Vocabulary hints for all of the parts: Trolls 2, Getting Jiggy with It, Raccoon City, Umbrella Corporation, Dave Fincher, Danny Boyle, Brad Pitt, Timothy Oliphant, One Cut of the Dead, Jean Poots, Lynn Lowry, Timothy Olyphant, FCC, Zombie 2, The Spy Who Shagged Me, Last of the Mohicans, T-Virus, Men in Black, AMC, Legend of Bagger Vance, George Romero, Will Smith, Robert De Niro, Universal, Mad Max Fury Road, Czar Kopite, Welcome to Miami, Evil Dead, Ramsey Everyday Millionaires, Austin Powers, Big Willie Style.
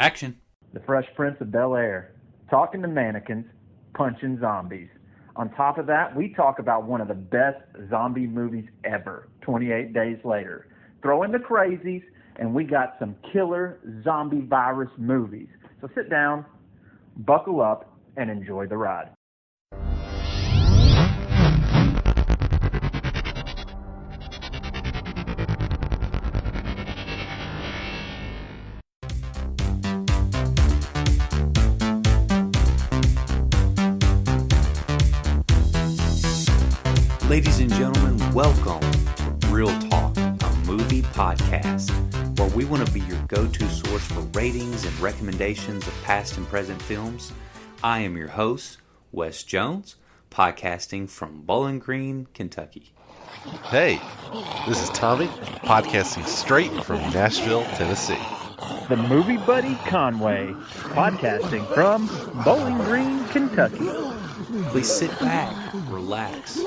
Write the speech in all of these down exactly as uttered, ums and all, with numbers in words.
Action. The Fresh Prince of Bel Air. Talking to mannequins, punching zombies. On top of that, we talk about one of the best zombie movies ever, twenty-eight Days Later. Throw in The Crazies, and we got some killer zombie virus movies. So sit down, buckle up, and enjoy the ride. Ladies and gentlemen, welcome to Real Talk, a movie podcast, where we want to be your go-to source for ratings and recommendations of past and present films. I am your host, Wes Jones, podcasting from Bowling Green, Kentucky. Hey, this is Tommy, podcasting straight from Nashville, Tennessee. The Movie Buddy Conway, podcasting from Bowling Green, Kentucky. Please sit back, relax,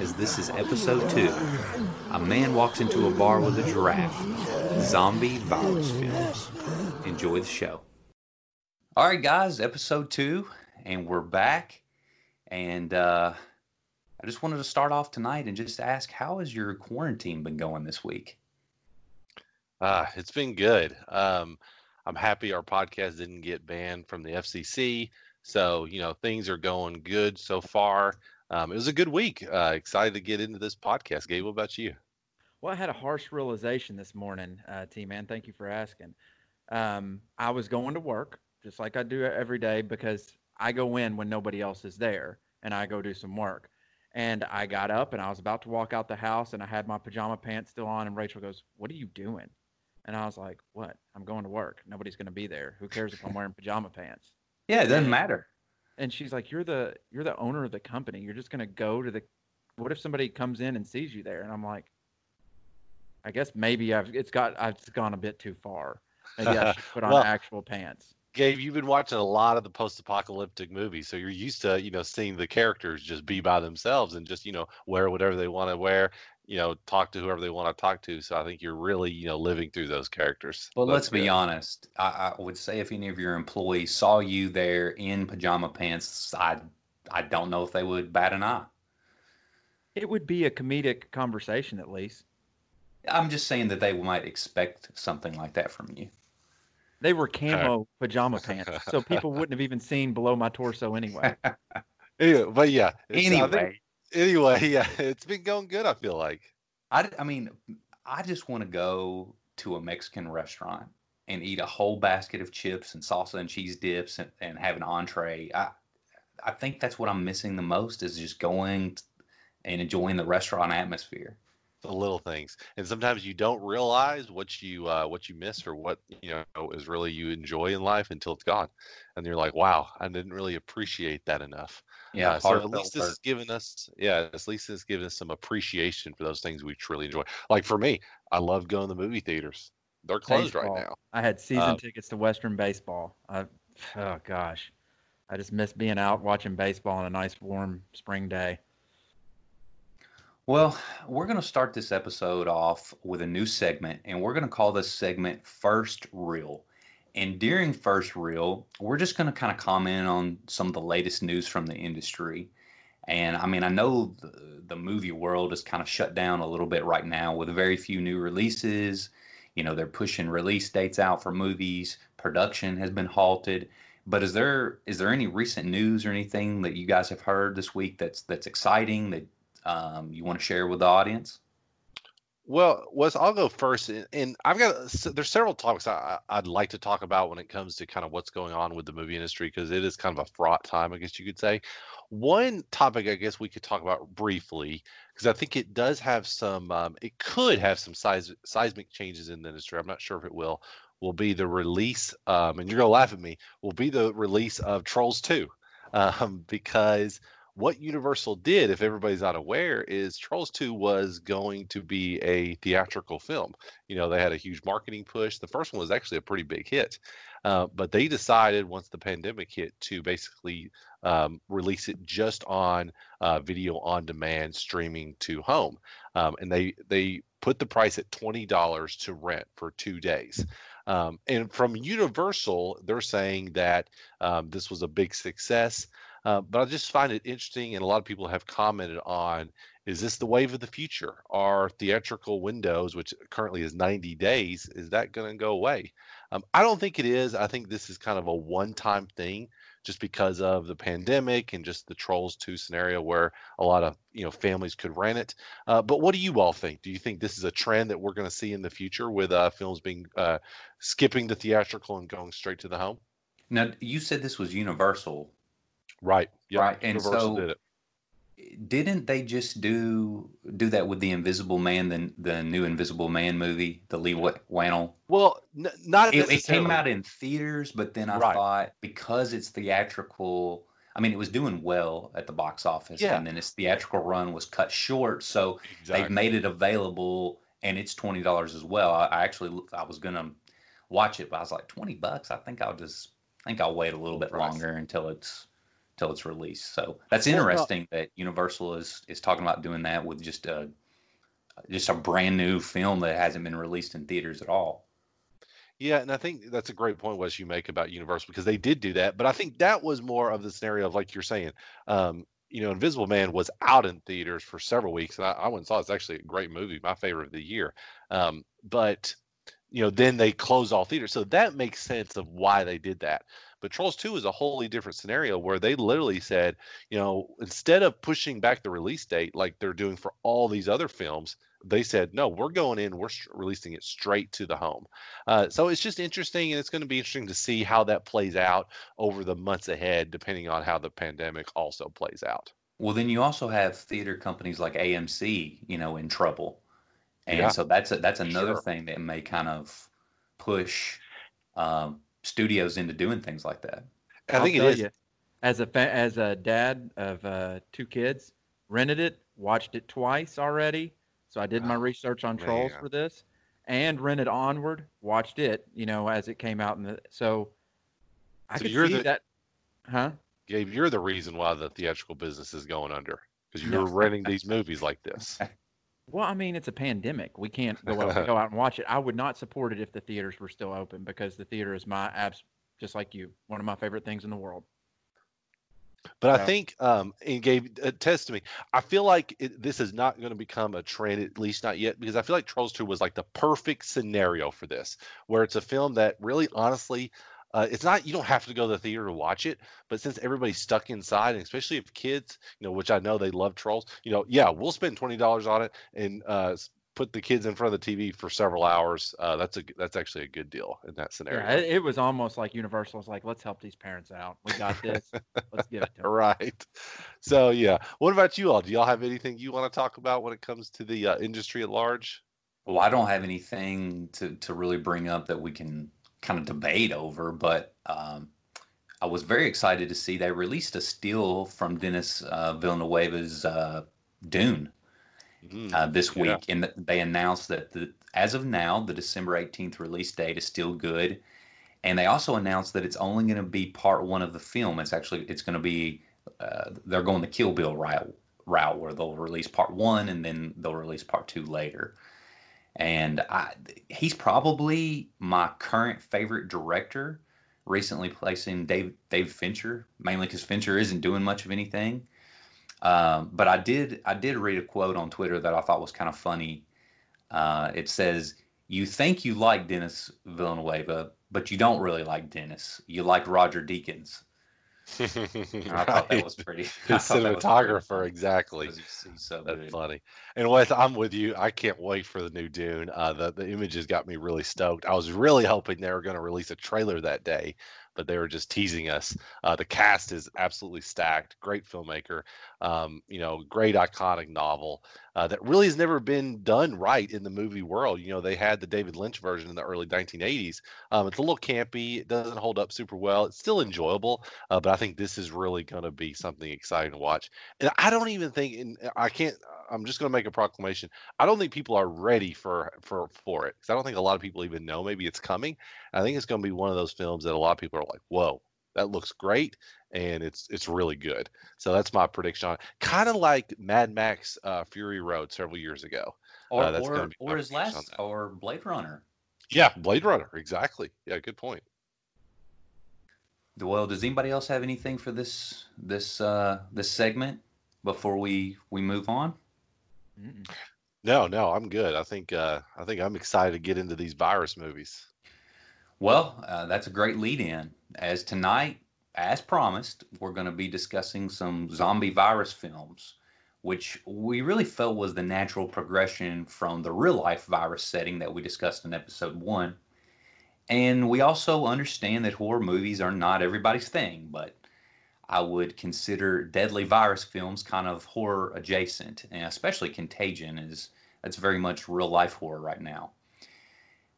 as this is episode two. A man walks into a bar with a giraffe. Zombie virus films. Enjoy the show. All right, guys, episode two, and we're back. And uh, I just wanted to start off tonight and just ask, how has your quarantine been going this week? Uh, it's been good. Um, I'm happy our podcast didn't get banned from the F C C. So, you know, things are going good so far. Um, it was a good week. Uh, excited to get into this podcast. Gabe, what about you? Well, I had a harsh realization this morning, uh, T-Man. Thank you for asking. Um, I was going to work, just like I do every day, because I go in when nobody else is there, and I go do some work. And I got up, and I was about to walk out the house, and I had my pajama pants still on, and Rachel goes, "What are you doing?" And I was like, "What? I'm going to work. Nobody's going to be there. Who cares if I'm wearing pajama pants?" Yeah, it doesn't matter. And she's like, you're the you're the owner of the company. You're just going to go to the – what if somebody comes in and sees you there? And I'm like, I guess maybe I've it's got it's gone a bit too far. Maybe I should put on well, actual pants. Gabe, you've been watching a lot of the post-apocalyptic movies, so you're used to, you know, seeing the characters just be by themselves and just, you know, wear whatever they want to wear, you know, talk to whoever they want to talk to. So I think you're really, you know, living through those characters. Well, That's let's good. be honest. I, I would say if any of your employees saw you there in pajama pants, I I don't know if they would bat an eye. It would be a comedic conversation, at least. I'm just saying that they might expect something like that from you. They were camo pajama pants, so people wouldn't have even seen below my torso anyway. anyway but yeah. Anyway. Anyway, yeah, it's been going good, I feel like. I, I mean, I just want to go to a Mexican restaurant and eat a whole basket of chips and salsa and cheese dips and, and have an entree. I I think that's what I'm missing the most is just going and enjoying the restaurant atmosphere. The little things. And sometimes you don't realize what you uh, what you miss or what, you know, is really you enjoy in life until it's gone. And you're like, wow, I didn't really appreciate that enough. Yeah, uh, so at least this has given us, yeah, at least it's given us some appreciation for those things we truly enjoy. Like for me, I love going to the movie theaters. They're closed baseball. right now. I had season um, tickets to Western baseball. I, oh gosh, I just miss being out watching baseball on a nice warm spring day. Well, we're going to start this episode off with a new segment, and we're going to call this segment First Reel. And during First Reel, we're just going to kind of comment on some of the latest news from the industry. And, I mean, I know the, the movie world is kind of shut down a little bit right now with very few new releases. You know, they're pushing release dates out for movies. Production has been halted. But is there is there any recent news or anything that you guys have heard this week that's, that's exciting that um, you want to share with the audience? Well, Wes, I'll go first, and I've got so there's several topics I, I'd like to talk about when it comes to kind of what's going on with the movie industry because it is kind of a fraught time, I guess you could say. One topic I guess we could talk about briefly because I think it does have some, um, it could have some seis, seismic changes in the industry. I'm not sure if it will. Will be the release, um, and you're gonna laugh at me. Will be the release of Trolls two, um, because. What Universal did, if everybody's not aware, is Trolls two was going to be a theatrical film. You know, they had a huge marketing push. The first one was actually a pretty big hit. Uh, but they decided once the pandemic hit to basically um, release it just on uh, video on demand streaming to home. Um, and they, they put the price at twenty dollars to rent for two days. Um, and from Universal, they're saying that um, this was a big success. Uh, but I just find it interesting, and a lot of people have commented on, is this the wave of the future? Are theatrical windows, which currently is ninety days, is that going to go away? Um, I don't think it is. I think this is kind of a one-time thing just because of the pandemic and just the Trolls two scenario where a lot of, you know, families could rent it. Uh, but what do you all think? Do you think this is a trend that we're going to see in the future with uh, films being uh, skipping the theatrical and going straight to the home? Now, you said this was Universal. Right. Yep. Right. And Universal so did it. Didn't they just do do that with The Invisible Man, the, the new Invisible Man movie, the Lee Wannell? Well, n- not it, it came out in theaters, but then I right. thought because it's theatrical, I mean, it was doing well at the box office, yeah. and then its theatrical run was cut short, so exactly. they've made it available, and it's twenty dollars as well. I, I actually, I was going to watch it, but I was like, twenty bucks? I think I'll just, I think I'll wait a little bit longer until it's... till it's released. So that's interesting well, no. that Universal is is talking about doing that with just a just a brand new film that hasn't been released in theaters at all. Yeah, and I think that's a great point what you make about Universal, because they did do that, but I think that was more of the scenario of like you're saying, um, you know, Invisible Man was out in theaters for several weeks, and I, I went and saw it. It's actually a great movie, my favorite of the year. Um, but you know, then they closed all theaters, so that makes sense of why they did that. But Trolls two is a wholly different scenario where they literally said, you know, instead of pushing back the release date like they're doing for all these other films, they said, no, we're going in, we're st- releasing it straight to the home. Uh, so it's just interesting, and it's going to be interesting to see how that plays out over the months ahead, depending on how the pandemic also plays out. Well, then you also have theater companies like A M C, you know, in trouble. And yeah. so that's a, that's another sure. thing that may kind of push um, studios into doing things like that. I think it is. You, as a fa- as a dad of uh, two kids, rented it, watched it twice already. So I did my research on oh, Trolls for this, and rented Onward, watched it. You know, as it came out in the so. I so could you're see the, that, huh? Gabe, you're the reason why the theatrical business is going under, because you're no. renting these movies like this. Well, I mean, it's a pandemic. We can't go out, go out and watch it. I would not support it if the theaters were still open, because the theater is my abs, just like you, one of my favorite things in the world. But so. I think, um, and Gabe, attest to me, I feel like it, this is not going to become a trend, at least not yet, because I feel like Trolls two was like the perfect scenario for this, where it's a film that really honestly... Uh, it's not, you don't have to go to the theater to watch it, but since everybody's stuck inside, and especially if kids, you know, which I know they love Trolls, you know, yeah, we'll spend twenty dollars on it and uh, put the kids in front of the T V for several hours. Uh, that's a, that's actually a good deal in that scenario. Yeah, it, it was almost like Universal was like, let's help these parents out. We got this. Let's give it to them. Right. So, yeah. What about you all? Do y'all have anything you want to talk about when it comes to the uh, industry at large? Well, I don't have anything to, to really bring up that we can kind of debate over, but um, I was very excited to see they released a still from Dennis uh, Villeneuve's uh, Dune mm-hmm. uh, this yeah. week, and they announced that the, as of now, the December eighteenth release date is still good, and they also announced that it's only going to be part one of the film. It's actually, it's going to be, uh, they're going the Kill Bill route, route where they'll release part one, and then they'll release part two later. And I, he's probably my current favorite director, recently placing Dave, Dave Fincher, mainly because Fincher isn't doing much of anything. Um, but I did I did read a quote on Twitter that I thought was kind of funny. Uh, it says, you think you like Dennis Villeneuve, but you don't really like Dennis. You like Roger Deakins. Right. I thought that was pretty. His cinematographer, pretty. Exactly. So that's good. Funny. And Wes, I'm with you. I can't wait for the new Dune. Uh, the the images got me really stoked. I was really hoping they were going to release a trailer that day, but they were just teasing us. Uh, the cast is absolutely stacked. Great filmmaker. Um, you know, great iconic novel uh, that really has never been done right in the movie world. You know, they had the David Lynch version in the early nineteen eighties. Um, it's a little campy. It doesn't hold up super well. It's still enjoyable, uh, but I think this is really going to be something exciting to watch. And I don't even think, and I can't, I'm just going to make a proclamation. I don't think people are ready for, for, for it. Cause I don't think a lot of people even know maybe it's coming. I think it's going to be one of those films that a lot of people are like, whoa, that looks great. And it's, it's really good. So that's my prediction on it. Kind of like Mad Max uh, Fury Road several years ago. Or, uh, that's or, or his last, or Blade Runner. Yeah, Blade Runner, exactly. Yeah, good point. Well, does anybody else have anything for this this uh, this segment before we, we move on? Mm-mm. No, no, I'm good. I think uh, I think I'm excited to get into these virus movies. Well, uh, that's a great lead-in. As tonight, as promised, we're going to be discussing some zombie virus films, which we really felt was the natural progression from the real-life virus setting that we discussed in episode one. And we also understand that horror movies are not everybody's thing, but I would consider deadly virus films kind of horror adjacent, and especially Contagion is that's very much real-life horror right now.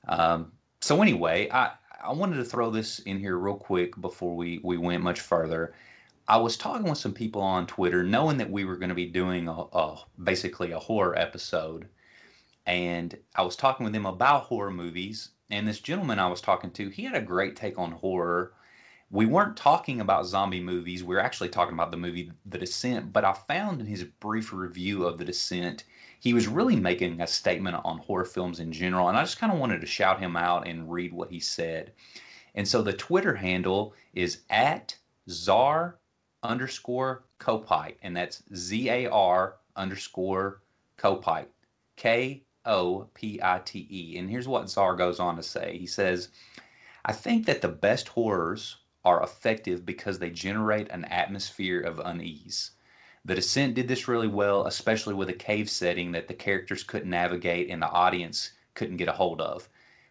Um, so anyway, I, I wanted to throw this in here real quick before we, we went much further. I was talking with some people on Twitter, knowing that we were going to be doing a, a basically a horror episode, and I was talking with them about horror movies, and this gentleman I was talking to, he had a great take on horror. We weren't talking about zombie movies, we were actually talking about the movie The Descent, but I found in his brief review of The Descent, he was really making a statement on horror films in general, and I just kind of wanted to shout him out and read what he said. And so the Twitter handle is at czar underscore Kopite, and that's Z A R underscore Kopite, K O P I T E. And here's what Czar goes on to say. He says, I think that the best horrors are effective because they generate an atmosphere of unease. The Descent did this really well, especially with a cave setting that the characters couldn't navigate and the audience couldn't get a hold of.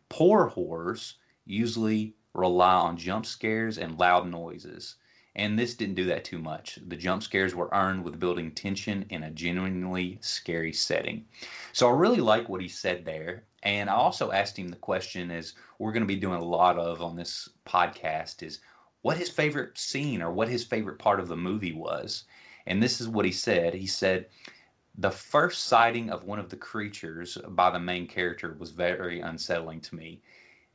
Poor horrors usually rely on jump scares and loud noises. And this didn't do that too much. The jump scares were earned with building tension in a genuinely scary setting. So I really like what he said there. And I also asked him the question, as we're going to be doing a lot of on this podcast, is what his favorite scene or what his favorite part of the movie was. And this is what he said. He said, the first sighting of one of the creatures by the main character was very unsettling to me.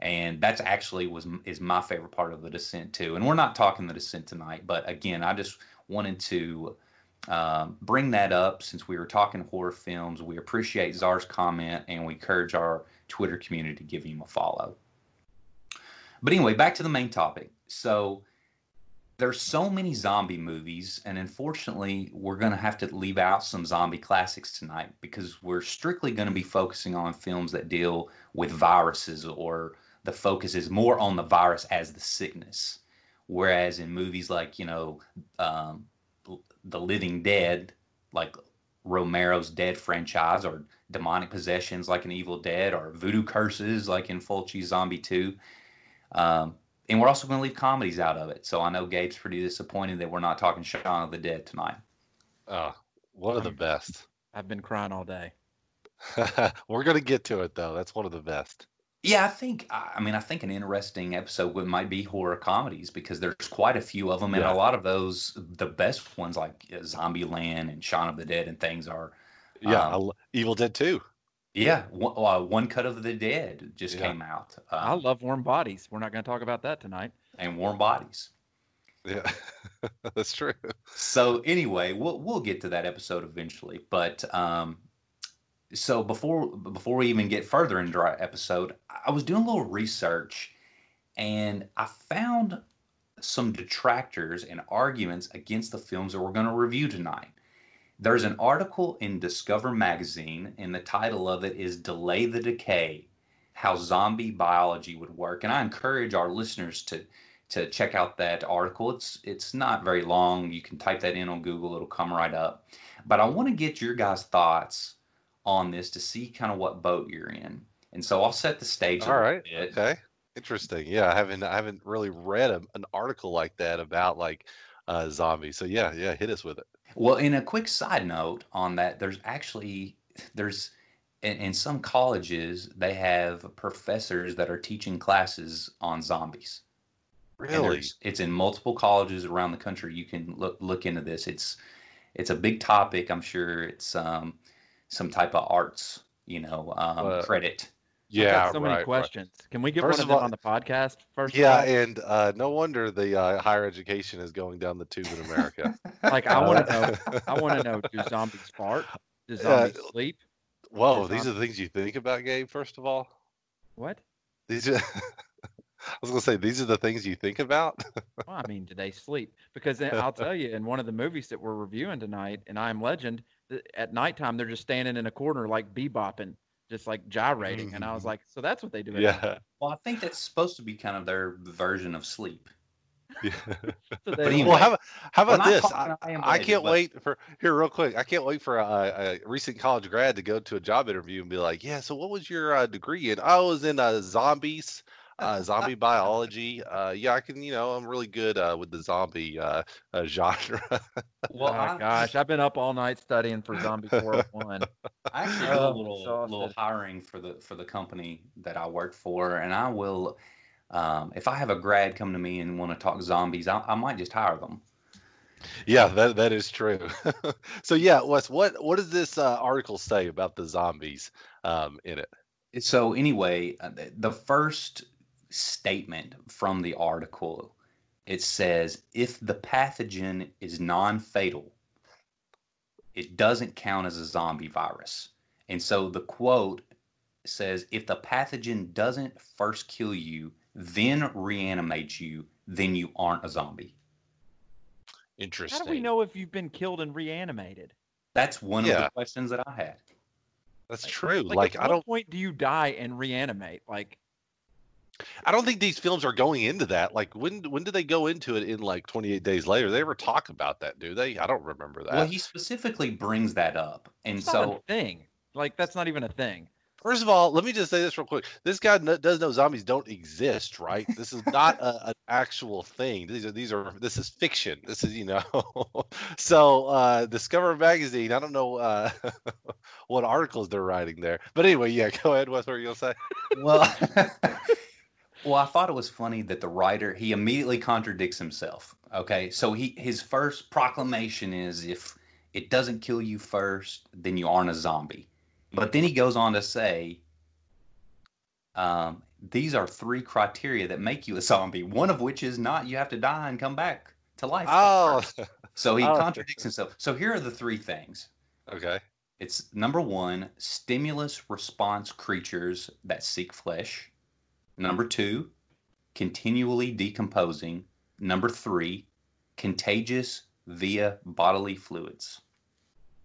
And that's actually was is my favorite part of The Descent, too. And we're not talking The Descent tonight, but again, I just wanted to um, bring that up since we were talking horror films. We appreciate Czar's comment, and we encourage our Twitter community to give him a follow. But anyway, back to the main topic. So there's so many zombie movies, and unfortunately, we're going to have to leave out some zombie classics tonight because we're strictly going to be focusing on films that deal with viruses, or the focus is more on the virus as the sickness. Whereas in movies like, you know, um, The Living Dead, like Romero's Dead franchise, or demonic possessions like in Evil Dead, or voodoo curses like in Fulci's Zombie two. Um, and we're also going to leave comedies out of it. So I know Gabe's pretty disappointed that we're not talking Shaun of the Dead tonight. Uh, one of the best. I've been crying all day. We're going to get to it, though. That's one of the best. Yeah, I think, I mean, I think an interesting episode would might be horror comedies because there's quite a few of them, yeah. And a lot of those, the best ones like Zombieland and Shaun of the Dead and things are... Yeah, um, Evil Dead two. Yeah, one, uh, one Cut of the Dead just yeah. came out. Um, I love Warm Bodies. We're not going to talk about that tonight. And Warm Bodies. Yeah, that's true. So anyway, we'll we'll get to that episode eventually, but... um So before before we even get further into our episode, I was doing a little research, and I found some detractors and arguments against the films that we're going to review tonight. There's an article in Discover Magazine, and the title of it is Delay the Decay, How Zombie Biology Would Work. And I encourage our listeners to, to check out that article. It's, it's not very long. You can type that in on Google. It'll come right up. But I want to get your guys' thoughts on this to see kind of what boat you're in. And so I'll set the stage a All right. bit. Okay. Interesting. Yeah. I haven't, I haven't really read a, an article like that about like uh zombies. So yeah, yeah. Hit us with it. Well, in a quick side note on that, there's actually, there's in, in some colleges, they have professors that are teaching classes on zombies. Really? It's in multiple colleges around the country. You can look, look into this. It's, it's a big topic. I'm sure it's, um, some type of arts, you know, um, uh, credit. Yeah, I've got so right, many questions. Right. Can we get first one of them all, on the podcast first? Yeah, of all? and uh, no wonder the uh, higher education is going down the tube in America. Like, I want to know. I want to know. Do zombies fart? Do zombies uh, sleep? Whoa, do zombies... these are the things you think about, Gabe. First of all, what? These are, I was going to say, these are the things you think about. Well, I mean, do they sleep? Because I'll tell you, in one of the movies that we're reviewing tonight, in I Am Legend, at nighttime, they're just standing in a corner, like bebopping, just like gyrating. Mm-hmm. And I was like, so that's what they do. Yeah. Well, I think that's supposed to be kind of their version of sleep. Yeah. So but anyway, well, how, how about this? I, I, I can't but... wait for here real quick. I can't wait for a, a recent college grad to go to a job interview and be like, "Yeah, so what was your uh, degree?" And I was in uh, zombies, uh, zombie biology. Uh, yeah, I can, you know, I'm really good uh, with the zombie uh, uh, genre. Well, oh, I... gosh, I've been up all night studying for Zombie four oh one. I actually did a little little hiring for the for the company that I work for, and I will. Um, if I have a grad come to me and want to talk zombies, I, I might just hire them. Yeah, that that is true. So yeah, Wes, what what does this uh, article say about the zombies um, in it? So anyway, the first statement from the article, it says, if the pathogen is non-fatal, it doesn't count as a zombie virus. And so the quote says, if the pathogen doesn't first kill you, then reanimate you, then you aren't a zombie. Interesting. How do we know if you've been killed and reanimated? That's one yeah. of the questions that I had. That's like, true. Like, like at I what don't... point do you die and reanimate? Like, I don't think these films are going into that. Like, when when do they go into it in like twenty-eight days later? They ever talk about that, do they? I don't remember that. Well, he specifically brings that up, and that's so not a thing. Like, that's not even a thing. First of all, let me just say this real quick. This guy no, does know zombies don't exist, right? This is not a, an actual thing. These are these are this is fiction. This is you know. So uh, Discover Magazine. I don't know uh, what articles they're writing there, but anyway, yeah. Go ahead, Wes. What were you gonna say? Well, well, I thought it was funny that the writer he immediately contradicts himself. Okay, so he his first proclamation is if it doesn't kill you first, then you aren't a zombie. But then he goes on to say, um, these are three criteria that make you a zombie, one of which is not you have to die and come back to life. Oh. First. So he oh. contradicts himself. So here are the three things. Okay. It's number one, stimulus response creatures that seek flesh. Number two, continually decomposing. Number three, contagious via bodily fluids.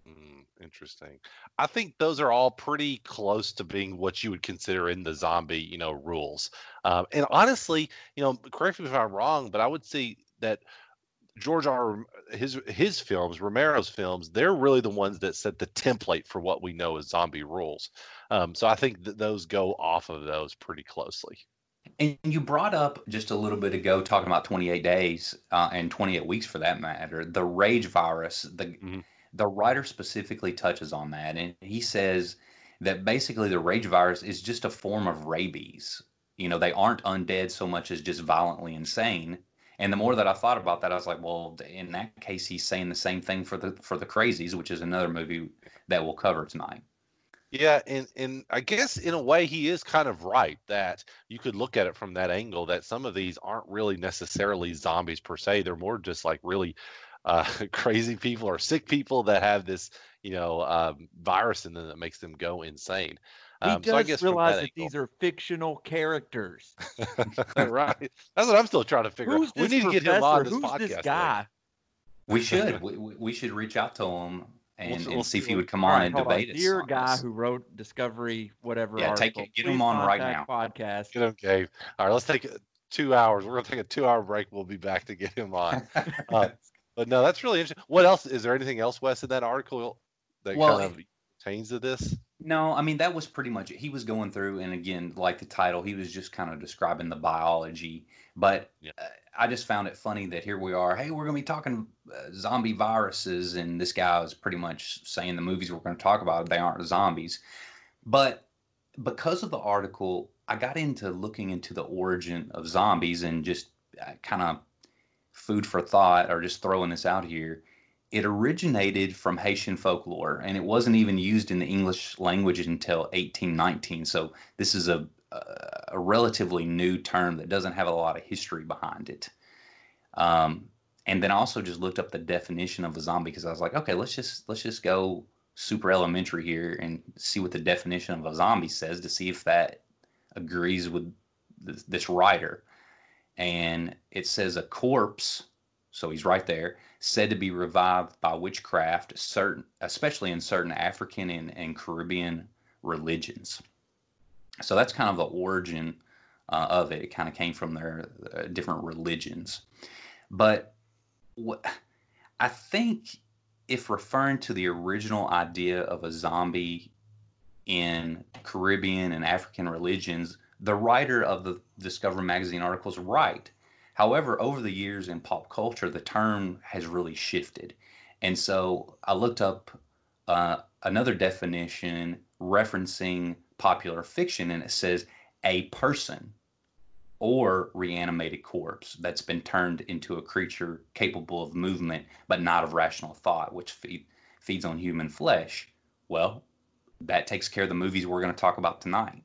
Mm, interesting. I think those are all pretty close to being what you would consider in the zombie, you know, rules. Um, and honestly, you know, correct me if I'm wrong, but I would say that George R. his his films, Romero's films, they're really the ones that set the template for what we know as zombie rules. Um, so I think that those go off of those pretty closely. And you brought up just a little bit ago, talking about twenty-eight days uh, and twenty-eight weeks for that matter, the rage virus, the... Mm-hmm. The writer specifically touches on that, and he says that basically the rage virus is just a form of rabies. You know, they aren't undead so much as just violently insane. And the more that I thought about that, I was like, well, in that case, he's saying the same thing for the for the Crazies, which is another movie that we'll cover tonight. Yeah, and, and I guess in a way he is kind of right that you could look at it from that angle, that some of these aren't really necessarily zombies per se. They're more just like really... Uh, crazy people or sick people that have this, you know, um, virus in them that makes them go insane. Um, he does so I guess realize that, that these are fictional characters, right? That's what I'm still trying to figure Who's out. We need professor? to get him on this Who's podcast. This guy? We should. We, we should reach out to him and, we'll, and we'll see if he would come on and debate us. Dear guy who wrote Discovery, whatever. Yeah, article. take it. Get Please him on right now. Podcast. Get him, Gabe. All right, let's take two hours. We're gonna take a two-hour break. We'll be back to get him on. Uh, But no, that's really interesting. What else? Is there anything else, Wes, in that article that well, kind of pertains to this? No, I mean, that was pretty much it. He was going through, and again, like the title, he was just kind of describing the biology. But yeah. uh, I just found it funny that here we are. Hey, we're going to be talking uh, zombie viruses, and this guy is pretty much saying the movies we're going to talk about, they aren't zombies. But because of the article, I got into looking into the origin of zombies and just uh, kind of food for thought, or just throwing this out here, it originated from Haitian folklore, and it wasn't even used in the English language until eighteen nineteen. So this is a, a, a relatively new term that doesn't have a lot of history behind it. Um, and then I also just looked up the definition of a zombie because I was like, okay, let's just let's just go super elementary here and see what the definition of a zombie says to see if that agrees with this, this writer, and it says a corpse, so he's right there, said to be revived by witchcraft, certain, especially in certain African and, and Caribbean religions. So that's kind of the origin uh, of it. It kind of came from their uh, different religions. But what, I think if referring to the original idea of a zombie in Caribbean and African religions, the writer of the Discover Magazine article is right. However, over the years in pop culture, the term has really shifted. And so I looked up uh, another definition referencing popular fiction, and it says a person or reanimated corpse that's been turned into a creature capable of movement but not of rational thought, which feed, feeds on human flesh. Well, that takes care of the movies we're going to talk about tonight.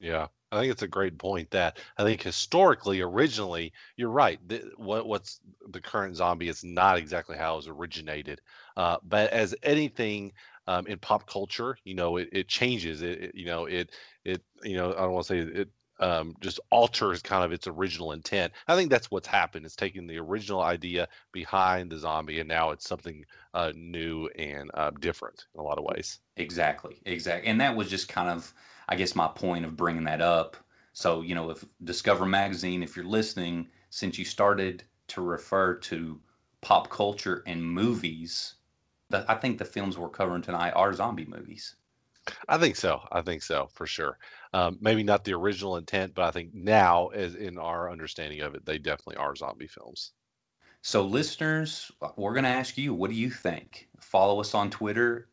Yeah, I think it's a great point that I think historically, originally, you're right. Th- what, what's the current zombie is not exactly how it was originated. Uh, but as anything um, in pop culture, you know, it, it changes. It, it, you know, it, it, you know, I don't want to say it, Um, just alters kind of its original intent. I think that's what's happened. It's taking the original idea behind the zombie, and now it's something uh, new and uh, different in a lot of ways. Exactly, exactly. And that was just kind of, I guess, my point of bringing that up. So, you know, if Discover Magazine, if you're listening, since you started to refer to pop culture and movies, the, I think the films we're covering tonight are zombie movies. I think so. I think so for sure. Um, maybe not the original intent, but I think now, as in our understanding of it, they definitely are zombie films. So, listeners, we're going to ask you, what do you think? Follow us on Twitter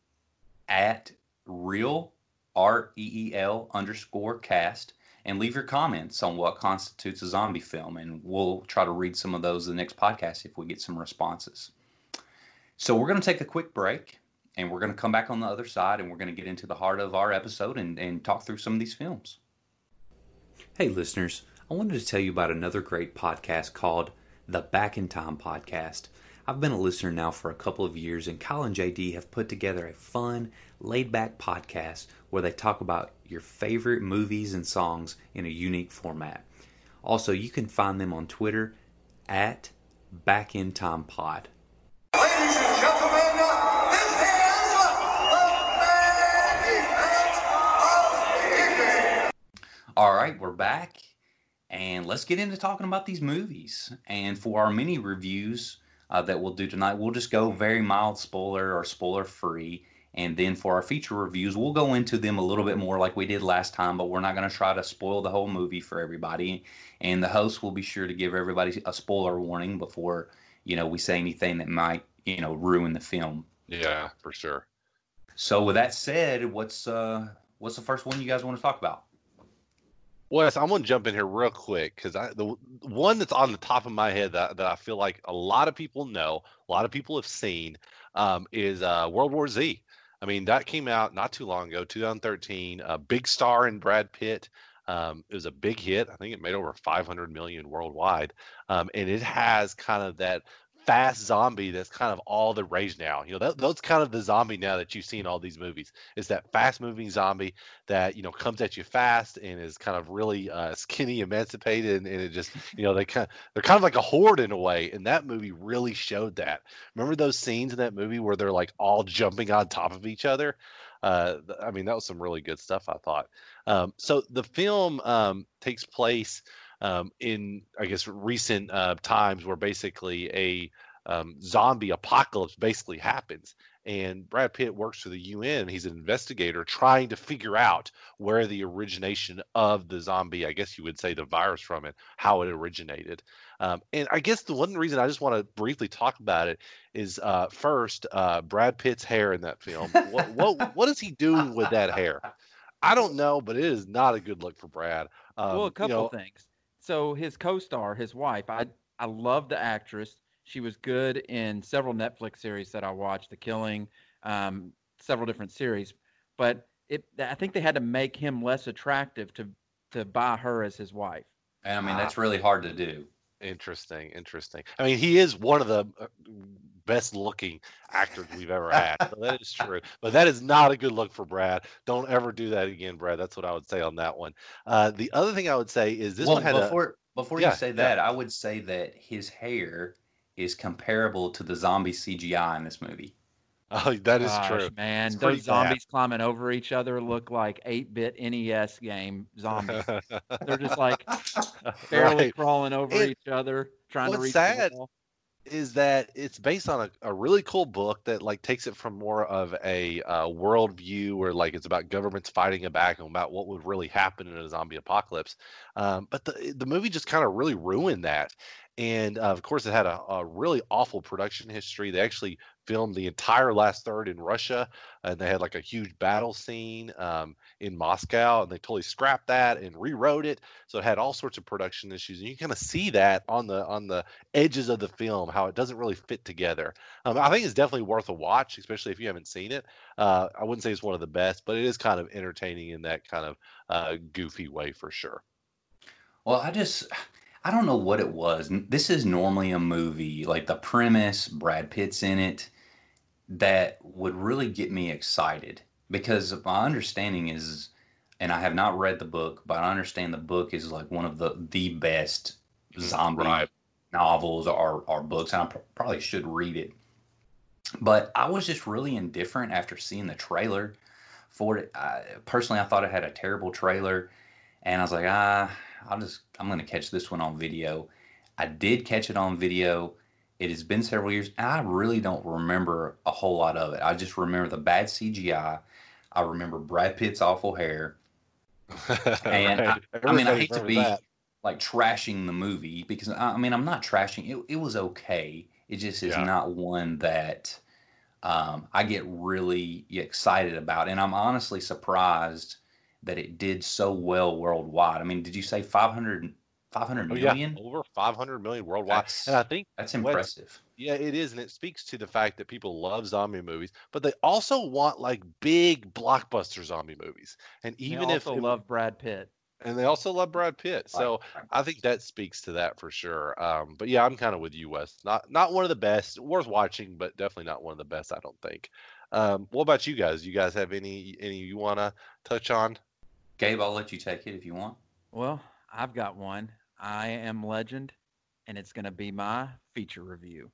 at real R E E L underscore cast, and leave your comments on what constitutes a zombie film, and we'll try to read some of those in the next podcast if we get some responses. So, we're going to take a quick break. And we're going to come back on the other side, and we're going to get into the heart of our episode and, and talk through some of these films. Hey, listeners, I wanted to tell you about another great podcast called The Back in Time Podcast. I've been a listener now for a couple of years, and Kyle and J D have put together a fun, laid-back podcast where they talk about your favorite movies and songs in a unique format. Also, you can find them on Twitter at Back in Time Pod. Ladies and gentlemen, all right, we're back, and let's get into talking about these movies. And for our mini reviews uh, that we'll do tonight, we'll just go very mild spoiler or spoiler-free, and then for our feature reviews, we'll go into them a little bit more like we did last time, but we're not going to try to spoil the whole movie for everybody, and the host will be sure to give everybody a spoiler warning before, you know, we say anything that might, you know, ruin the film. Yeah, for sure. So with that said, what's uh, what's the first one you guys want to talk about? Well, so I'm going to jump in here real quick because the one that's on the top of my head that, that I feel like a lot of people know, a lot of people have seen, um, is uh, World War Z. I mean, that came out not too long ago, twenty thirteen, a big star in Brad Pitt. Um, it was a big hit. I think it made over five hundred million dollars worldwide. Um, and it has kind of that fast zombie that's kind of all the rage now. You know, that, that's kind of the zombie now that you see in all these movies. It's that fast-moving zombie that, you know, comes at you fast and is kind of really uh, skinny, emancipated, and, and it just, you know, they kind of, they're kind of like a horde in a way, and that movie really showed that. Remember those scenes in that movie where they're, like, all jumping on top of each other? Uh, I mean, that was some really good stuff, I thought. Um, so the film um, takes place Um, in, I guess, recent uh, times where basically a um, zombie apocalypse basically happens. And Brad Pitt works for the U N. He's an investigator trying to figure out where the origination of the zombie, I guess you would say the virus from it, how it originated. Um, and I guess the one reason I just want to briefly talk about it is uh, first, uh, Brad Pitt's hair in that film. what, what What is he doing with that hair? I don't know, but it is not a good look for Brad. Um, well, a couple you know, things. So his co-star, his wife, I I love the actress. She was good in several Netflix series that I watched, The Killing, um, several different series. But it, I think they had to make him less attractive to to buy her as his wife. I mean, that's really hard to do. Interesting, interesting. I mean, he is one of the best looking actors we've ever had. So that is true. But that is not a good look for Brad. Don't ever do that again, Brad. That's what I would say on that one. Uh, the other thing I would say is this well, one had before a, before yeah, you say that, yeah. I would say that his hair is comparable to the zombie C G I in this movie. Oh, that is Gosh, true. Man, it's those zombies bad. climbing over each other look like eight-bit N E S game zombies. They're just like barely right. crawling over it, each other, trying to reach the wall. Is that it's based on a, a really cool book that like takes it from more of a uh, worldview where like it's about governments fighting back and about what would really happen in a zombie apocalypse. Um, but the the movie just kind of really ruined that. And uh, of course, it had a, a really awful production history. They actually filmed the entire last third in Russia, and they had like a huge battle scene um, in Moscow, and they totally scrapped that and rewrote it. So it had all sorts of production issues, and you kind of see that on the on the edges of the film, how it doesn't really fit together. Um, I think it's definitely worth a watch, especially if you haven't seen it. Uh, I wouldn't say it's one of the best, but it is kind of entertaining in that kind of uh, goofy way for sure. Well, I just... I don't know what it was. This is normally a movie, like the premise, Brad Pitt's in it, that would really get me excited. Because my understanding is, and I have not read the book, but I understand the book is like one of the, the best zombie right. novels or, or books. And I pr- probably should read it. But I was just really indifferent after seeing the trailer for it. I, personally, I thought it had a terrible trailer. And I was like, ah... I'll just, I'm going to catch this one on video. I did catch it on video. It has been several years. And I really don't remember a whole lot of it. I just remember the bad C G I. I remember Brad Pitt's awful hair. And right. I, I mean, I hate to be that. like trashing the movie because I, I mean, I'm not trashing it. It was okay. It just is yeah. not one that um, I get really excited about. And I'm honestly surprised that it did so well worldwide. I mean, did you say five hundred, five hundred oh, yeah. million? Over five hundred million worldwide. That's, and I think that's impressive. Yeah, it is. And it speaks to the fact that people love zombie movies, but they also want like big blockbuster zombie movies. And even they also if they love Brad Pitt. And they also love Brad Pitt. So I think that speaks to that for sure. Um, but yeah, I'm kind of with you, Wes. Not, not one of the best. Worth watching, but definitely not one of the best, I don't think. Um, what about you guys? You guys have any, any you want to touch on? Gabe, I'll let you take it if you want. Well, I've got one. I Am Legend, and it's going to be my feature review.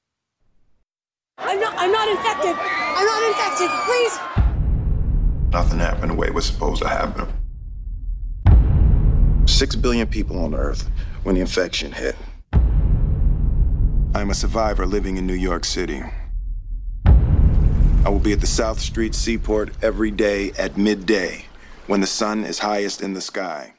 I'm not I'm not infected. I'm not infected. Please. Nothing happened the way it was supposed to happen. Six billion people on Earth when the infection hit. I'm a survivor living in New York City. I will be at the South Street Seaport every day at midday, when the sun is highest in the sky.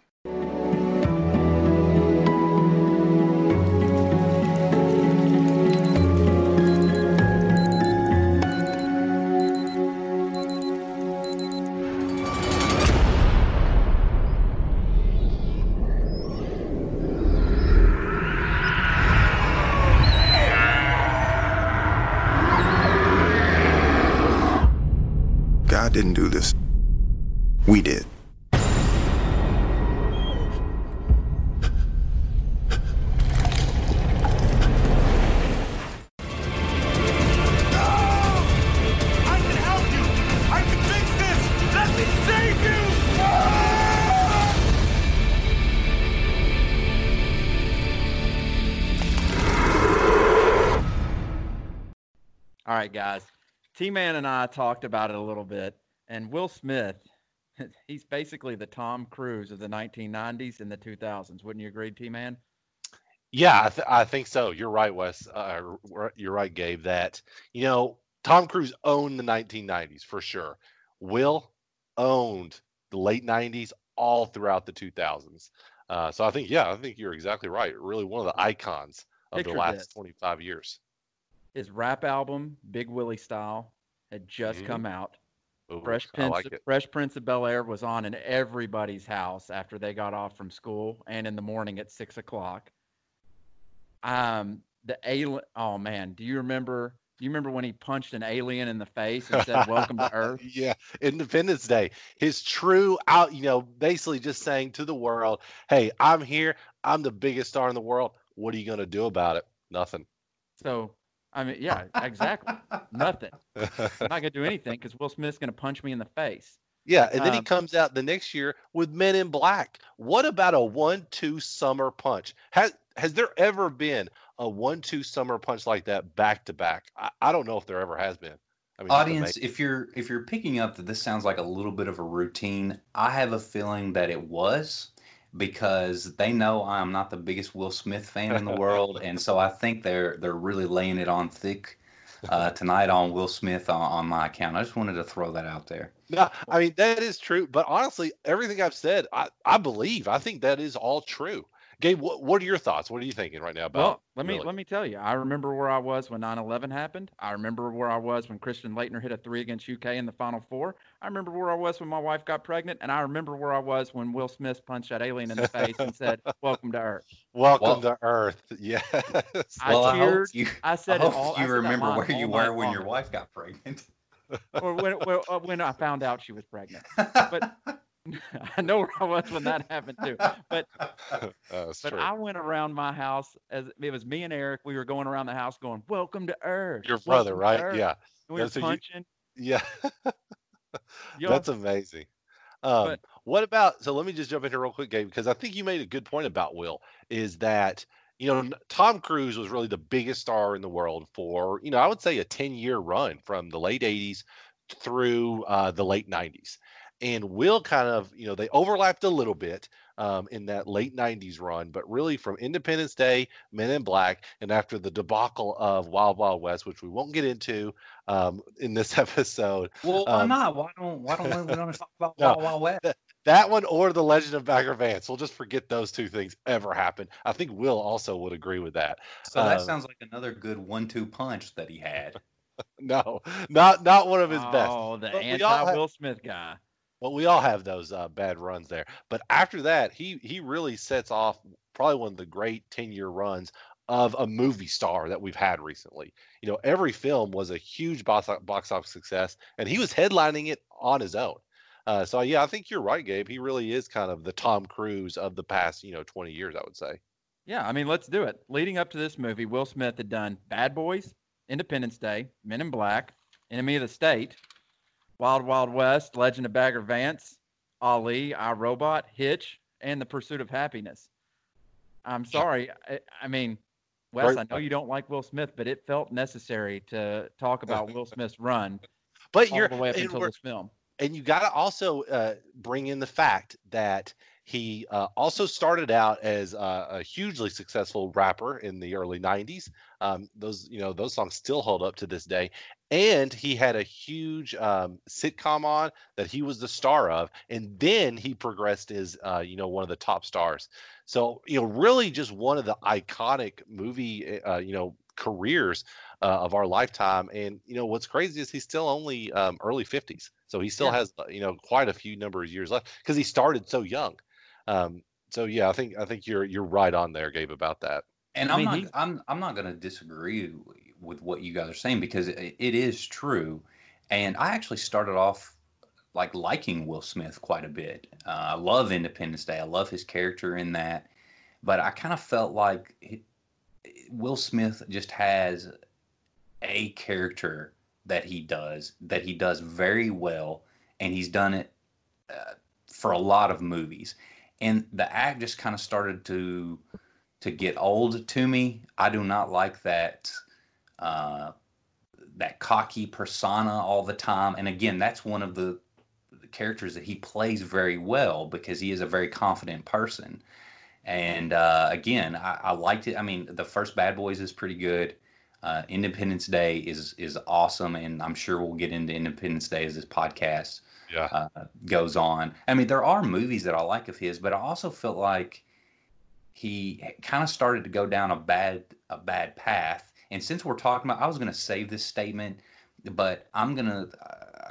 God didn't do this. We did. All right, guys, T-Man and I talked about it a little bit, and Will Smith, he's basically the Tom Cruise of the nineteen nineties and the two thousands. Wouldn't you agree, T-Man? Yeah, I, th- I think so. You're right, Wes. Uh, you're right, Gabe, that, you know, Tom Cruise owned the nineteen nineties for sure. Will owned the late nineties all throughout the two thousands. Uh, so I think, yeah, I think you're exactly right. Really one of the icons of Picture the last this. twenty-five years. His rap album, Big Willie Style, had just mm-hmm. come out. Ooh, Fresh Prince, like Fresh Prince of Bel Air was on in everybody's house after they got off from school and in the morning at six o'clock. Um, the alien. Oh man, do you remember? Do you remember when he punched an alien in the face and said, "Welcome to Earth"? Yeah, Independence Day. His true out. You know, basically just saying to the world, "Hey, I'm here. I'm the biggest star in the world. What are you going to do about it? Nothing." So. I mean, yeah, exactly. Nothing. I'm not going to do anything because Will Smith's going to punch me in the face. Yeah, and then um, he comes out the next year with Men in Black. What about a one two summer punch? Has has there ever been a one two summer punch like that back-to-back? I, I don't know if there ever has been. I mean, audience, if you're if you're picking up that this sounds like a little bit of a routine, I have a feeling that it was, because they know I'm not the biggest Will Smith fan in the world, and so I think they're they're really laying it on thick uh, tonight on Will Smith on, on my account. I just wanted to throw that out there. No, I mean, that is true, but honestly, everything I've said, I, I believe. I think that is all true. Gabe, what, what are your thoughts? What are you thinking right now about? Well, let me really? let me tell you. I remember where I was when nine eleven happened. I remember where I was when Christian Laettner hit a three against U K in the Final Four. I remember where I was when my wife got pregnant, and I remember where I was when Will Smith punched that alien in the face and said, "Welcome to Earth." Welcome well, to Earth. Yes. I well, cheered. I, you, I said I it all. You I remember where you were when long. your wife got pregnant, or when when I found out she was pregnant, but. I know where I was when that happened too, but oh, but true. I went around my house as it was me and Eric. We were going around the house going, "Welcome to Earth." Your brother, right? Earth. Yeah, and we That's were punching. You, yeah, that's amazing. Um, but, what about? So let me just jump in here real quick, Gabe, because I think you made a good point about Will. Is that you know Tom Cruise was really the biggest star in the world for you know I would say a ten-year run from the late eighties through uh, the late nineties. And Will kind of, you know, they overlapped a little bit um, in that late nineties run, but really from Independence Day, Men in Black, and after the debacle of Wild Wild West, which we won't get into um, in this episode. Well, why um, not? Why don't why don't we don't talk about no, Wild Wild West? That, that one or The Legend of Bagger Vance. We'll just forget those two things ever happened. I think Will also would agree with that. So um, that sounds like another good one two punch that he had. No, not not one of his oh, best. Oh, the anti-Will Smith guy. Well, we all have those uh, bad runs there. But after that, he he really sets off probably one of the great ten-year runs of a movie star that we've had recently. You know, every film was a huge box box office success, and he was headlining it on his own. Uh, so, yeah, I think you're right, Gabe. He really is kind of the Tom Cruise of the past, you know, twenty years, I would say. Yeah, I mean, let's do it. Leading up to this movie, Will Smith had done Bad Boys, Independence Day, Men in Black, Enemy of the State, Wild Wild West, Legend of Bagger Vance, Ali, I, Robot, Hitch, and The Pursuit of Happiness. I'm sorry. I, I mean, Wes, I know you don't like Will Smith, but it felt necessary to talk about Will Smith's run but all you're, the way up until this film. And you got to also uh, bring in the fact that he uh, also started out as uh, a hugely successful rapper in the early nineties. Um, those, you know, those songs still hold up to this day. And he had a huge um, sitcom on that he was the star of. And then he progressed as, uh, you know, one of the top stars. So, you know, really just one of the iconic movie, uh, you know, careers uh, of our lifetime. And, you know, what's crazy is he's still only um, early fifties. So he still yeah. has, you know, quite a few number of years left because he started so young. Um, so, yeah, I think I think you're you're right on there, Gabe, about that. And I'm I mean, not he, I'm I'm not going to disagree with what you guys are saying, because it, it is true. And I actually started off like liking Will Smith quite a bit. Uh, I love Independence Day. I love his character in that. But I kind of felt like he, Will Smith just has a character that he does, that he does very well. And he's done it uh, for a lot of movies. And the act just kind of started to... to get old to me. I do not like that uh, that cocky persona all the time. And again, that's one of the, the characters that he plays very well, because he is a very confident person. And uh, again, I, I liked it. I mean, the first Bad Boys is pretty good. Uh, Independence Day is is awesome, and I'm sure we'll get into Independence Day as this podcast yeah. uh, goes on. I mean, there are movies that I like of his, but I also felt like he kind of started to go down a bad a bad path. And since we're talking about, I was going to save this statement, but I'm going to,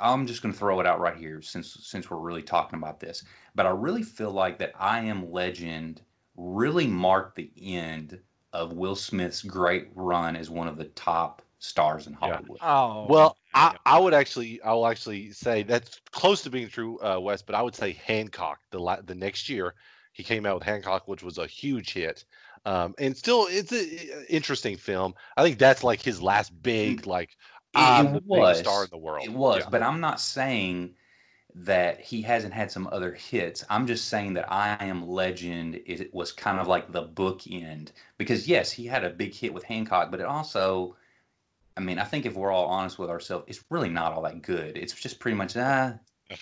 I'm just going to throw it out right here since since we're really talking about this. But I really feel like that I Am Legend really marked the end of Will Smith's great run as one of the top stars in Hollywood. Yeah. Oh, well, I, I would actually, I will actually say that's close to being true, uh, Wes, but I would say Hancock the la- the next year. He came out with Hancock, which was a huge hit. Um, and still, it's an interesting film. I think that's like his last big, like, I'm the biggest star in the world. It was, yeah. But I'm not saying that he hasn't had some other hits. I'm just saying that I Am Legend is, it was kind of like the bookend. Because, yes, he had a big hit with Hancock, but it also, I mean, I think if we're all honest with ourselves, it's really not all that good. It's just pretty much, ah,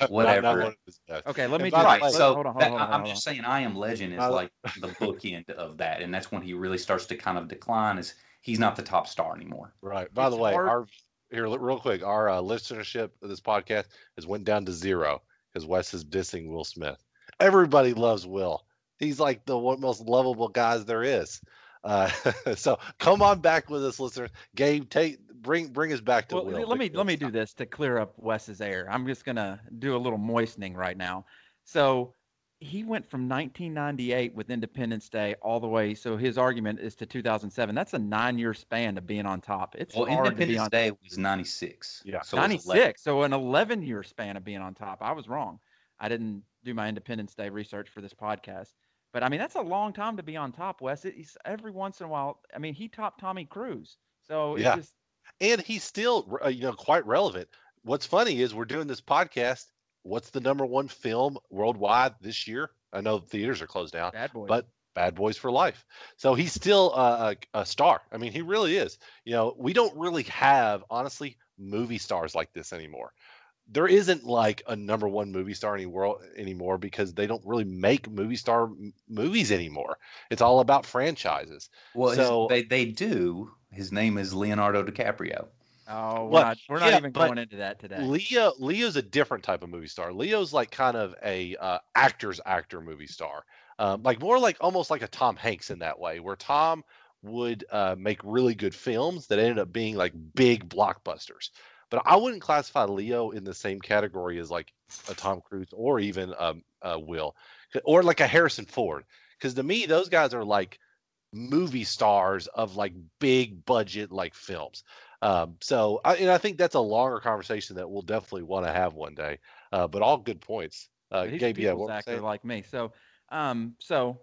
whatever. not, not one okay, let me do right, that. So hold on, hold on, that, hold on, I'm just saying I Am Legend is like the bookend of that, and that's when he really starts to kind of decline is he's not the top star anymore. Right. By it's the way, hard. our here real quick, our uh, listenership of this podcast has went down to zero because Wes is dissing Will Smith. Everybody loves Will. He's like the one most lovable guys there is. Uh, so come on back with us, listeners. Gabe, take bring bring us back to well, Will. Let me let me do this to clear up Wes's air. I'm just gonna do a little moistening right now. So he went from nineteen ninety-eight with Independence Day all the way. So his argument is to two thousand seven. That's a nine-year span of being on top. It's well, hard Independence to be on Day top. Was ninety-six. Yeah, so ninety-six. So an eleven-year span of being on top. I was wrong. I didn't do my Independence Day research for this podcast. But, I mean, that's a long time to be on top, Wes. It's every once in a while. I mean, he topped Tommy Cruise. So yeah. Just... And he's still, you know, quite relevant. What's funny is we're doing this podcast. What's the number one film worldwide this year? I know theaters are closed down. Bad Boys. But Bad Boys for life. So he's still a, a, a star. I mean, he really is. You know, we don't really have, honestly, movie stars like this anymore. There isn't like a number one movie star in the world anymore because they don't really make movie star m- movies anymore. It's all about franchises. Well, so, his, they they do. His name is Leonardo DiCaprio. Oh, we're well, not, we're not yeah, even going into that today. Leo Leo's a different type of movie star. Leo's like kind of a uh, actor's actor movie star, um, like more like almost like a Tom Hanks in that way, where Tom would uh, make really good films that ended up being like big blockbusters. But I wouldn't classify Leo in the same category as like a Tom Cruise or even um, uh, Will or like a Harrison Ford. Because to me, those guys are like movie stars of like big budget like films. Um, so I, and I think that's a longer conversation that we'll definitely want to have one day. Uh, but all good points. Uh, he's Gabe, a yeah, what actor like me. So, um, so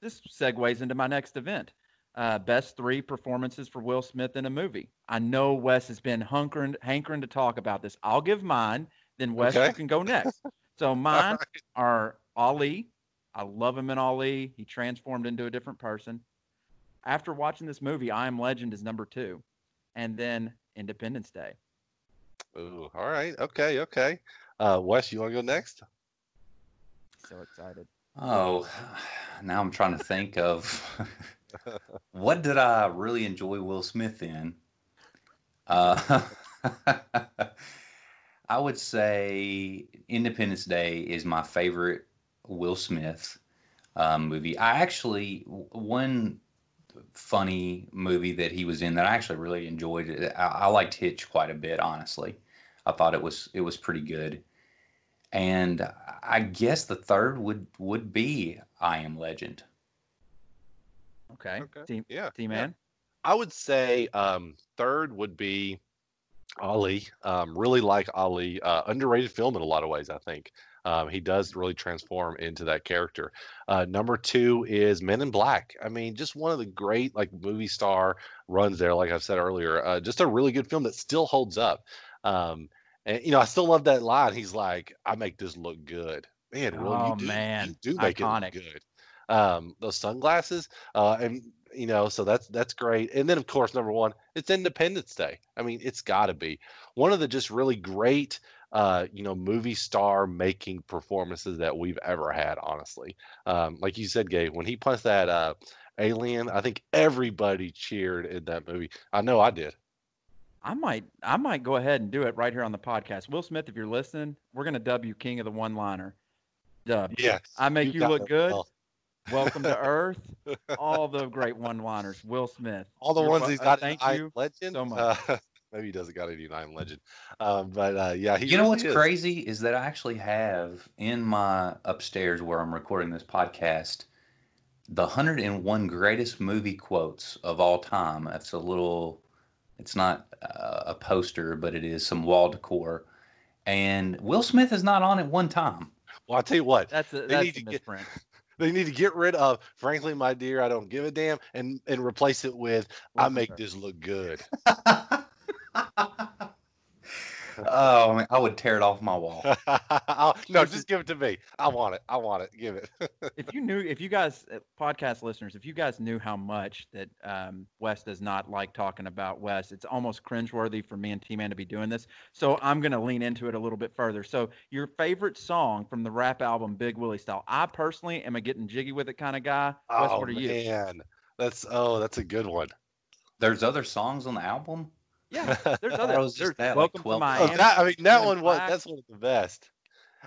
this segues into my next event. Uh, best three performances for Will Smith in a movie. I know Wes has been hunkering, hankering to talk about this. I'll give mine, then Wes okay. can go next. So mine right. are Ali. I love him in Ali. He transformed into a different person. After watching this movie, I Am Legend is number two. And then Independence Day. Ooh, all right. Okay, okay. Uh, Wes, you want to go next? So excited. Oh, now I'm trying to think of... What did I really enjoy Will Smith in? Uh, I would say Independence Day is my favorite Will Smith um, movie. I actually, one funny movie that he was in that I actually really enjoyed, I, I liked Hitch quite a bit, honestly. I thought it was it was pretty good. And I guess the third would, would be I Am Legend. Okay. okay. Team, yeah. Team man. Yeah. I would say um, third would be Ali. Um, really like Ali. Uh, underrated film in a lot of ways, I think. Um, he does really transform into that character. Uh, number two is Men in Black. I mean, just one of the great like movie star runs there, like I've said earlier. Uh, just a really good film that still holds up. Um, and, you know, I still love that line. He's like, I make this look good. Man, Will, oh, you do, man. You do make Iconic. It look good. Um, those sunglasses, uh, and you know, so that's that's great. And then, of course, number one, it's Independence Day. I mean, it's got to be one of the just really great, uh, you know, movie star making performances that we've ever had. Honestly, um, like you said, Gabe, when he punched that uh, alien, I think everybody cheered in that movie. I know I did. I might, I might go ahead and do it right here on the podcast. Will Smith, if you're listening, we're gonna dub you king of the one-liner. Dub. Yes, I make you, you look good. Well. Welcome to Earth. All the great one-liners. Will Smith. All the You're ones he's got. Uh, thank you legend. So much. Uh, maybe he doesn't got any nine legend. Um, but uh, yeah, he. You really know what's is. crazy is that I actually have in my upstairs where I'm recording this podcast the one hundred and one greatest movie quotes of all time. It's a little. It's not uh, a poster, but it is some wall decor, and Will Smith is not on it one time. Well, I tell you what. That's a, that's a misprint. Get... They need to get rid of "Frankly, my dear, I don't give a damn" and and replace it with "I make this look good." Oh, man, I would tear it off my wall. No, just give it to me. I want it. I want it. Give it. If you knew, if you guys, podcast listeners, if you guys knew how much that um, Wes does not like talking about Wes, it's almost cringeworthy for me and T-Man to be doing this. So I'm going to lean into it a little bit further. So your favorite song from the rap album, Big Willie Style. I personally am a getting jiggy with it kind of guy. Wes, oh, what are you? Man. That's, oh, that's a good one. There's other songs on the album? Yeah, there's other. There's that, Welcome like to Miami. Oh, that, I mean, that Men one was that's one of the best.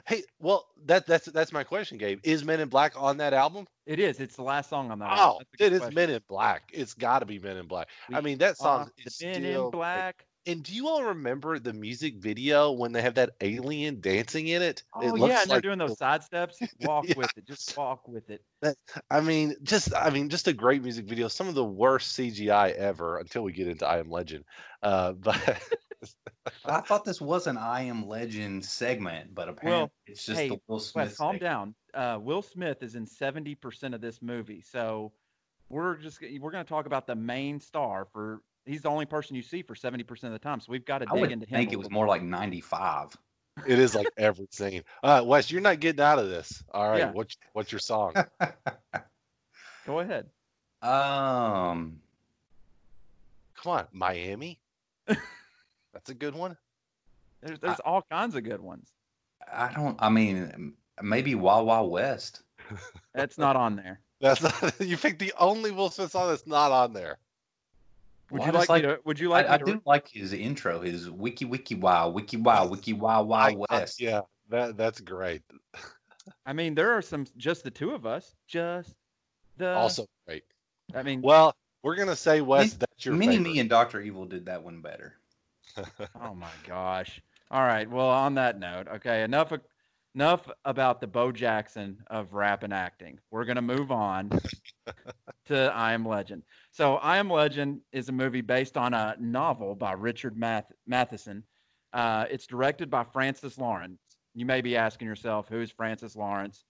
Hey, well, that that's that's my question, Gabe. Is Men in Black on that album? It is. It's the last song on that. Oh, it is question. Men in Black. It's got to be Men in Black. We I mean, that song is Men still, in Black. Like, and do you all remember the music video when they have that alien dancing in it? Oh, it looks yeah, and like, they're doing those side steps. Walk yeah. with it. Just walk with it. That, I mean, just I mean, just a great music video. Some of the worst C G I ever until we get into I Am Legend. Uh, but I thought this was an I Am Legend segment, but apparently well, it's just hey, the Will Smith. Wes, calm down. Uh, Will Smith is in seventy percent of this movie, so we're just we're going to talk about the main star for. He's the only person you see for seventy percent of the time, so we've got to dig into him. I think it was more like ninety-five. It is like every scene. Uh, Wes, you're not getting out of this. All right, yeah. what's what's your song? Go ahead. Um, come on, Miami. That's a good one. There's there's I, all kinds of good ones. I don't. I mean, maybe Wild Wild West. That's not on there. That's not. You picked the only Will Smith song that's not on there. Would well, you like, like to, would you like I, I did like his intro, his wiki wiki wow, wiki wow, wiki wow, wow west. Yeah, that that's great. I mean, there are some just the two of us. Just the also great. I mean well, we're gonna say Wes, that's your Mini Me and Doctor Evil did that one better. Oh my gosh. All right. Well, on that note, okay, enough enough about the Bo Jackson of rap and acting. We're gonna move on to I Am Legend. So I Am Legend is a movie based on a novel by Richard Math- Matheson. Uh, it's directed by Francis Lawrence. You may be asking yourself, who's Francis Lawrence?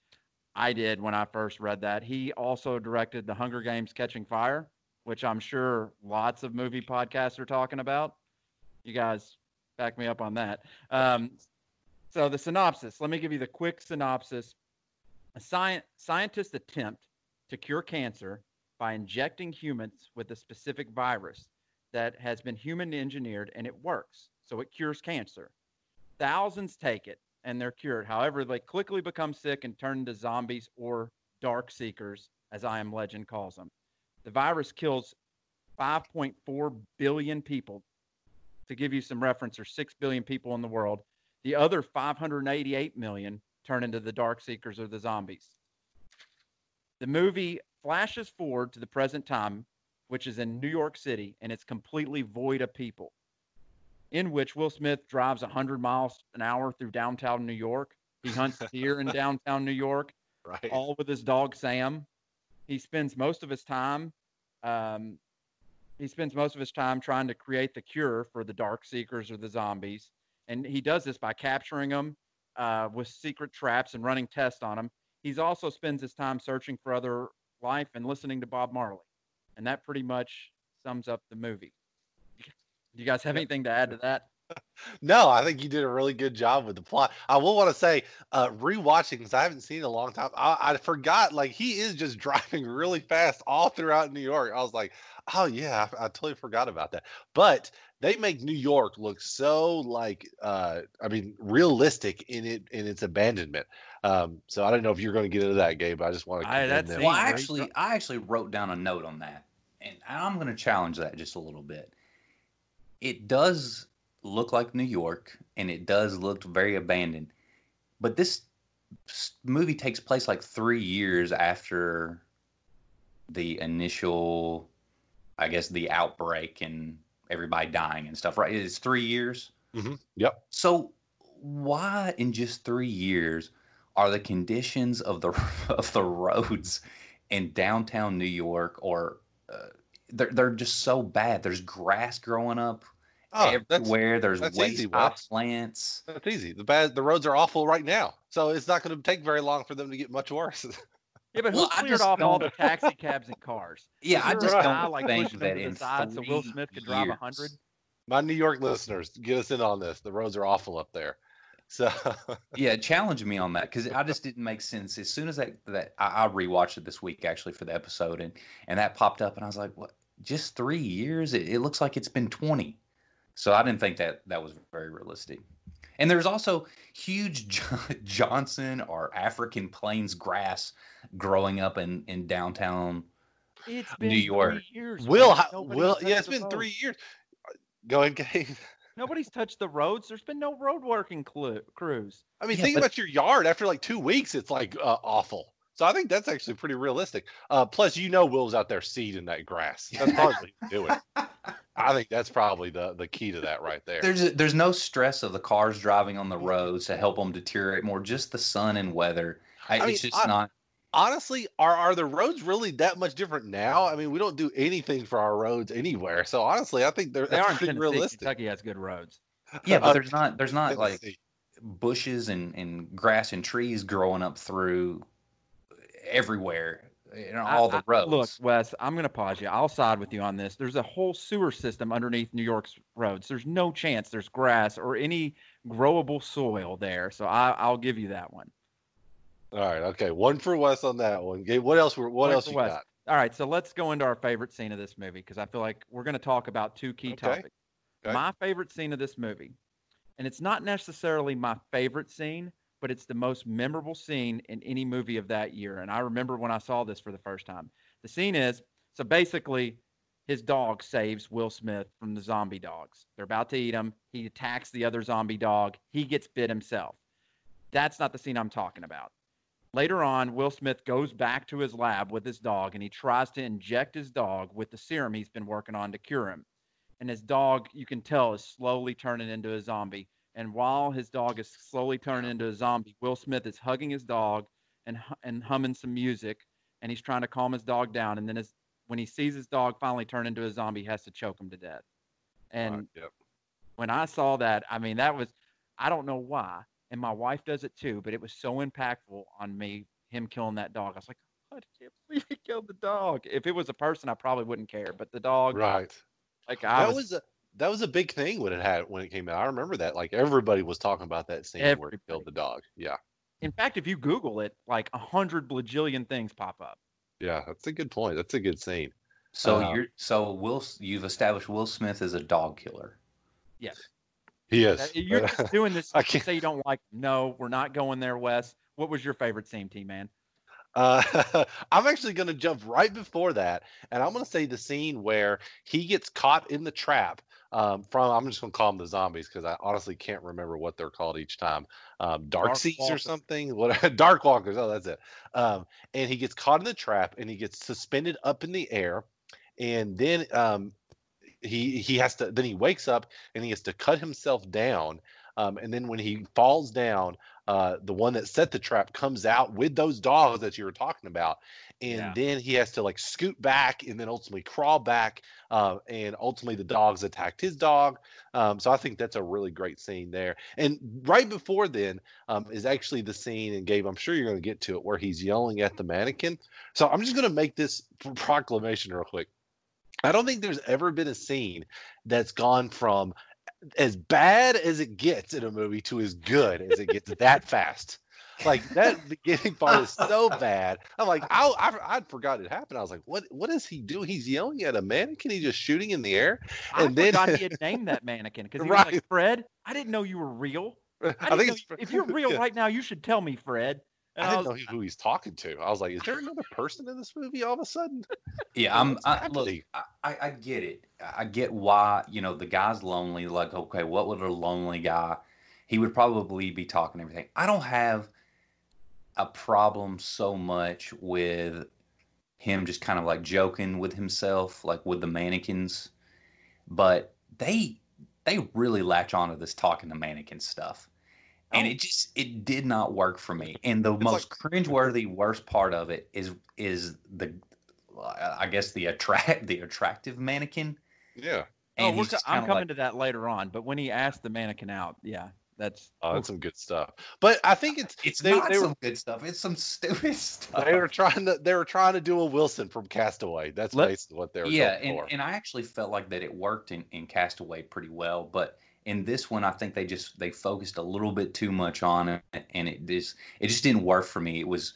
I did when I first read that. He also directed The Hunger Games: Catching Fire, which I'm sure lots of movie podcasts are talking about. You guys back me up on that. Um, so the synopsis, let me give you the quick synopsis. A sci- scientist's attempt to cure cancer by injecting humans with a specific virus that has been human engineered, and it works. So it cures cancer. Thousands take it and they're cured. However, they quickly become sick and turn into zombies or dark seekers, as I Am Legend calls them. The virus kills five point four billion people. To give you some reference, there's six billion people in the world. The other five hundred eighty-eight million turn into the dark seekers or the zombies. The movie flashes forward to the present time, which is in New York City, and it's completely void of people, in which Will Smith drives one hundred miles an hour through downtown New York. He hunts deer in downtown New York, right. all with his dog Sam. He spends most of his time um, he spends most of his time trying to create the cure for the dark seekers or the zombies, and he does this by capturing them uh, with secret traps and running tests on them. He also spends his time searching for other life and listening to Bob Marley, and that pretty much sums up the movie. Do you guys have anything to add to that? No, I think you did a really good job with the plot. I will want to say, uh, rewatching, because I haven't seen it in a long time, I, I forgot, like, he is just driving really fast all throughout New York. I was like, oh, yeah, I, I totally forgot about that. But they make New York look so, like, uh, I mean, realistic in it in its abandonment. Um, so I don't know if you're going to get into that, Gabe. I just want to. I, that's well, I actually, I actually wrote down a note on that, and I'm going to challenge that just a little bit. It does look like New York, and it does look very abandoned. But this movie takes place like three years after the initial, I guess, the outbreak and everybody dying and stuff. Right? It's three years. Mm-hmm. Yep. So why in just three years? Are the conditions of the of the roads in downtown New York, or uh, they're they're just so bad? There's grass growing up oh, everywhere. There's waste high plants. That's easy. The bad the roads are awful right now, so it's not going to take very long for them to get much worse. Yeah, but who well, cleared off all the taxi cabs and cars? Yeah, I just right. don't like think that in side so Will Smith could drive a hundred. My New York listeners, get us in on this. The roads are awful up there. So yeah, challenge me on that because I just didn't make sense. As soon as that that I, I rewatched it this week actually for the episode, and and that popped up, and I was like, what? Just three years? It, it looks like it's been twenty. So I didn't think that that was very realistic. And there's also huge Johnson or African Plains grass growing up in, in downtown it's been New York. Three years, Will, Will yeah, it's been roads. three years. Go ahead, Gabe. Nobody's touched the roads. There's been no road working cl- crews. I mean, yeah, think but, about your yard. After like two weeks, it's like uh, awful. So I think that's actually pretty realistic. Uh, plus, you know, Will's out there seeding that grass. That's probably doing it. I think that's probably the, the key to that right there. There's a, there's no stress of the cars driving on the roads to help them deteriorate more. Just the sun and weather. I, I mean, it's just I, not. Honestly, are are the roads really that much different now? I mean, we don't do anything for our roads anywhere. So honestly, I think they're they that's aren't pretty realistic. Kentucky has good roads. Yeah, but there's not there's not like bushes and, and grass and trees growing up through everywhere. You know, all I, the roads. I, look, Wes, I'm going to pause you. I'll side with you on this. There's a whole sewer system underneath New York's roads. There's no chance there's grass or any growable soil there. So I, I'll give you that one. All right. Okay. One for Wes on that one. Gabe, what else? What one else you Wes. got? All right. So let's go into our favorite scene of this movie because I feel like we're going to talk about two key okay. topics. Okay. My favorite scene of this movie, and it's not necessarily my favorite scene, but it's the most memorable scene in any movie of that year. And I remember when I saw this for the first time. The scene is, so basically, his dog saves Will Smith from the zombie dogs. They're about to eat him. He attacks the other zombie dog. He gets bit himself. That's not the scene I'm talking about. Later on, Will Smith goes back to his lab with his dog, and he tries to inject his dog with the serum he's been working on to cure him. And his dog, you can tell, is slowly turning into a zombie. And while his dog is slowly turning into a zombie, Will Smith is hugging his dog and and humming some music, and he's trying to calm his dog down. And then his, when he sees his dog finally turn into a zombie, he has to choke him to death. And uh, yep. when I saw that, I mean, that was, I don't know why, and my wife does it too, but it was so impactful on me, him killing that dog. I was like, oh, I can't believe he killed the dog. If it was a person, I probably wouldn't care, but the dog. Right. Like I that was... was a- That was a big thing when it had when it came out. I remember that. Like everybody was talking about that scene everybody. where he killed the dog. Yeah. In fact, if you Google it, like a hundred bajillion things pop up. Yeah, that's a good point. That's a good scene. So um, you're so Will. You've established Will Smith is a dog killer. Yes. He is. You're just doing this to say you don't like him. No, we're not going there, Wes. What was your favorite scene, T-Man? Uh, I'm actually going to jump right before that, and I'm going to say the scene where he gets caught in the trap. Um, from I'm just gonna call them the zombies because I honestly can't remember what they're called each time. Um, dark Seeds or something. What Dark Walkers? Oh, that's it. Um, and he gets caught in the trap and he gets suspended up in the air, and then um, he he has to. Then he wakes up and he has to cut himself down. Um, and then when he falls down, uh, the one that set the trap comes out with those dogs that you were talking about. And yeah. then he has to like scoot back and then ultimately crawl back. Uh, and ultimately the dogs attacked his dog. Um, so I think that's a really great scene there. And right before then um, is actually the scene, and Gabe, I'm sure you're going to get to it, where he's yelling at the mannequin. So I'm just going to make this proclamation real quick. I don't think there's ever been a scene that's gone from as bad as it gets in a movie to as good as it gets that fast. Like that beginning part is so bad. I'm like, I, I, I forgot it happened. I was like, what, what is he doing? He's yelling at a mannequin. He's just shooting in the air. And I then, forgot he had named that mannequin. Cause he right. was like, Fred, I didn't know you were real. I, didn't I think know, it's, if you're real yeah. right now, you should tell me, Fred. And I didn't I was, know who he's talking to. I was like, is there another person in this movie all of a sudden? Yeah, I'm, I, look, I, I get it. I get why, you know, the guy's lonely. Like, okay, what would a lonely guy, he would probably be talking everything. I don't have a problem so much with him just kind of like joking with himself, like with the mannequins. But they they really latch on to this talking to mannequin stuff. And it just, it did not work for me. And the it's most like, cringeworthy, worst part of it is, is the, I guess the attract, the attractive mannequin. Yeah. And oh, we're co- I'm coming like, to that later on. But when he asked the mannequin out, yeah. That's oh, that's some good stuff. But I think it's it's they, not they some were, good stuff. It's some stupid stuff. They were trying to they were trying to do a Wilson from Castaway. That's Let, basically what they were. Yeah, and, for. and I actually felt like that it worked in, in Castaway pretty well, but in this one I think they just they focused a little bit too much on it, and it just it just didn't work for me. It was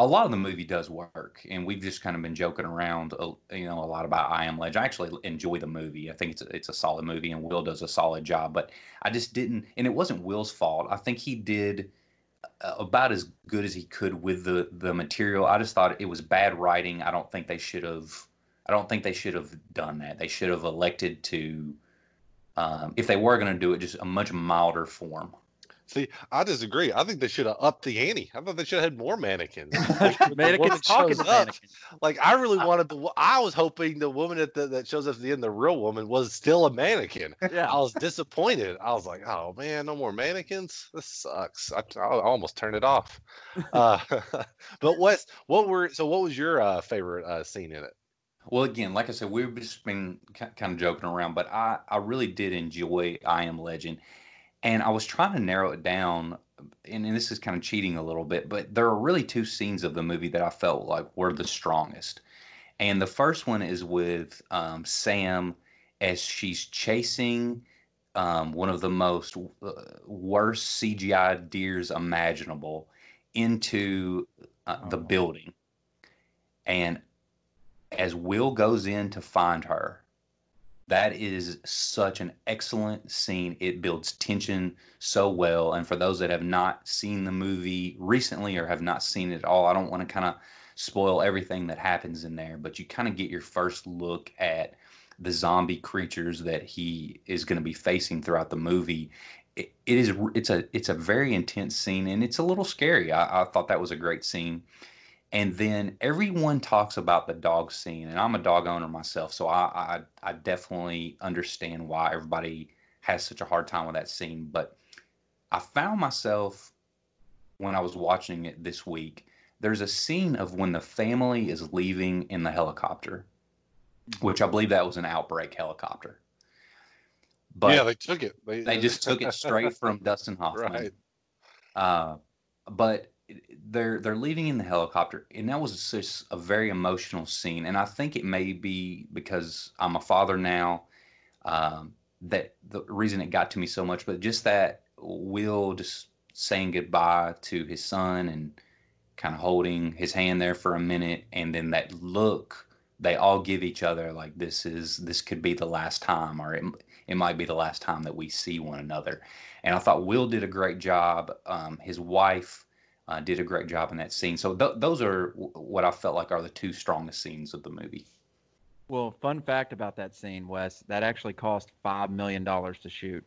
a lot of the movie does work, and we've just kind of been joking around, you know, a lot about I Am Legend. I actually enjoy the movie. I think it's a, it's a solid movie, and Will does a solid job. But I just didn't, and it wasn't Will's fault. I think he did about as good as he could with the the material. I just thought it was bad writing. I don't think they should have. I don't think they should have done that. They should have elected to, um, if they were going to do it, just a much milder form. See, I disagree. I think they should have upped the ante. I thought they should have had more mannequins. Like, mannequins talking to mannequins. Like, I really wanted the. I was hoping the woman at the, that shows up at the end, the real woman, was still a mannequin. Yeah. I was disappointed. I was like, oh man, no more mannequins. This sucks. I, I almost turned it off. Uh, but what? What were? So, what was your uh, favorite uh, scene in it? Well, again, like I said, we've just been kind of joking around, but I, I really did enjoy I Am Legend. And I was trying to narrow it down, and, and this is kind of cheating a little bit, but there are really two scenes of the movie that I felt like were the strongest. And the first one is with um, Sam as she's chasing um, one of the most uh, worst C G I deers imaginable into uh, oh. the building. And as Will goes in to find her, that is such an excellent scene. It builds tension so well. And for those that have not seen the movie recently or have not seen it at all, I don't want to kind of spoil everything that happens in there, but you kind of get your first look at the zombie creatures that he is going to be facing throughout the movie. It, it is, it's a, it's a very intense scene, and it's a little scary. I, I thought that was a great scene. And then everyone talks about the dog scene, and I'm a dog owner myself, so I, I I definitely understand why everybody has such a hard time with that scene. But I found myself, when I was watching it this week, there's a scene of when the family is leaving in the helicopter, which I believe that was an Outbreak helicopter. But yeah, they took it. They, they just took it straight from Dustin Hoffman. Right. Uh, but... They're they're leaving in the helicopter, and that was just a very emotional scene. And I think it may be because I'm a father now, um, that the reason it got to me so much. But just that Will just saying goodbye to his son and kind of holding his hand there for a minute, and then that look they all give each other, like this is this could be the last time, or it it might be the last time that we see one another. And I thought Will did a great job. Um, his wife. Uh, did a great job in that scene. So th- those are w- what I felt like are the two strongest scenes of the movie. Well, fun fact about that scene, Wes, that actually cost five million dollars to shoot.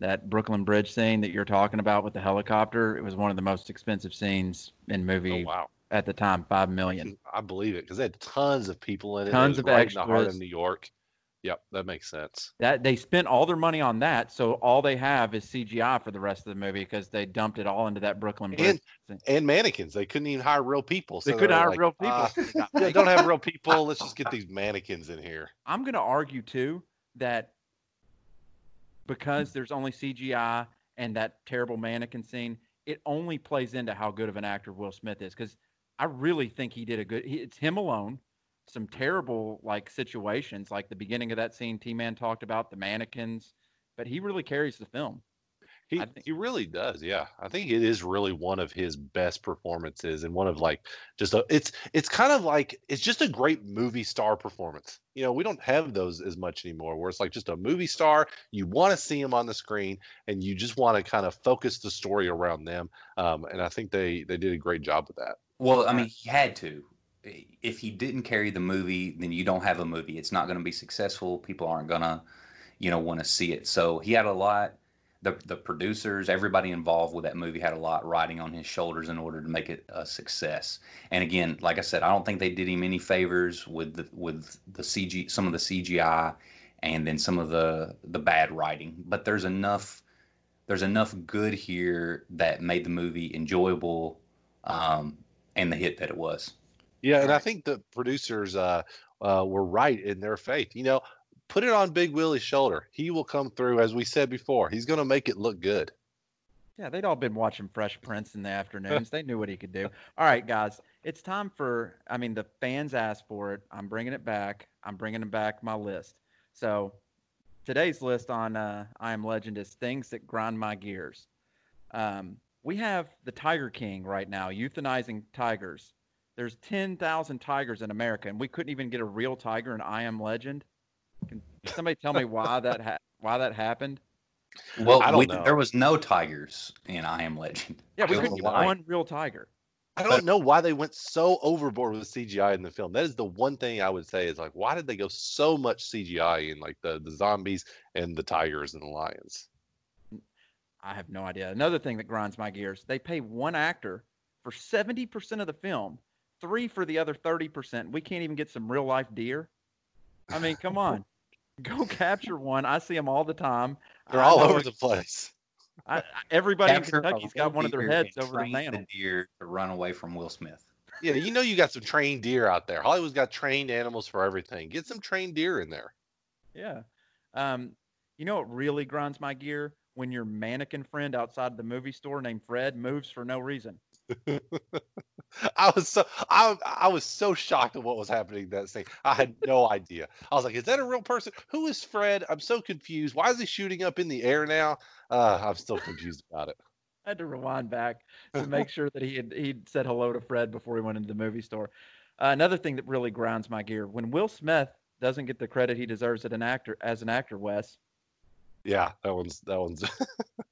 That Brooklyn Bridge scene that you're talking about with the helicopter, it was one of the most expensive scenes in movie oh, wow. at the time, five million dollars. I believe it, because they had tons of people in it. Tons it of right extras. In the heart of New York. Yep, that makes sense. That they spent all their money on that, so all they have is C G I for the rest of the movie because they dumped it all into that Brooklyn Bridge. And, and mannequins. They couldn't even hire real people. So they couldn't hire like, real people. Uh, they don't have real people. Let's just get these mannequins in here. I'm going to argue, too, that because there's only C G I and that terrible mannequin scene, it only plays into how good of an actor Will Smith is, because I really think he did a good – it's him alone. Some terrible like situations, like the beginning of that scene T-Man talked about, the mannequins, but he really carries the film. He he really does, yeah. I think it is really one of his best performances, and one of like just a, it's it's kind of like it's just a great movie star performance. You know, we don't have those as much anymore, where it's like just a movie star. You want to see him on the screen, and you just want to kind of focus the story around them. Um, and I think they they did a great job with that. Well, I mean, he had to. If he didn't carry the movie, then you don't have a movie. It's not going to be successful. People aren't going to, you know, want to see it. So he had a lot. The the producers, everybody involved with that movie had a lot riding on his shoulders in order to make it a success. And again, like I said, I don't think they did him any favors with the, with the C G, some of the C G I, and then some of the the bad writing. But there's enough there's enough good here that made the movie enjoyable, um, and the hit that it was. Yeah, and I think the producers uh, uh, were right in their faith. You know, put it on Big Willie's shoulder. He will come through, as we said before. He's going to make it look good. Yeah, they'd all been watching Fresh Prince in the afternoons. They knew what he could do. All right, guys, it's time for, I mean, the fans asked for it. I'm bringing it back. I'm bringing back my list. So today's list on uh, I Am Legend is things that grind my gears. Um, we have the Tiger King right now, euthanizing tigers. There's ten thousand tigers in America, and we couldn't even get a real tiger in I Am Legend. Can somebody tell me why that ha- why that happened? Well, I don't we, know. There was no tigers in I Am Legend. Yeah, we couldn't get one real tiger. I don't know why they went so overboard with C G I in the film. That is the one thing I would say is, like, why did they go so much C G I in, like, the, the zombies and the tigers and the lions? I have no idea. Another thing that grinds my gears, they pay one actor for seventy percent of the film, three for the other thirty percent. We can't even get some real-life deer. I mean, come on. Go capture one. I see them all the time. They're all over the place. I, I, everybody capture in Kentucky's got one of their heads over the animal. The deer to run away from Will Smith. Yeah, you know you got some trained deer out there. Hollywood's got trained animals for everything. Get some trained deer in there. Yeah. Um, you know what really grinds my gear? When your mannequin friend outside the movie store named Fred moves for no reason. I was so I I was so shocked at what was happening that scene. I had no idea. I was like, "Is that a real person? Who is Fred? I'm so confused. Why is he shooting up in the air now?" Uh, I'm still confused about it. I had to rewind back to make sure that he had he'd said hello to Fred before he went into the movie store. Uh, another thing that really grinds my gear when Will Smith doesn't get the credit he deserves as an actor. As an actor, Wes. Yeah, that one's that one's.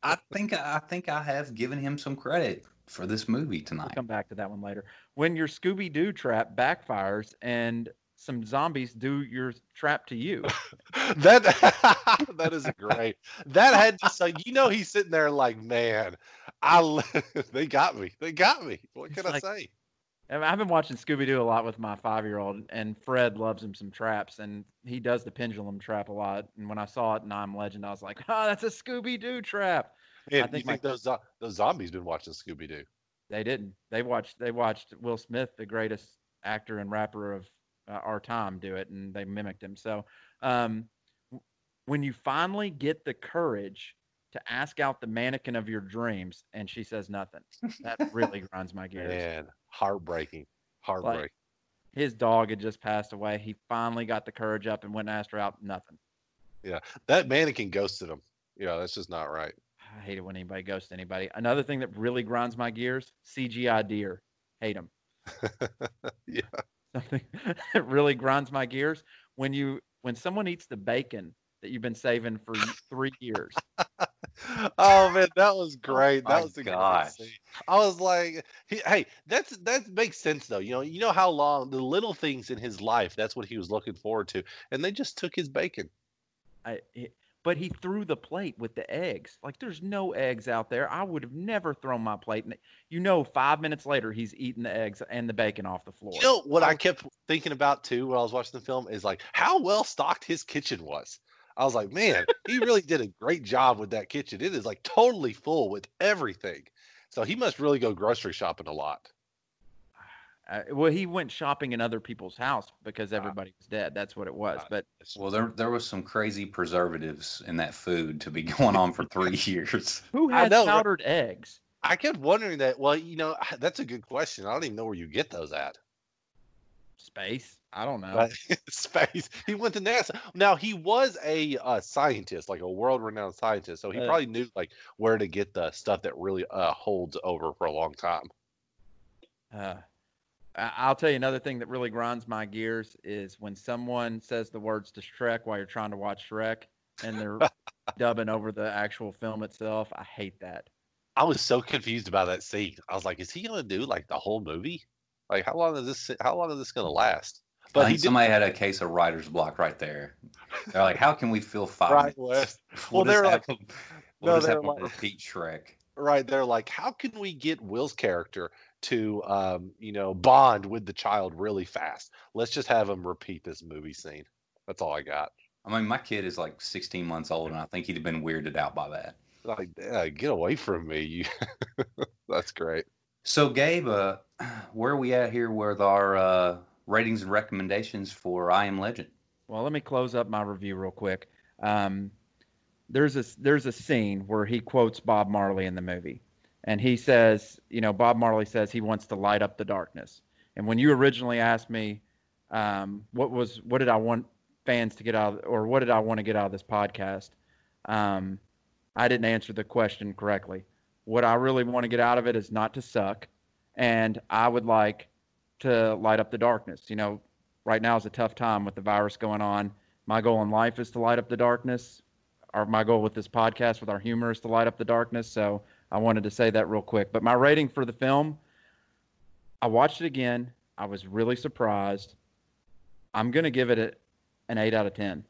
I think I think I have given him some credit for this movie tonight. We'll come back to that one later. When your Scooby-Doo trap backfires and some zombies do your trap to you. that that is great. That had just like you know he's sitting there like, man, I they got me. They got me. What can I say? I've been watching Scooby-Doo a lot with my five-year-old, and Fred loves him some traps, and he does the pendulum trap a lot. And when I saw it in I'm Legend, I was like, oh, that's a Scooby-Doo trap. And I think, you think my, those those zombies been watching Scooby-Doo? They didn't. They watched They watched Will Smith, the greatest actor and rapper of uh, our time, do it, and they mimicked him. So um, when you finally get the courage to ask out the mannequin of your dreams, and she says nothing, that really grinds my gears. Man, heartbreaking. Heartbreaking. Like, his dog had just passed away. He finally got the courage up and went and asked her out. Nothing. Yeah, that mannequin ghosted him. Yeah, that's just not right. I hate it when anybody ghosts anybody. Another thing that really grinds my gears, C G I deer. Hate them. Yeah. Something that really grinds my gears when you when someone eats the bacon that you've been saving for three years. Oh man, that was great. Oh, that was a gosh. Good scene. I was like, hey, that's that makes sense though. You know, you know how long the little things in his life, that's what he was looking forward to, and they just took his bacon. I. It, But he threw the plate with the eggs. Like, there's no eggs out there. I would have never thrown my plate. And you know, five minutes later, he's eating the eggs and the bacon off the floor. You know what I kept thinking about, too, when I was watching the film is, like, how well-stocked his kitchen was. I was like, man, he really did a great job with that kitchen. It is, like, totally full with everything. So he must really go grocery shopping a lot. Uh, well, he went shopping in other people's house because everybody was dead. That's what it was. But well, there there was some crazy preservatives in that food to be going on for three years. Who had powdered eggs? I kept wondering that. Well, you know, that's a good question. I don't even know where you get those at. Space? I don't know. But, space. He went to NASA. Now he was a uh, scientist, like a world-renowned scientist, so he uh, probably knew like where to get the stuff that really uh, holds over for a long time. Uh. I'll tell you another thing that really grinds my gears is when someone says the words to Shrek while you're trying to watch Shrek and they're dubbing over the actual film itself. I hate that. I was so confused about that scene. I was like, is he going to do like the whole movie? Like how long is this, how long is this going to last? But I think somebody had a case of writer's block right there. They're like, how can we fill five right, minutes? We'll, well they're like, them, we'll no, just they're have like, repeat Shrek. Right. They're like, how can we get Will's character to, um, you know, bond with the child really fast? Let's just have him repeat this movie scene. That's all I got. I mean, my kid is like sixteen months old, and I think he'd have been weirded out by that. Like, yeah, get away from me. That's great. So, Gabe, uh, where are we at here with our uh, ratings and recommendations for I Am Legend? Well, let me close up my review real quick. Um, there's a, there's a scene where he quotes Bob Marley in the movie. And he says, you know, Bob Marley says he wants to light up the darkness. And when you originally asked me, um, what was, what did I want fans to get out of, or what did I want to get out of this podcast? Um, I didn't answer the question correctly. What I really want to get out of it is not to suck. And I would like to light up the darkness. You know, right now is a tough time with the virus going on. My goal in life is to light up the darkness. Our, my goal with this podcast, with our humor, is to light up the darkness. So I wanted to say that real quick. But my rating for the film, I watched it again. I was really surprised. I'm going to give it a, an eight out of ten.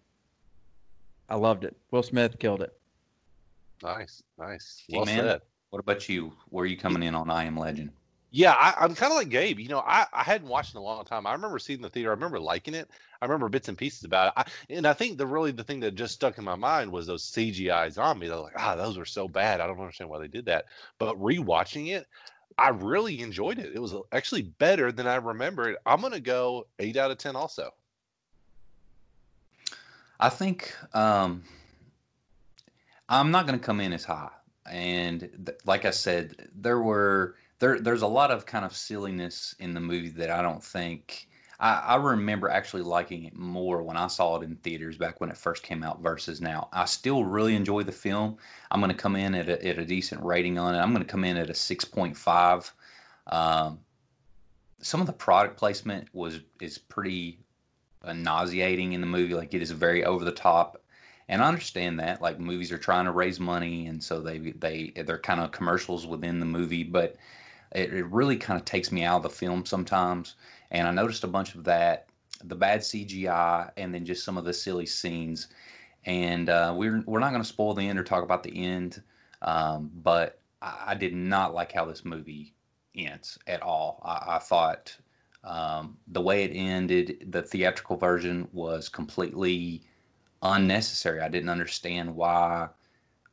I loved it. Will Smith killed it. Nice, nice. Well hey, man, said. What about you? Where are you coming in on I Am Legend? Yeah, I, I'm kind of like Gabe. You know, I, I hadn't watched in a long time. I remember seeing it in the theater. I remember liking it. I remember bits and pieces about it. I, and I think the really the thing that just stuck in my mind was those C G I zombies. I was like, ah, those were so bad. I don't understand why they did that. But rewatching it, I really enjoyed it. It was actually better than I remembered. I'm going to go eight out of ten also. I think um, I'm not going to come in as high. And th- like I said, there were... There, there's a lot of kind of silliness in the movie that I don't think I, I remember actually liking it more when I saw it in theaters back when it first came out versus now. I still really enjoy the film. I'm going to come in at a, at a decent rating on it. I'm going to come in at a six point five. Um, some of the product placement was is pretty uh, nauseating in the movie. Like it is very over the top. And I understand that, like, movies are trying to raise money. And so they, they, they're kind of commercials within the movie, but It, it really kind of takes me out of the film sometimes, and I noticed a bunch of that, the bad C G I, and then just some of the silly scenes. And uh, we're we're not going to spoil the end or talk about the end, um, but I, I did not like how this movie ends at all. I, I thought um, the way it ended, the theatrical version, was completely unnecessary. I didn't understand why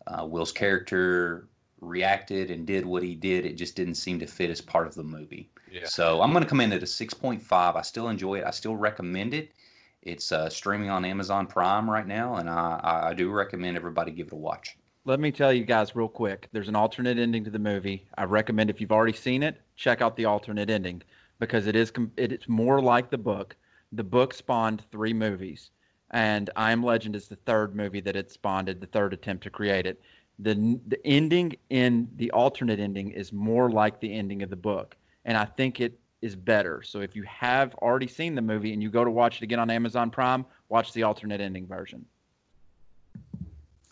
uh, Will's character reacted and did what he did. It just didn't seem to fit as part of the movie. Yeah. So I'm going to come in at a six point five. I still enjoy it. I still recommend it. It's uh, streaming on Amazon Prime right now, and I, I do recommend everybody give it a watch. Let me tell you guys real quick, there's an alternate ending to the movie. I recommend if you've already seen it, check out the alternate ending because it is it's more like the book. The book spawned three movies, and I Am Legend is the third movie that it spawned, the third attempt to create it. The the ending in the alternate ending is more like the ending of the book, and I think it is better. So if you have already seen the movie and you go to watch it again on Amazon Prime, watch the alternate ending version.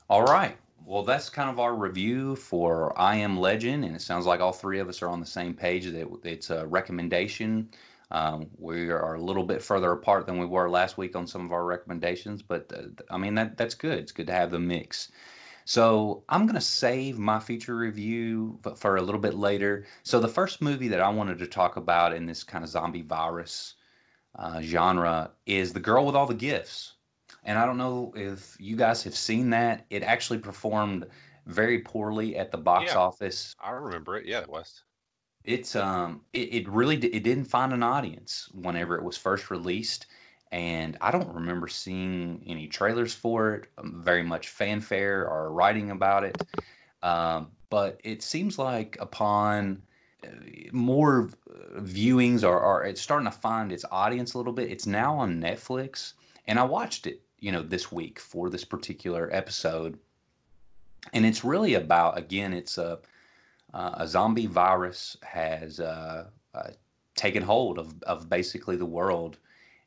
All right. Well, that's kind of our review for I Am Legend, and it sounds like all three of us are on the same page. That it's a recommendation. Um, we are a little bit further apart than we were last week on some of our recommendations, but uh, I mean, that that's good. It's good to have the mix. So I'm going to save my feature review for a little bit later. So the first movie that I wanted to talk about in this kind of zombie virus uh, genre is The Girl with All the Gifts. And I don't know if you guys have seen that. It actually performed very poorly at the box yeah, office. I remember it. Yeah, it was. It's um, it, it really it didn't find an audience whenever it was first released. And I don't remember seeing any trailers for it, very much fanfare or writing about it. Um, but it seems like upon more viewings or, or it's starting to find its audience a little bit. It's now on Netflix. And I watched it, you know, this week for this particular episode. And it's really about, again, it's a, a zombie virus has uh, uh, taken hold of, of basically the world.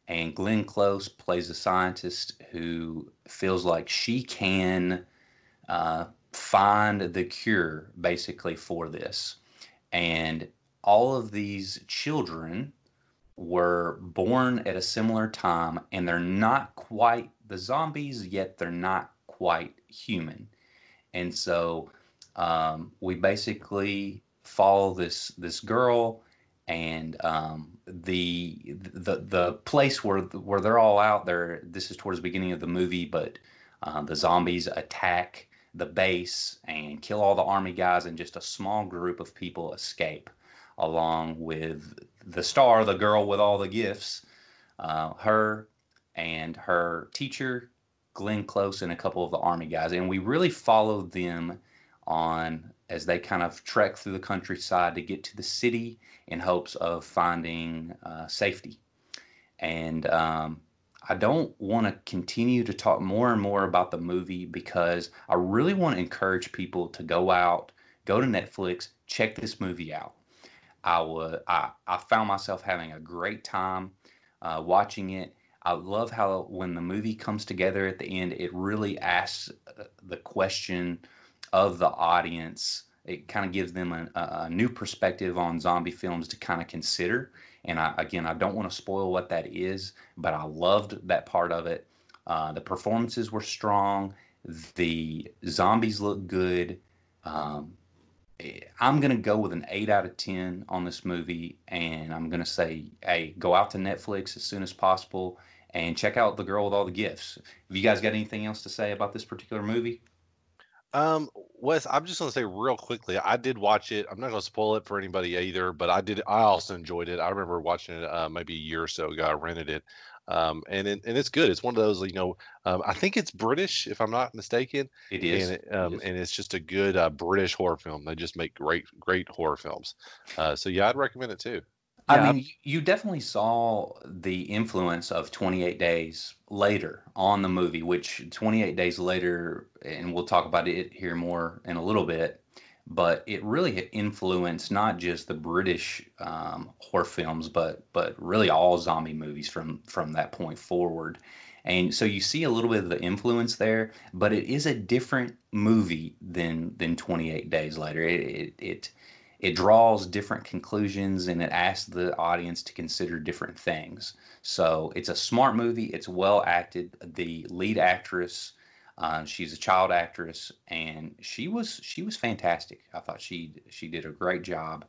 And Glenn Close plays a scientist who feels like she can uh, find the cure, basically, for this. And all of these children were born at a similar time, and they're not quite the zombies, yet they're not quite human. And so um, we basically follow this this girl. And um, the the the place where where they're all out there. This is towards the beginning of the movie, but uh, the zombies attack the base and kill all the army guys, and just a small group of people escape, along with the star, the girl with all the gifts, uh, her and her teacher, Glenn Close and a couple of the Army guys, and we really followed them on as they kind of trek through the countryside to get to the city in hopes of finding uh, safety. And um, I don't want to continue to talk more and more about the movie because I really want to encourage people to go out, go to Netflix, check this movie out. I would, I, I found myself having a great time uh, watching it. I love how when the movie comes together at the end, it really asks the question of the audience. It kind of gives them a, a new perspective on zombie films to kind of consider. And I, again, I don't want to spoil what that is, but I loved that part of it. Uh, the performances were strong. The zombies look good. Um, I'm going to go with an eight out of ten on this movie, and I'm going to say, hey, go out to Netflix as soon as possible and check out The Girl with All the Gifts. Have you guys got anything else to say about this particular movie? Um, Wes, I'm just going to say real quickly, I did watch it. I'm not going to spoil it for anybody either, but I did. I also enjoyed it. I remember watching it uh, maybe a year or so ago. I rented it, um, and it, and it's good. It's one of those, you know, um, I think it's British, if I'm not mistaken. It is, and, it, um, it is. And it's just a good uh, British horror film. They just make great, great horror films. Uh, so yeah, I'd recommend it too. I yeah, mean, I'm... you definitely saw the influence of twenty-eight Days Later on the movie, which twenty-eight Days Later, and we'll talk about it here more in a little bit, but it really influenced not just the British um, horror films, but but really all zombie movies from, from that point forward. And so you see a little bit of the influence there, but it is a different movie than than twenty-eight Days Later. It it, it It draws different conclusions, and it asks the audience to consider different things. So it's a smart movie. It's well acted. The lead actress, uh, she's a child actress, and she was she was fantastic. I thought she she did a great job.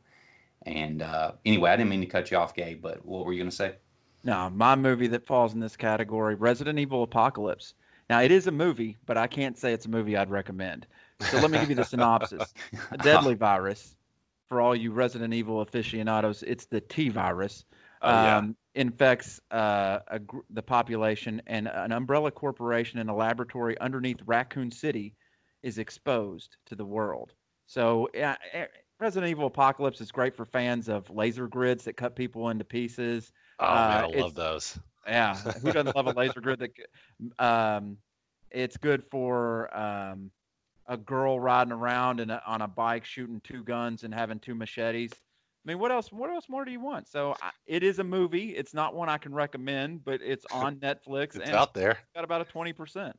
And uh, anyway, I didn't mean to cut you off, Gabe, but what were you going to say? No, my movie that falls in this category, Resident Evil Apocalypse. Now, it is a movie, but I can't say it's a movie I'd recommend. So let me give you the synopsis. A deadly virus. For all you Resident Evil aficionados, it's the T-virus. Oh, yeah. um, infects uh, a gr- the population, and an umbrella corporation in a laboratory underneath Raccoon City is exposed to the world. So uh, Resident Evil Apocalypse is great for fans of laser grids that cut people into pieces. Oh, uh, man, I love those. Yeah, who doesn't love a laser grid? That um, it's good for... Um, a girl riding around in a, on a bike, shooting two guns and having two machetes. I mean, what else, what else more do you want? So I, it is a movie. It's not one I can recommend, but it's on Netflix. It's and out there. It's got about a twenty percent.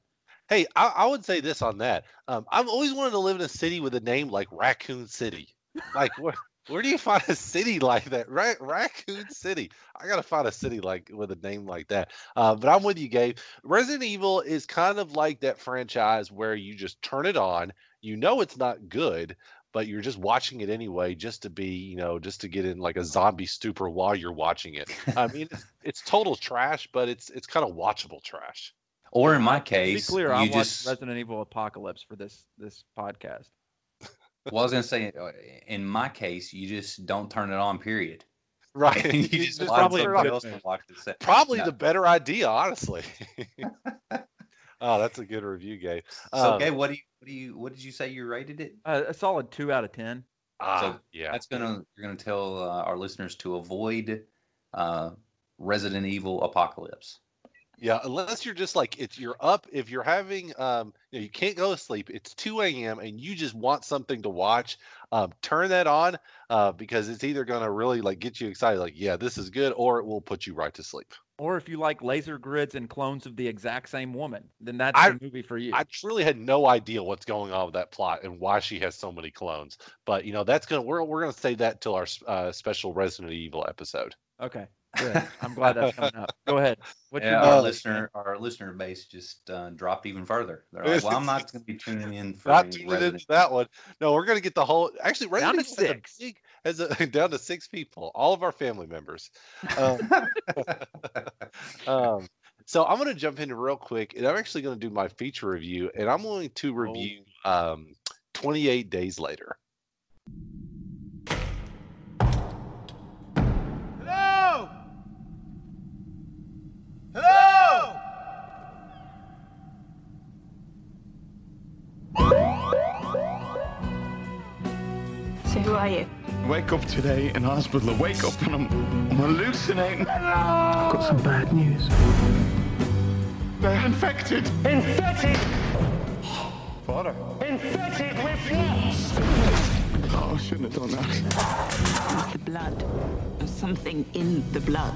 Hey, I, I would say this on that. Um, I've always wanted to live in a city with a name like Raccoon City. Like where, where do you find a city like that? Ra- Raccoon City. I got to find a city like with a name like that. Uh, but I'm with you, Gabe. Resident Evil is kind of like that franchise where you just turn it on. You know it's not good, but you're just watching it anyway just to be, you know, just to get in like a zombie stupor while you're watching it. I mean, it's, it's total trash, but it's it's kind of watchable trash. Or in my case, to be clear, I watched just... Resident Evil Apocalypse for this this podcast. Well, I was going to say, in my case, you just don't turn it on, period. Right. And you just probably else to watch this. Probably no. The better idea, honestly. Oh, that's a good review, Gabe. So, um, Gabe, what do you, what do you, what did you say you rated it? Uh, a solid two out of ten. Ah, so yeah. That's gonna you're gonna tell uh, our listeners to avoid uh, Resident Evil Apocalypse. Yeah, unless you're just like, if you're up, if you're having, um, you know, you can't go to sleep, it's two a.m. and you just want something to watch, um, turn that on uh, because it's either going to really like get you excited, like, yeah, this is good, or it will put you right to sleep. Or if you like laser grids and clones of the exact same woman, then that's I, the movie for you. I truly had no idea what's going on with that plot and why she has so many clones. But, you know, that's going to, we're, we're going to save that till our uh, special Resident Evil episode. Okay. Good. I'm glad that's coming up. Go ahead. What yeah, our listener, our listener base just uh, dropped even further. They're like, "Well, I'm not going to be tuning in for not tuning into that one." No, we're going to get the whole. Actually, right down to six. A big, as a, down to six people, all of our family members. Um, um, so I'm going to jump in real quick, and I'm actually going to do my feature review, and I'm going to review oh. um, twenty-eight Days Later. are you? I wake up today in hospital. I wake up and I'm, I'm hallucinating. No! I've got some bad news. They're infected. Infected? Father. Infected with nuts. Oh, I shouldn't have done that. The blood. There's something in the blood.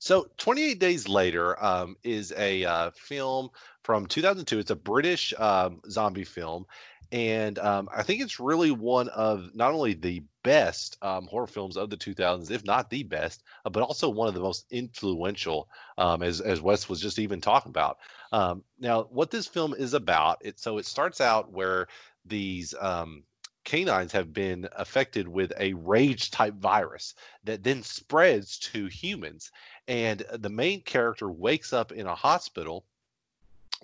So twenty-eight Days Later um, is a uh, film from two thousand two. It's a British um, zombie film. And um, I think it's really one of not only the best um, horror films of the two thousands, if not the best, uh, but also one of the most influential, um, as, as Wes was just even talking about. Um, now, what this film is about, it, so it starts out where these um, canines have been affected with a rage-type virus that then spreads to humans. And the main character wakes up in a hospital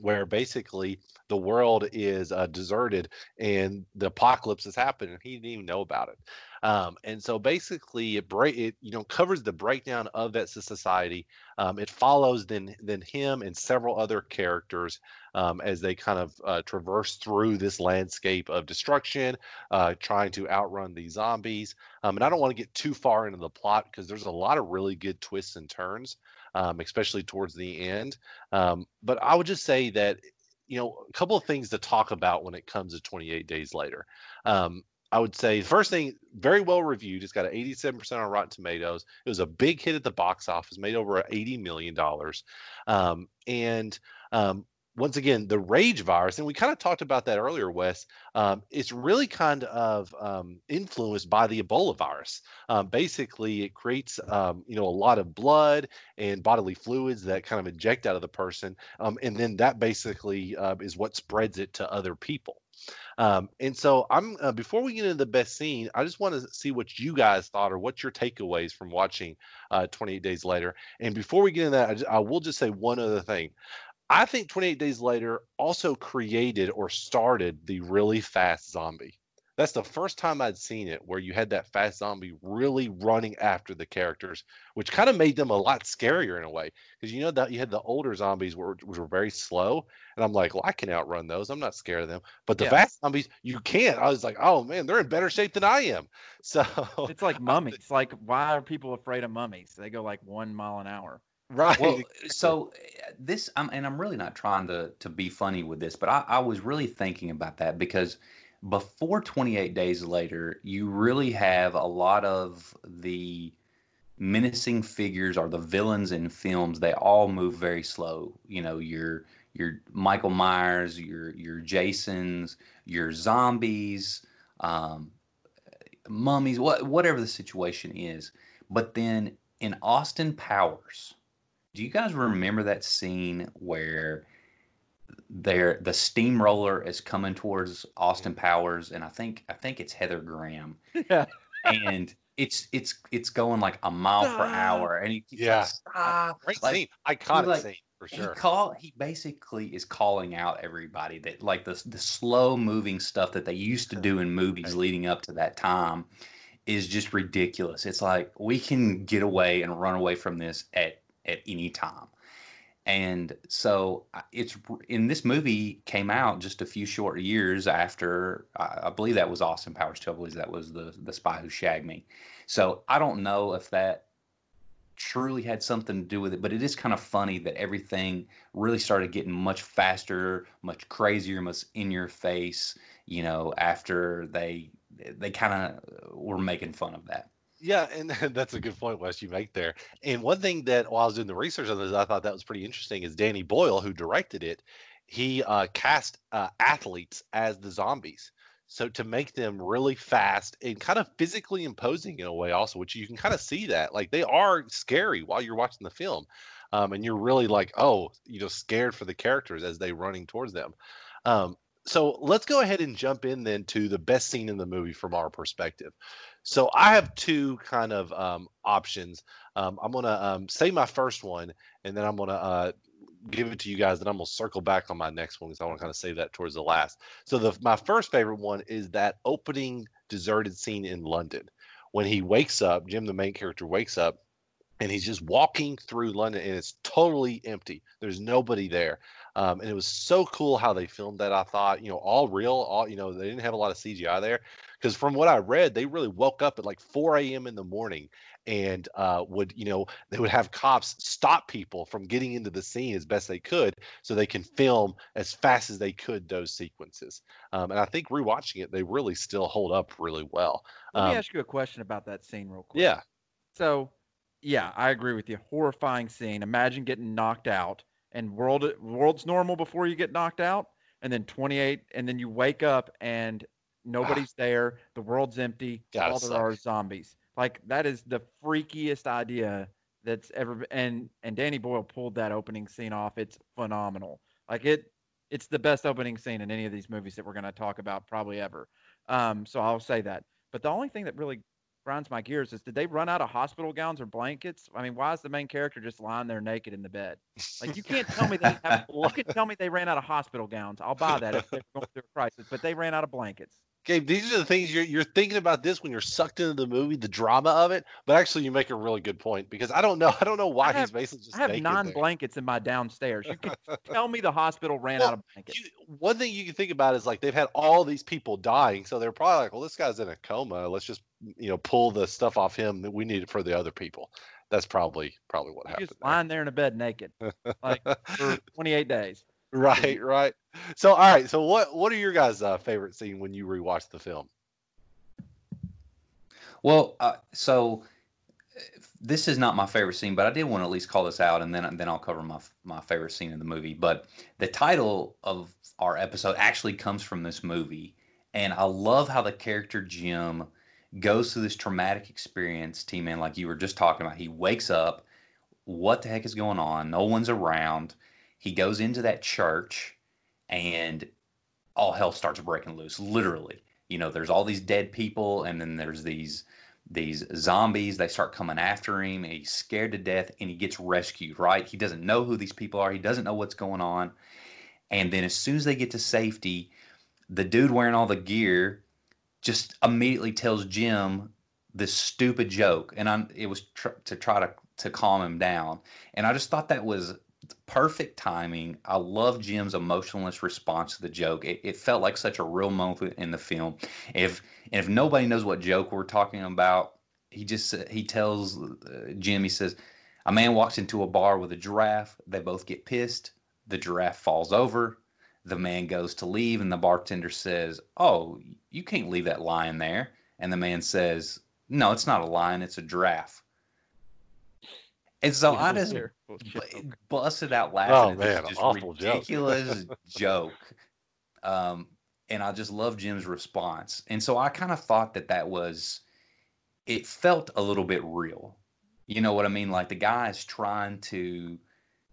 where basically the world is uh, deserted and the apocalypse has happened, and he didn't even know about it. Um, and so basically, it, break, it you know covers the breakdown of that society. Um, it follows then then him and several other characters um, as they kind of uh, traverse through this landscape of destruction, uh, trying to outrun these zombies. Um, and I don't want to get too far into the plot because there's a lot of really good twists and turns, um, especially towards the end. Um, but I would just say that you know a couple of things to talk about when it comes to twenty-eight Days Later. Um, I would say the first thing, very well reviewed. It's got an eighty-seven percent on Rotten Tomatoes. It was a big hit at the box office, made over eighty million dollars. Um, and um, once again, the rage virus, and we kind of talked about that earlier, Wes, um, it's really kind of um, influenced by the Ebola virus. Um, basically, it creates um, you know a lot of blood and bodily fluids that kind of eject out of the person. Um, and then that basically uh, is what spreads it to other people. Um, and so I'm uh, before we get into the best scene, I just want to see what you guys thought or what your takeaways from watching uh, twenty-eight Days Later. And before we get into that, I, just, I will just say one other thing. I think twenty-eight Days Later also created or started the really fast zombie. That's the first time I'd seen it where you had that fast zombie really running after the characters, which kind of made them a lot scarier in a way. Because you know that you had the older zombies were, which were very slow. And I'm like, well, I can outrun those. I'm not scared of them. But the yeah. fast zombies, you can't. I was like, oh, man, they're in better shape than I am. So it's like mummies. It's like, why are people afraid of mummies? They go like one mile an hour. Right. Well, so this I'm, and I'm really not trying to, to be funny with this, but I, I was really thinking about that because before twenty-eight Days Later, you really have a lot of the menacing figures or the villains in films. They all move very slow. You know, your your Michael Myers, your your Jasons, your zombies, um, mummies, what whatever the situation is. But then in Austin Powers, do you guys remember that scene where There, the steamroller is coming towards Austin Powers, and I think I think it's Heather Graham, yeah. and it's it's it's going like a mile ah, per hour, and he keeps yeah, like, stop. Great like, scene, iconic like, scene for sure. He call he basically is calling out everybody that like the the slow moving stuff that they used to do in movies leading up to that time is just ridiculous. It's like we can get away and run away from this at at any time. And so it's in this movie came out just a few short years after I, I believe that was Austin Powers two. I believe that was the the Spy Who Shagged Me. So I don't know if that truly had something to do with it, but it is kind of funny that everything really started getting much faster, much crazier, much in your face. You know, after they they kind of were making fun of that. Yeah, and that's a good point, Wes, you make there. And one thing that while I was doing the research on this, I thought that was pretty interesting is Danny Boyle, who directed it, he uh, cast uh, athletes as the zombies. So to make them really fast and kind of physically imposing in a way also, which you can kind of see that. Like they are scary while you're watching the film. Um, and you're really like, oh, you know, scared for the characters as they're running towards them. Um, so let's go ahead and jump in then to the best scene in the movie from our perspective. So I have two kind of um, options. Um, I'm going to um, say my first one, and then I'm going to uh, give it to you guys, and I'm going to circle back on my next one because I want to kind of save that towards the last. So the, my first favorite one is that opening deserted scene in London. When he wakes up, Jim, the main character, wakes up, and he's just walking through London, and it's totally empty. There's nobody there. Um, and it was so cool how they filmed that. I thought, you know, all real, all, you know, they didn't have a lot of C G I there, because from what I read, they really woke up at like four a.m. in the morning and uh, would, you know, they would have cops stop people from getting into the scene as best they could so they can film as fast as they could those sequences. Um, and I think rewatching it, they really still hold up really well. Let um, me ask you a question about that scene real quick. Yeah. So, yeah, I agree with you. Horrifying scene. Imagine getting knocked out, and world world's normal before you get knocked out, and then twenty-eight, and then you wake up and nobody's ah. there. The world's empty. God, all there sucks. Are zombies. Like, that is the freakiest idea that's ever. And and Danny Boyle pulled that opening scene off. It's phenomenal. Like, it, it's the best opening scene in any of these movies that we're going to talk about probably ever. Um, so I'll say that. But the only thing that really grinds my gears is, did they run out of hospital gowns or blankets? I mean, why is the main character just lying there naked in the bed? Like, you can't tell me they have, you can tell me they ran out of hospital gowns. I'll buy that if they're going through a crisis, but they ran out of blankets. Gabe, these are the things you're, you're thinking about this when you're sucked into the movie, the drama of it. But actually, you make a really good point, because I don't know, I don't know why have, he's basically just. I have nine blankets in my downstairs. You can tell me the hospital ran well, out of blankets. You, one thing you can think about is, like, they've had all these people dying, so they're probably like, well, this guy's in a coma. Let's just, you know, pull the stuff off him that we need it for the other people. That's probably probably what You're happened. Just there. lying there in a bed naked, like, for twenty-eight days. Right, right. So, all right. So, what what are your guys' uh, favorite scene when you rewatch the film? Well, uh, so this is not my favorite scene, but I did want to at least call this out, and then then I'll cover my my favorite scene in the movie. But the title of our episode actually comes from this movie, and I love how the character Jim goes through this traumatic experience, T-Man, like you were just talking about. He wakes up. What the heck is going on? No one's around. He goes into that church, and all hell starts breaking loose, literally. You know, there's all these dead people, and then there's these these zombies. They start coming after him, and he's scared to death, and he gets rescued, right? He doesn't know who these people are. He doesn't know what's going on. And then as soon as they get to safety, the dude wearing all the gear just immediately tells Jim this stupid joke. And I'm, it was tr- to try to, to calm him down. And I just thought that was perfect timing. I love Jim's emotionless response to the joke. It, it felt like such a real moment in the film. If and if nobody knows what joke we're talking about, he just he tells uh, Jim, he says, a man walks into a bar with a giraffe. They both get pissed. The giraffe falls over. The man goes to leave, and the bartender says, oh, you can't leave that lion there. And the man says, no, it's not a lion. It's a giraffe. And so I just b- busted out laughing. Oh, at this man, just awful ridiculous joke. joke. Um, and I just love Jim's response. And so I kind of thought that that was, it felt a little bit real. You know what I mean? Like, the guy is trying to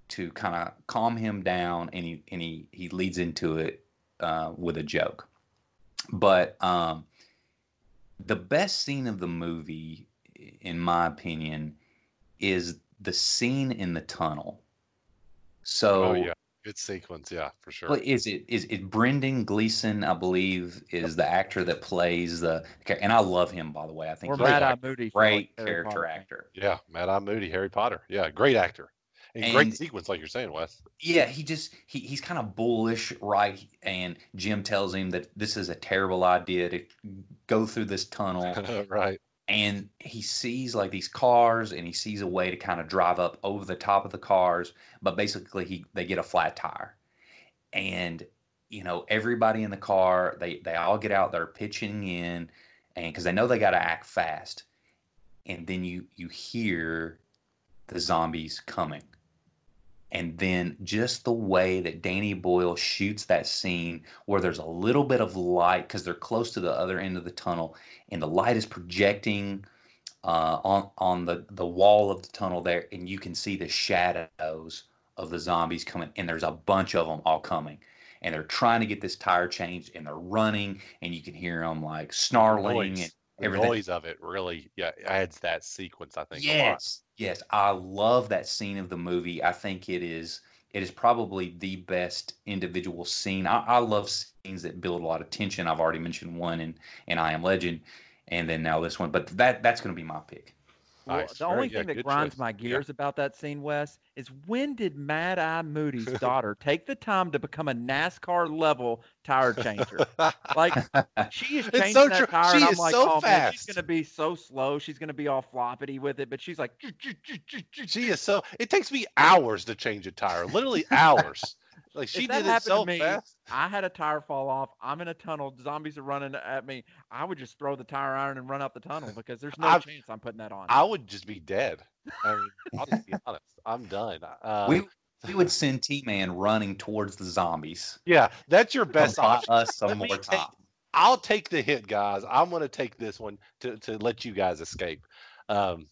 to kind of calm him down, and he and he, he leads into it uh, with a joke. But um, the best scene of the movie, in my opinion, is the scene in the tunnel. So, oh, yeah, good sequence, yeah, for sure. Is it is it Brendan Gleeson? I believe is the actor that plays the. And I love him, by the way. I think or he's Mad Eye Moody, great like character Potter. Actor. Yeah, Mad Eye Moody, Harry Potter. Yeah, great actor. And, and great sequence, like you're saying, Wes. Yeah, he just he he's kind of bullish, right? And Jim tells him that this is a terrible idea to go through this tunnel, right? And he sees, like, these cars, and he sees a way to kind of drive up over the top of the cars. But basically, he they get a flat tire. And, you know, everybody in the car, they, they all get out. They're pitching in, and because they know they got to act fast. And then you, you hear the zombies coming. And then just the way that Danny Boyle shoots that scene, where there's a little bit of light because they're close to the other end of the tunnel, and the light is projecting uh, on on the, the wall of the tunnel there, and you can see the shadows of the zombies coming, and there's a bunch of them all coming. And they're trying to get this tire changed, and they're running, and you can hear them, like, snarling. The and everything. The noise of it really yeah, adds that sequence, I think, yes. a lot. Yes, I love that scene of the movie. I think it is it is probably the best individual scene. I, I love scenes that build a lot of tension. I've already mentioned one in, in I Am Legend, and then now this one. But that that's going to be my pick. Nice. The Very, only thing yeah, that grinds choice. my gears yeah. about that scene, Wes, is when did Mad Eye Moody's daughter take the time to become a NASCAR-level tire changer? Like, she is changing so that tr- tire, she and I'm like, so oh, fast. Man, she's going to be so slow. She's going to be all floppity with it, but she's like... She is so... It takes me hours to change a tire, literally hours. Like, she did it so fast. I had a tire fall off. I'm in a tunnel. Zombies are running at me. I would just throw the tire iron and run out the tunnel because there's no I've, chance I'm putting that on. I would just be dead. I mean, I'll just be honest. I'm done. Uh, we we would send T-Man running towards the zombies. Yeah, that's your best option. Us some more time. I'll take the hit, guys. I'm going to take this one to, to let you guys escape. Um,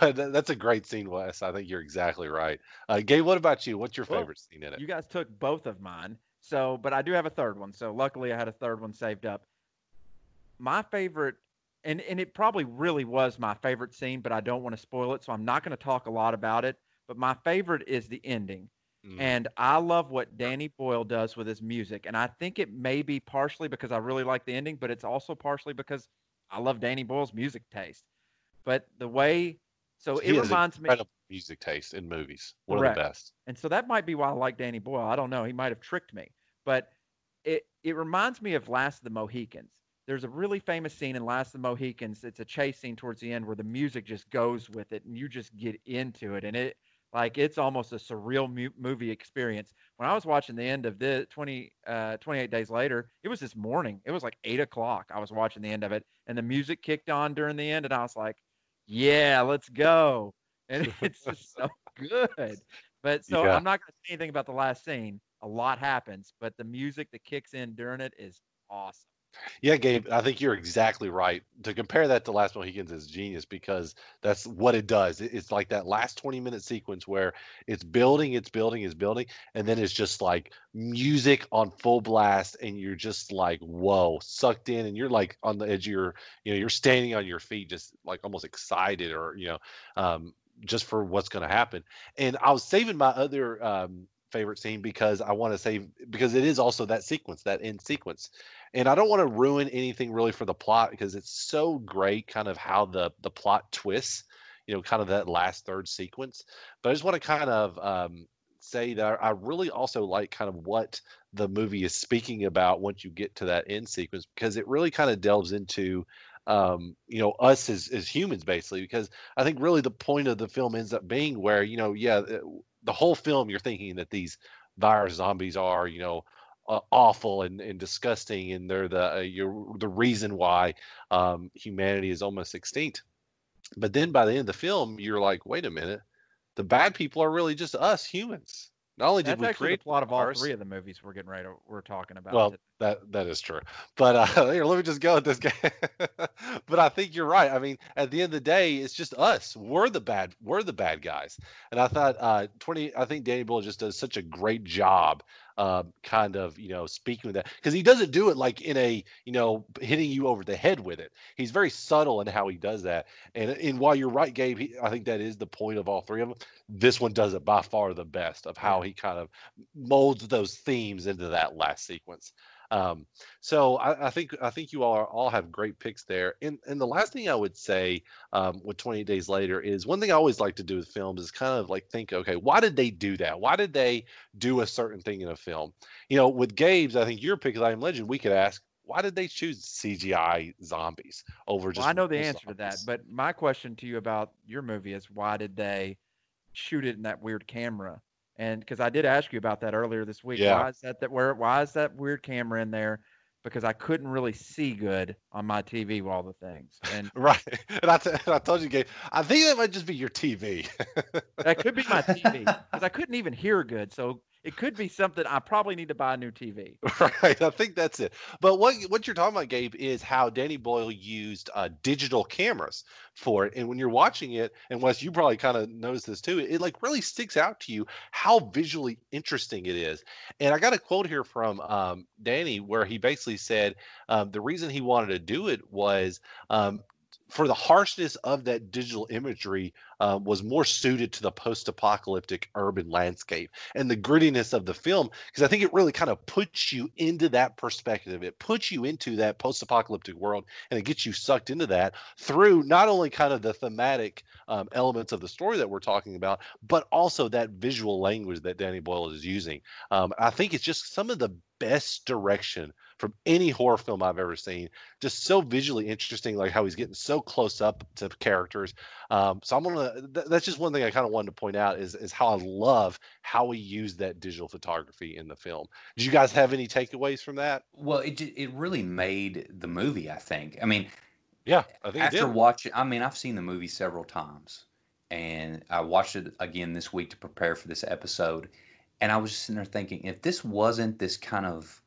But that's a great scene, Wes. I think you're exactly right. Uh, Gabe, what about you? What's your favorite well, scene in it? You guys took both of mine. So, but I do have a third one. So luckily I had a third one saved up. My favorite, and, and it probably really was my favorite scene, but I don't want to spoil it. So I'm not going to talk a lot about it, but my favorite is the ending. Mm. And I love what Danny Boyle does with his music. And I think it may be partially because I really like the ending, but it's also partially because I love Danny Boyle's music taste. But the way, so he it reminds me. Incredible music taste in movies. One correct. Of the best. And so that might be why I like Danny Boyle. I don't know. He might have tricked me. But it, it reminds me of Last of the Mohicans. There's a really famous scene in Last of the Mohicans. It's a chase scene towards the end where the music just goes with it and you just get into it. And it, like, it's almost a surreal mu- movie experience. When I was watching the end of the twenty, uh, twenty-eight Days Later, it was this morning. It was like eight o'clock. I was watching the end of it. And the music kicked on during the end. And I was like, yeah, let's go. And it's just so good. But so yeah. I'm not going to say anything about the last scene. A lot happens, but the music that kicks in during it is awesome. Yeah, Gabe, I think you're exactly right. To compare that to Last Mohicans is genius because that's what it does. It's like that last twenty-minute sequence where it's building, it's building, it's building, and then it's just like music on full blast, and you're just like, whoa, sucked in, and you're like on the edge of your, you know, you're standing on your feet just like almost excited or, you know, um, just for what's going to happen. And I was saving my other um favorite scene because I want to say because it is also that sequence, that end sequence, and I don't want to ruin anything really for the plot because it's so great, kind of how the the plot twists, you know, kind of that last third sequence. But I just want to kind of um say that I really also like kind of what the movie is speaking about once you get to that end sequence, because it really kind of delves into um you know us as as humans basically, because I think really the point of the film ends up being where, you know, yeah it, the whole film you're thinking that these virus zombies are, you know, uh, awful and, and disgusting, and they're the uh, you're, the reason why um, humanity is almost extinct. But then by the end of the film, you're like, wait a minute, the bad people are really just us humans. Not only did That's we create the plot of all ours, three of the movies we're getting ready to, we're talking about. Well, today. that that is true. But uh, here, let me just go with this guy. But I think you're right. I mean, at the end of the day, it's just us. We're the bad. We're the bad guys. And I thought uh, twenty. I think Danny Boyle just does such a great job, uh, kind of, you know, speaking with that, because he doesn't do it like in a, you know, hitting you over the head with it. He's very subtle in how he does that. And and while you're right, Gabe, he, I think that is the point of all three of them. This one does it by far the best of how he kind of molds those themes into that last sequence. Um, so I, I think I think you all are, all have great picks there. And and the last thing I would say um, with twenty-eight Days Later is one thing I always like to do with films is kind of like think, okay, why did they do that? Why did they do a certain thing in a film? You know, with Gabe's, I think your pick is I Am Legend. We could ask, why did they choose C G I zombies over just? Well, I know the answer zombies? to that, but my question to you about your movie is why did they shoot it in that weird camera? And because I did ask you about that earlier this week, yeah. why is that, that where? Why is that weird camera in there? Because I couldn't really see good on my T V with all the things. And right, and I, t- and I told you, Gabe, I think that might just be your T V. That could be my T V because I couldn't even hear good. So it could be something. I probably need to buy a new T V. Right, I think that's it. But what what you're talking about, Gabe, is how Danny Boyle used uh, digital cameras for it. And when you're watching it, and Wes, you probably kind of noticed this too, it, it like really sticks out to you how visually interesting it is. And I got a quote here from um, Danny where he basically said um, the reason he wanted to do it was um, for the harshness of that digital imagery uh, was more suited to the post-apocalyptic urban landscape and the grittiness of the film, because I think it really kind of puts you into that perspective. It puts you into that post-apocalyptic world, and it gets you sucked into that through not only kind of the thematic um, elements of the story that we're talking about, but also that visual language that Danny Boyle is using. Um, I think it's just some of the best direction from any horror film I've ever seen. Just so visually interesting, like how he's getting so close up to characters. Um, so I'm gonna. Th- that's just one thing I kind of wanted to point out is is how I love how we use that digital photography in the film. Did you guys have any takeaways from that? Well, it it really made the movie, I think. I mean, yeah, I think after it did. watching, I mean, I've seen the movie several times, and I watched it again this week to prepare for this episode. And I was just sitting there thinking, if this wasn't this kind of,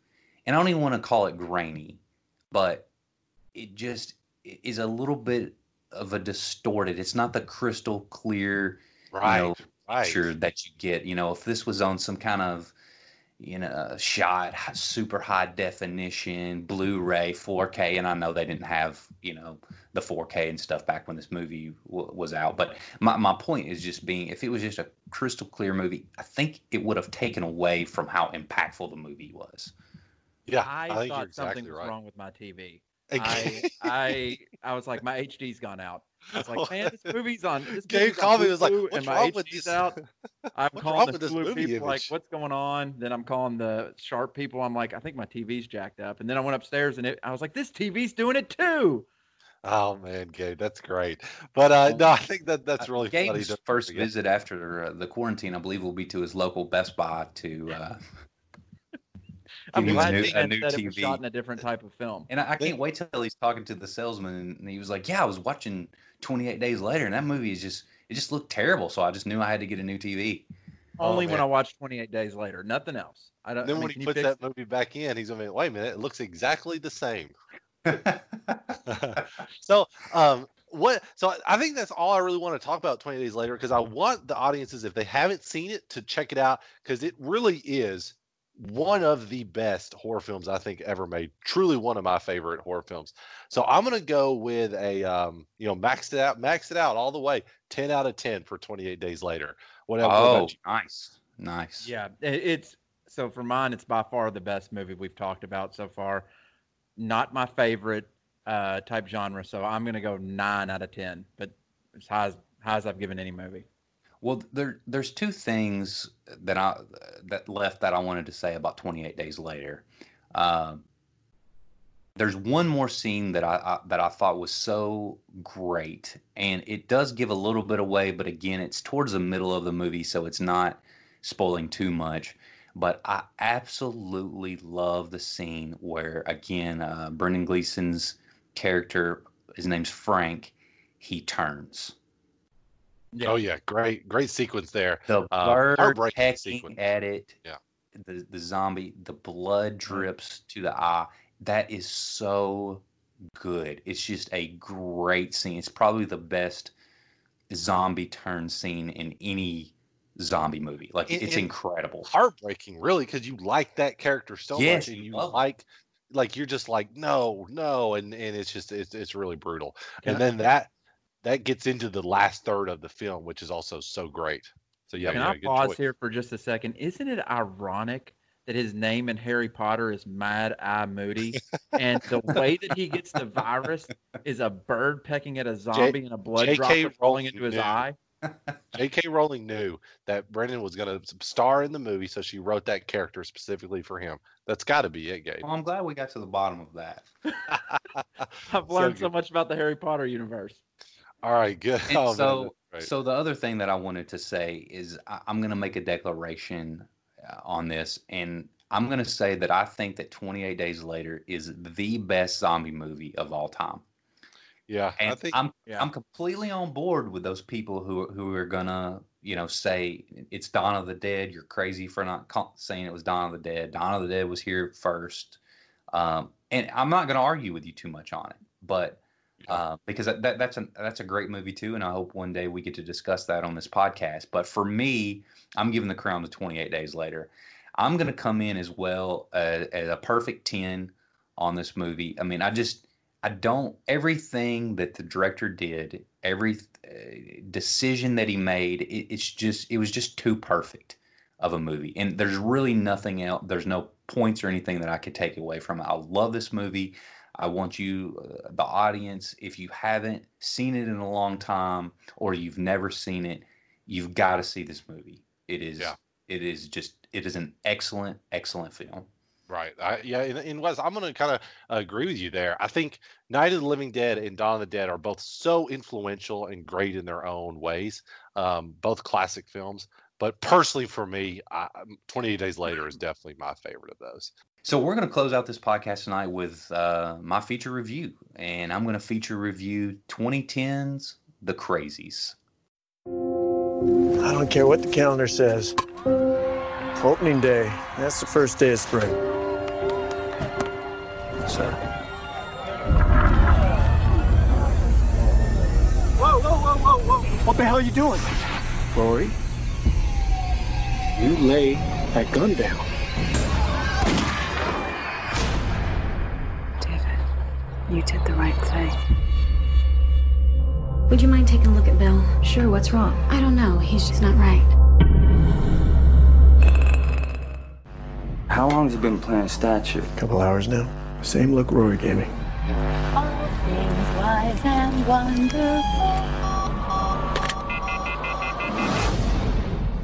and I don't even want to call it grainy, but it just is a little bit of a distorted. It's not the crystal clear right, you know, right. picture that you get. You know, if this was on some kind of, you know, shot, super high definition, Blu-ray, four K, and I know they didn't have, you know, the four K and stuff back when this movie w- was out. But my, my point is just being, if it was just a crystal clear movie, I think it would have taken away from how impactful the movie was. Yeah, I, I thought something exactly was right. wrong with my T V. I, I I was like, my H D's gone out. I was like, man, this movie's on. This Gabe called me and was like, what's wrong with this? Out. I'm calling the blue people image? Like, what's going on? Then I'm calling the sharp people. I'm like, I think my T V's jacked up. And then I went upstairs and it, I was like, this T V's doing it too. Oh, man, Gabe, that's great. But uh, no, I think that that's really Gabe's funny. Gabe's first forget. visit after uh, the quarantine, I believe, will be to his local Best Buy to... Uh, I'm glad new, a new T V. It was shot in a different type of film. And I, I can't wait till he's talking to the salesman and he was like, yeah, I was watching twenty-eight days later and that movie is just, it just looked terrible. So I just knew I had to get a new T V. Only oh, when I watched twenty-eight days later, nothing else. I don't Then I mean, when he puts that movie back in, he's going to be like, wait a minute, it looks exactly the same. so, um, What so I think that's all I really want to talk about twenty-eight days later, because I want the audiences, if they haven't seen it, to check it out, because it really is one of the best horror films I think ever made. Truly one of my favorite horror films. So I'm going to go with a, um, you know, maxed it out, maxed it out all the way. ten out of ten for twenty-eight days later. Whatever. Oh, what nice. Nice. Yeah. It's so for mine, it's by far the best movie we've talked about so far. Not my favorite uh, type genre. So I'm going to go nine out of ten, but as high as, high as I've given any movie. Well, there, there's two things that I that left that I wanted to say about twenty-eight days later. Uh, there's one more scene that I, I that I thought was so great, and it does give a little bit away, but again, it's towards the middle of the movie, so it's not spoiling too much. But I absolutely love the scene where, again, uh, Brendan Gleeson's character, his name's Frank, he turns. Yeah. Oh yeah, great, great sequence there. The bird uh, pecking at it. Yeah. The the zombie, the blood drips to the eye. That is so good. It's just a great scene. It's probably the best zombie turn scene in any zombie movie. Like it, it's it, incredible. Heartbreaking, really, because you like that character so yes, much, and you love like. Like you're just like no, no, and and it's just it's it's really brutal. Yeah. And then that. That gets into the last third of the film, which is also so great. So yeah, can yeah, I pause choice. here for just a second? Isn't it ironic that his name in Harry Potter is Mad Eye Moody, and the way that he gets the virus is a bird pecking at a zombie J- and a blood J. drop K. rolling into his knew. eye? J K. Rowling knew that Brendan was going to star in the movie, so she wrote that character specifically for him. That's got to be it, Gabe. Well, I'm glad we got to the bottom of that. I've learned so, so much about the Harry Potter universe. All right, good. And oh, so, man, right. so the other thing that I wanted to say is I, I'm going to make a declaration uh, on this, and I'm going to say that I think that twenty-eight days later is the best zombie movie of all time. Yeah, and I think I'm yeah. I'm completely on board with those people who who are gonna you know say it's Dawn of the Dead. You're crazy for not saying it was Dawn of the Dead. Dawn of the Dead was here first, um, and I'm not going to argue with you too much on it, but. Uh, because that, that that's a that's a great movie too, and I hope one day we get to discuss that on this podcast. But for me, I'm giving the crown to twenty-eight days later. I'm going to come in as well as, as a perfect ten on this movie. I mean, I just I don't, everything that the director did, every uh, decision that he made, it, it's just, it was just too perfect of a movie. And there's really nothing else. There's no points or anything that I could take away from it. I love this movie. I want you, uh, the audience, if you haven't seen it in a long time or you've never seen it, you've got to see this movie. It is, yeah. it is just, it is an excellent, excellent film. Right. I, yeah. And, and Wes, I'm going to kind of uh, agree with you there. I think Night of the Living Dead and Dawn of the Dead are both so influential and great in their own ways. Um, both classic films. But personally, for me, I, twenty-eight Days Later is definitely my favorite of those. So we're going to close out this podcast tonight with uh, my feature review. And I'm going to feature review twenty ten's The Crazies. I don't care what the calendar says. Opening day. That's the first day of spring. Sir. Whoa, whoa, whoa, whoa, whoa. What the hell are you doing? Rory, you lay that gun down. David, you did the right thing. Would you mind taking a look at Bill? Sure, what's wrong? I don't know. He's just not right. How long has he been playing statue? A couple hours now. Same look Rory gave me. All things wise and wonderful.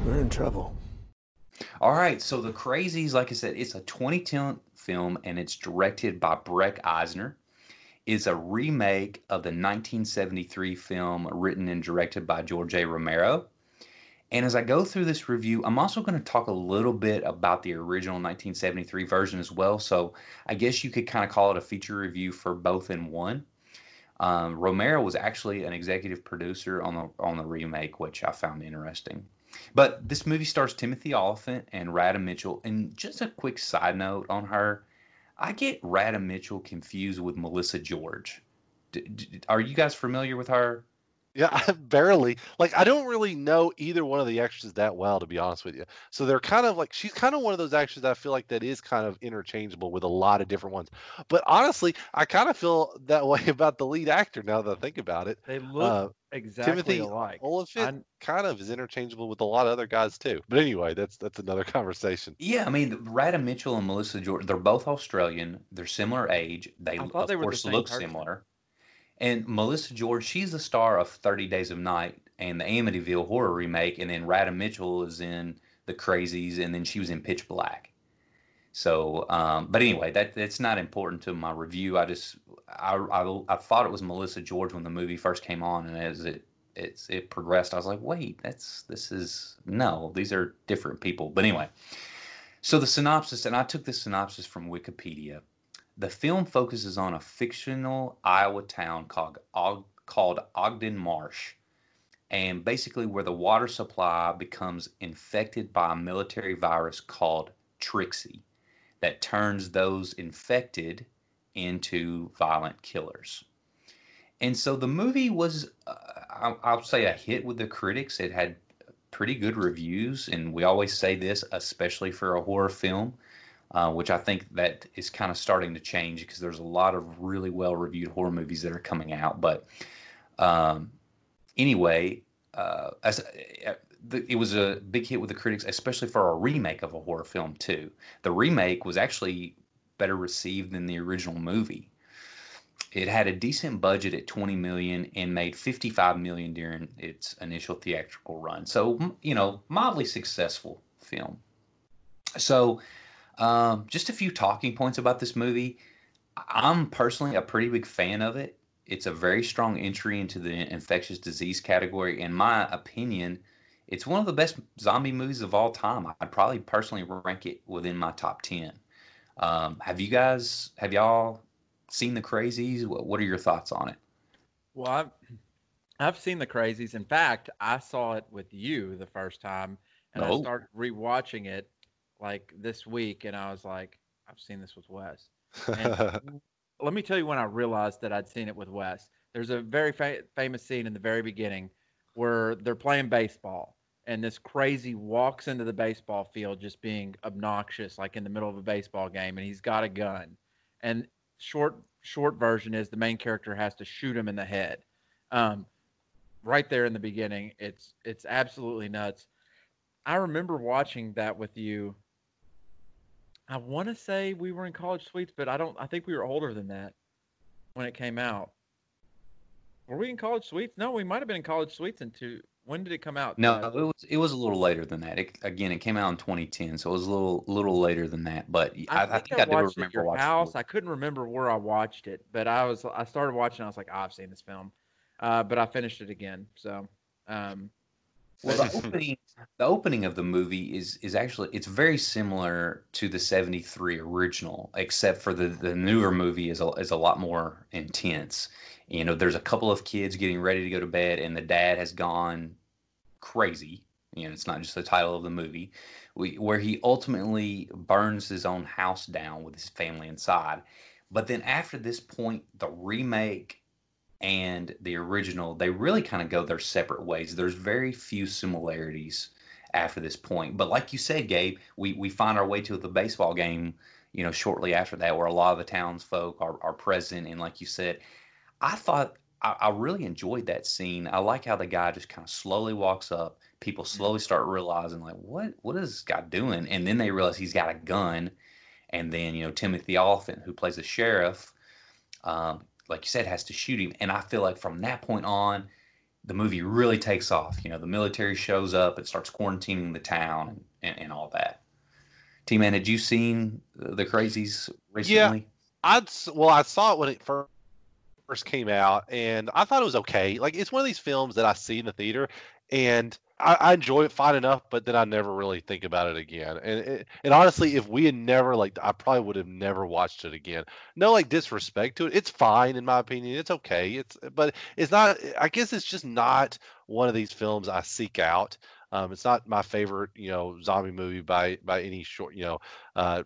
We're in trouble. All right, so The Crazies, like I said, it's a twenty ten film, and it's directed by Breck Eisner. It's a remake of the nineteen seventy-three film written and directed by George A. Romero. And as I go through this review, I'm also going to talk a little bit about the original nineteen seventy-three version as well. So I guess you could kind of call it a feature review for both in one. Um, Romero was actually an executive producer on the on the remake, which I found interesting. But this movie stars Timothy Olyphant and Radha Mitchell. And just a quick side note on her, I get Radha Mitchell confused with Melissa George. D- d- are you guys familiar with her? Yeah, barely. Like, I don't really know either one of the actors that well, to be honest with you. So they're kind of like, she's kind of one of those actors that I feel like that is kind of interchangeable with a lot of different ones. But honestly, I kind of feel that way about the lead actor now that I think about it. They look uh, exactly Timothy alike. Olyphant kind of is interchangeable with a lot of other guys too. But anyway, that's that's another conversation. Yeah, I mean, Radha Mitchell and Melissa George, they're both Australian. They're similar age. They, of they course, the look person. similar. And Melissa George, she's the star of thirty Days of Night and the Amityville Horror remake. And then Radha Mitchell is in The Crazies, and then she was in Pitch Black. So, um, but anyway, that that's not important to my review. I just, I, I, I thought it was Melissa George when the movie first came on. And as it, it's, it progressed, I was like, wait, that's, this is, no, these are different people. But anyway, so the synopsis, and I took this synopsis from Wikipedia. The film focuses on a fictional Iowa town called, called Ogden Marsh, and basically where the water supply becomes infected by a military virus called Trixie that turns those infected into violent killers. And so the movie was, uh, I'll, I'll say, a hit with the critics. It had pretty good reviews, and we always say this, especially for a horror film. Uh, which I think that is kind of starting to change because there's a lot of really well-reviewed horror movies that are coming out. But um, anyway, uh, as, uh, the, it was a big hit with the critics, especially for a remake of a horror film, too. The remake was actually better received than the original movie. It had a decent budget at twenty million dollars and made fifty-five million dollars during its initial theatrical run. So, you know, mildly successful film. So... Um, just a few talking points about this movie. I'm personally a pretty big fan of it. It's a very strong entry into the infectious disease category. In my opinion, it's one of the best zombie movies of all time. I'd probably personally rank it within my top ten. Um, have you guys, have y'all seen The Crazies? What, what are your thoughts on it? Well, I've, I've seen The Crazies. In fact, I saw it with you the first time, and oh. I started rewatching it like this week, and I was like, I've seen this with Wes. And let me tell you when I realized that I'd seen it with Wes. There's a very fa- famous scene in the very beginning where they're playing baseball, and this crazy walks into the baseball field just being obnoxious, like in the middle of a baseball game, and he's got a gun. And short short version is the main character has to shoot him in the head. Um, right there in the beginning, it's it's absolutely nuts. I remember watching that with you. I want to say we were in college suites, but I don't. I think we were older than that when it came out. Were we in college suites? No, we might have been in college suites into. When did it come out? No, it was it was a little later than that. It, again, it came out in twenty ten, so it was a little little later than that. But I, I think I, I, I do remember at your watching house. it. I couldn't remember where I watched it, but I was I started watching. I was like, oh, I've seen this film, uh, but I finished it again. So, um, well, the opening the opening of the movie is is actually it's very similar to the seventy-three original, except for the the newer movie is a, is a lot more intense. You know, there's a couple of kids getting ready to go to bed, and the dad has gone crazy. You know, it's not just the title of the movie, we, where he ultimately burns his own house down with his family inside. But then after this point, the remake and the original, they really kind of go their separate ways. There's very few similarities after this point. But like you said, Gabe, we, we find our way to the baseball game, you know, shortly after that, where a lot of the townsfolk are, are present. And like you said, I thought I, I really enjoyed that scene. I like how the guy just kind of slowly walks up. People slowly start realizing, like, what what is this guy doing? And then they realize he's got a gun. And then, you know, Timothy Olyphant, who plays the sheriff, um, like you said, has to shoot him. And I feel like from that point on, the movie really takes off. You know, the military shows up. It starts quarantining the town and, and, and all that. T-Man, had you seen The Crazies recently? Yeah, I'd, well, I saw it when it first. first came out, and I thought it was okay. Like, it's one of these films that I see in the theater and I, I enjoy it fine enough, but then I never really think about it again. And and honestly, if we had never, like, I probably would have never watched it again. No, like, disrespect to it. It's fine in my opinion. It's okay. It's, but it's not, I guess it's just not one of these films I seek out. Um, it's not my favorite, you know, zombie movie by, by any short, you know, uh,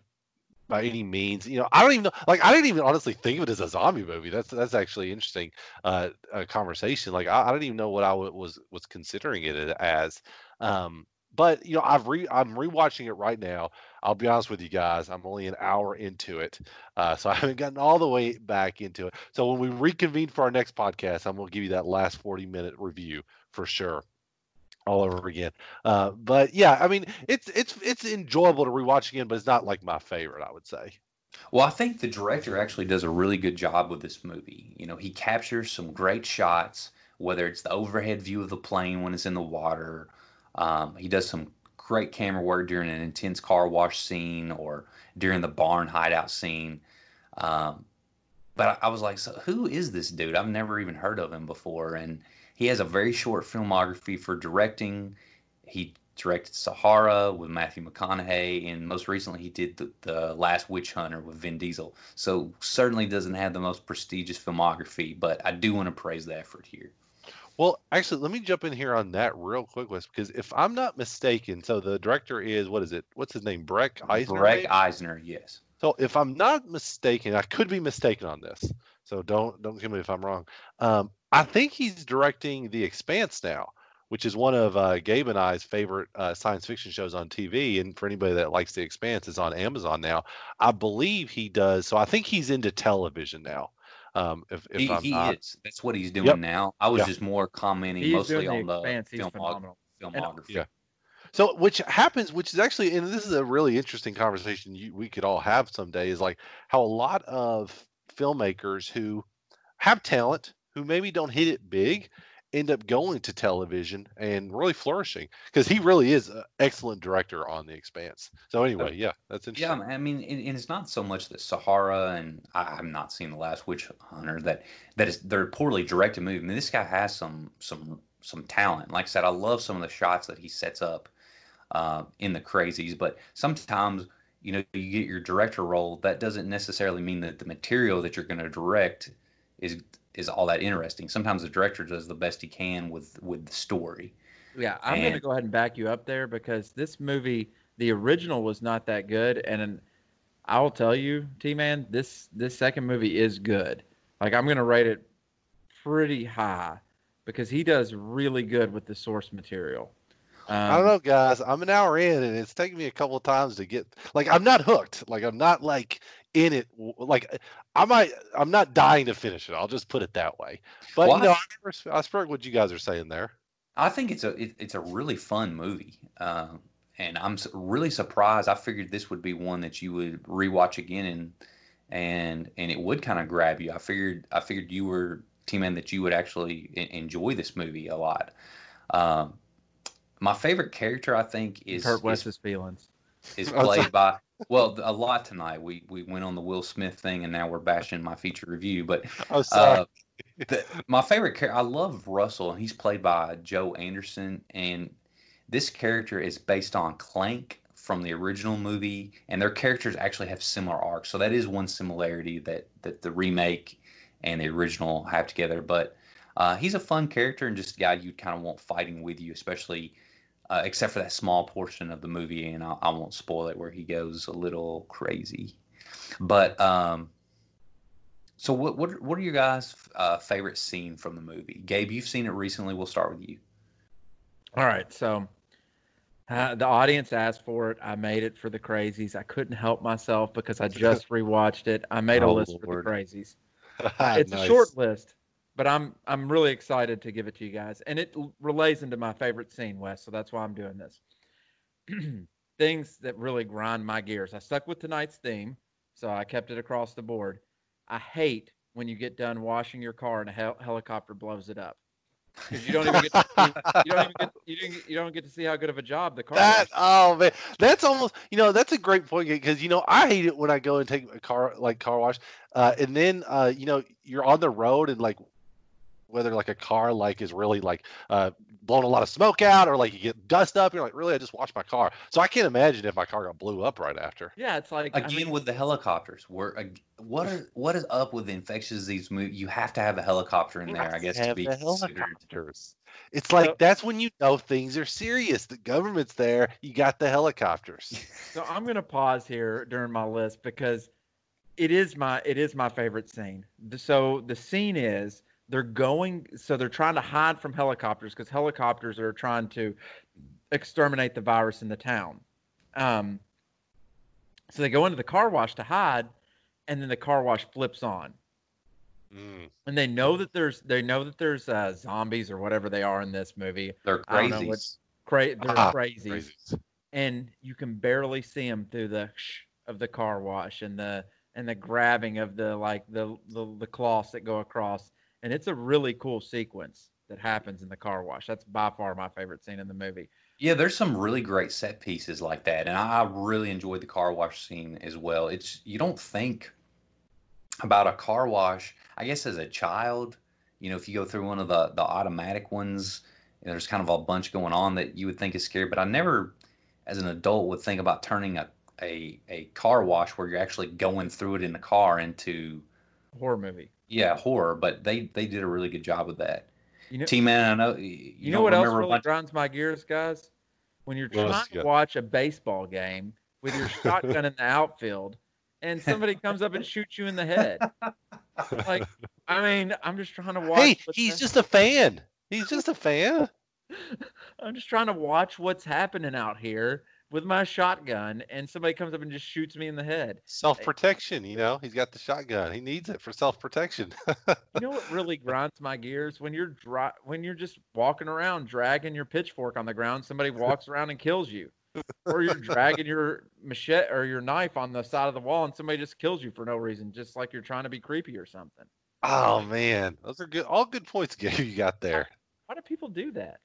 by any means. You know, I don't even know, like, I didn't even honestly think of it as a zombie movie. That's that's actually interesting uh, uh conversation. Like, I, I don't even know what I w- was was considering it as. Um, but you know, I've re I'm rewatching it right now. I'll be honest with you guys, I'm only an hour into it, uh, so I haven't gotten all the way back into it. So when we reconvene for our next podcast, I'm gonna give you that last forty minute review for sure. All over again. Uh, but yeah, I mean, it's it's it's enjoyable to rewatch again, but it's not like my favorite, I would say. Well, I think the director actually does a really good job with this movie. You know, he captures some great shots, whether it's the overhead view of the plane when it's in the water. Um, he does some great camera work during an intense car wash scene or during the barn hideout scene. Um, but I, I was like, so who is this dude? I've never even heard of him before. And he has a very short filmography for directing. He directed Sahara with Matthew McConaughey, and most recently he did The, the Last Witch Hunter with Vin Diesel. So certainly doesn't have the most prestigious filmography, but I do want to praise the effort here. Well, actually, let me jump in here on that real quick, Wes, because if I'm not mistaken, so the director is, what is it? What's his name? Breck Eisner? Breck Eisner, yes. So if I'm not mistaken, I could be mistaken on this, so don't don't give me if I'm wrong. Um, I think he's directing The Expanse now, which is one of uh, Gabe and I's favorite uh, science fiction shows on T V. And for anybody that likes The Expanse, it's on Amazon now. I believe he does. So I think he's into television now. Um, if, if he I'm he not. is. That's what he's doing yep. now. I was yeah. just more commenting he's mostly on the, the filmog- filmography. Yeah. So which happens, which is actually, and this is a really interesting conversation you, we could all have someday, is like how a lot of filmmakers who have talent, who maybe don't hit it big, end up going to television and really flourishing, because he really is an excellent director on The Expanse. So anyway, yeah, that's interesting. Yeah, I mean, and, and it's not so much that Sahara and I, I've not seen The Last Witch Hunter that that is they're poorly directed movies. I mean, this guy has some some some talent. Like I said, I love some of the shots that he sets up uh, in The Crazies, but sometimes, you know, you get your director role, that doesn't necessarily mean that the material that you're going to direct is is all that interesting. Sometimes the director does the best he can with, with the story. Yeah, I'm and, going to go ahead and back you up there, because this movie, the original, was not that good. And I'll tell you, T-Man, this, this second movie is good. Like, I'm going to rate it pretty high because he does really good with the source material. Um, I don't know, guys. I'm an hour in, and it's taken me a couple of times to get like I'm not hooked. Like I'm not like in it. Like I might. I'm not dying to finish it. I'll just put it that way. But well, you know, I, I, I support what you guys are saying there. I think it's a it, it's a really fun movie, uh, and I'm really surprised. I figured this would be one that you would rewatch again, and and and it would kind of grab you. I figured I figured you were T-Man that you would actually enjoy this movie a lot. Um, my favorite character, I think, is Kurt West's feelings. Is played by well a lot tonight. We we went on the Will Smith thing, and now we're bashing my feature review. But oh, sorry. Uh, The, my favorite character, I love Russell, and he's played by Joe Anderson, and this character is based on Clank from the original movie, and their characters actually have similar arcs, so that is one similarity that, that the remake and the original have together, but uh, he's a fun character and just a guy you'd kind of want fighting with you, especially uh, except for that small portion of the movie, and I, I won't spoil it where he goes a little crazy, but um So what what what are your guys' uh, favorite scene from the movie? Gabe, you've seen it recently. We'll start with you. All right. So uh, the audience asked for it. I made it for the Crazies. I couldn't help myself because I just rewatched it. I made oh, a list Lord. for the Crazies. It's nice. A short list, but I'm I'm really excited to give it to you guys, and it l- relays into my favorite scene, Wes. So that's why I'm doing this. Things that really grind my gears. I stuck with tonight's theme, so I kept it across the board. I hate when you get done washing your car and a hel- helicopter blows it up because you don't even get to see, you don't even get you don't, you don't get to see how good of a job the car. That, oh man, that's almost you know that's a great point because you know I hate it when I go and take a car like car wash, uh, and then uh, you know you're on the road and like whether like a car like is really like uh, blown a lot of smoke out or like you get dust up, you're like really I just washed my car. So I can't imagine if my car got blew up right after. Yeah, it's like again I mean, with the helicopters. We're uh, what is what is up with the infectious disease movie? You have to have a helicopter in there, I guess, to be considered. It's like so, that's when you know things are serious. The government's there. You got the helicopters. So I'm gonna pause here during my list because it is my it is my favorite scene. So the scene is. They're going, so they're trying to hide from helicopters because helicopters are trying to exterminate the virus in the town. Um, so they go into the car wash to hide, and then the car wash flips on, mm. and they know that there's they know that there's uh, zombies or whatever they are in this movie. They're crazies. Cra- they're ah, crazies. crazies, and you can barely see them through the shh of the car wash and the and the grabbing of the like the the, the cloths that go across. And it's a really cool sequence that happens in the car wash. That's by far my favorite scene in the movie. Yeah, there's some really great set pieces like that. And I really enjoyed the car wash scene as well. It's you don't think about a car wash, I guess, as a child. You know, if you go through one of the, the automatic ones, there's kind of a bunch going on that you would think is scary. But I never, as an adult, would think about turning a, a, a car wash where you're actually going through it in the car into... horror movie. Yeah, horror, but they, they did a really good job with that. You know, T-Man, I know you, you know what else really grinds my gears, guys? When you're trying well, to watch a baseball game with your shotgun in the outfield, and somebody comes up and shoots you in the head. Like, I mean, I'm just trying to watch. Hey, he's just a fan. He's just a fan. I'm just trying to watch what's happening out here with my shotgun, and somebody comes up and just shoots me in the head. Self-protection, you know? He's got the shotgun. He needs it for self-protection. You know what really grinds my gears? When you're dry, when you're just walking around dragging your pitchfork on the ground, somebody walks around and kills you. Or you're dragging your machete or your knife on the side of the wall, and somebody just kills you for no reason, just like you're trying to be creepy or something. Oh, man. Those are good. All good points, Gabe, you got there. Why, why do people do that?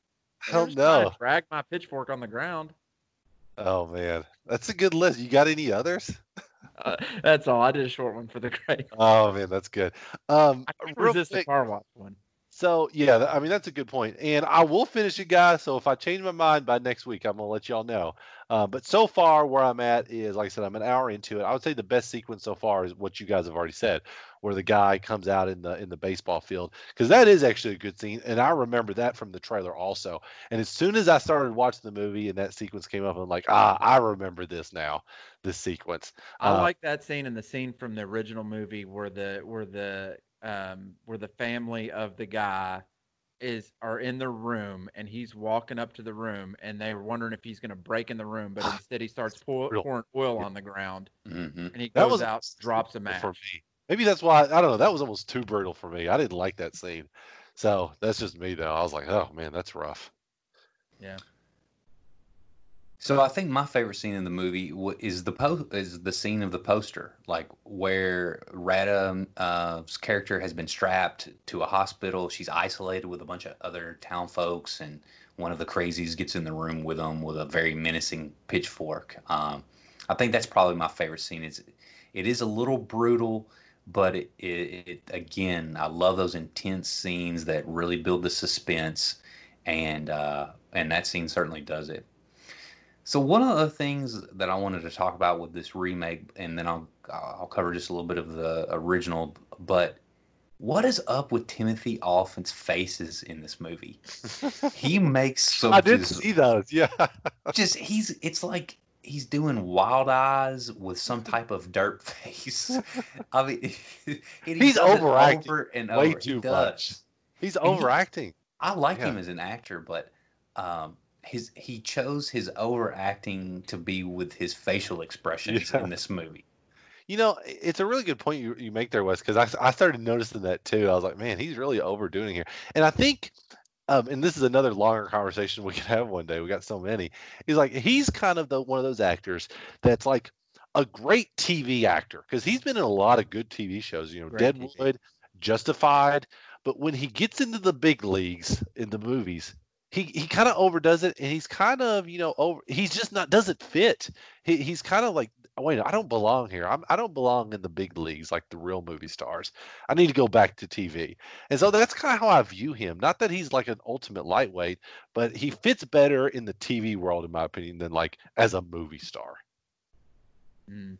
I don't know. I drag my pitchfork on the ground. Oh, man. That's a good list. You got any others? uh, that's all. I did a short one for the Crazies. Oh, man. That's good. Um, I can't resist the car wash one. So, yeah, I mean, that's a good point. And I will finish it, guys. So if I change my mind by next week, I'm going to let y'all know. Uh, but so far where I'm at is, like I said, I'm an hour into it. I would say the best sequence so far is what you guys have already said, where the guy comes out in the in the baseball field, because that is actually a good scene. And I remember that from the trailer also. And as soon as I started watching the movie and that sequence came up, I'm like, ah, I remember this now, this sequence. I uh, like that scene and the scene from the original movie where the where the – Um, where the family of the guy is are in the room, and he's walking up to the room, and they're wondering if he's going to break in the room, but instead he starts pour, pouring oil on the ground, mm-hmm. and he goes was, out, drops a match. For me. Maybe that's why, I don't know, that was almost too brutal for me. I didn't like that scene. So that's just me, though. I was like, oh, man, that's rough. Yeah. So I think my favorite scene in the movie is the po- is the scene of the poster, like where Rada's uh, character has been strapped to a hospital. She's isolated with a bunch of other town folks, and one of the crazies gets in the room with them with a very menacing pitchfork. Um, I think that's probably my favorite scene. It's, it is a little brutal, but it, it, it again, I love those intense scenes that really build the suspense, and uh, and that scene certainly does it. So one of the things that I wanted to talk about with this remake, and then I'll I'll cover just a little bit of the original, but what is up with Timothy Olyphant's faces in this movie? He makes some. I did see those. Yeah. Just he's it's like he's doing wild eyes with some type of dirt face. I mean, he he's overacting over and over. Way too he much. He's and overacting. He, I like yeah. him as an actor, but. Um, His he chose his overacting to be with his facial expressions yeah. in this movie. You know, it's a really good point you, you make there, Wes, because I, I started noticing that too. I was like, man, he's really overdoing here. And I think, um, and this is another longer conversation we could have one day. We got so many. He's like, he's kind of the one of those actors that's like a great T V actor, because he's been in a lot of good T V shows. You know, great Deadwood, T V. Justified. But when he gets into the big leagues in the movies, He he kind of overdoes it, and he's kind of, you know, over. He's just not, doesn't fit. He He's kind of like, wait, I don't belong here. I'm, I don't belong in the big leagues like the real movie stars. I need to go back to T V. And so that's kind of how I view him. Not that he's like an ultimate lightweight, but he fits better in the T V world, in my opinion, than like as a movie star. Mm.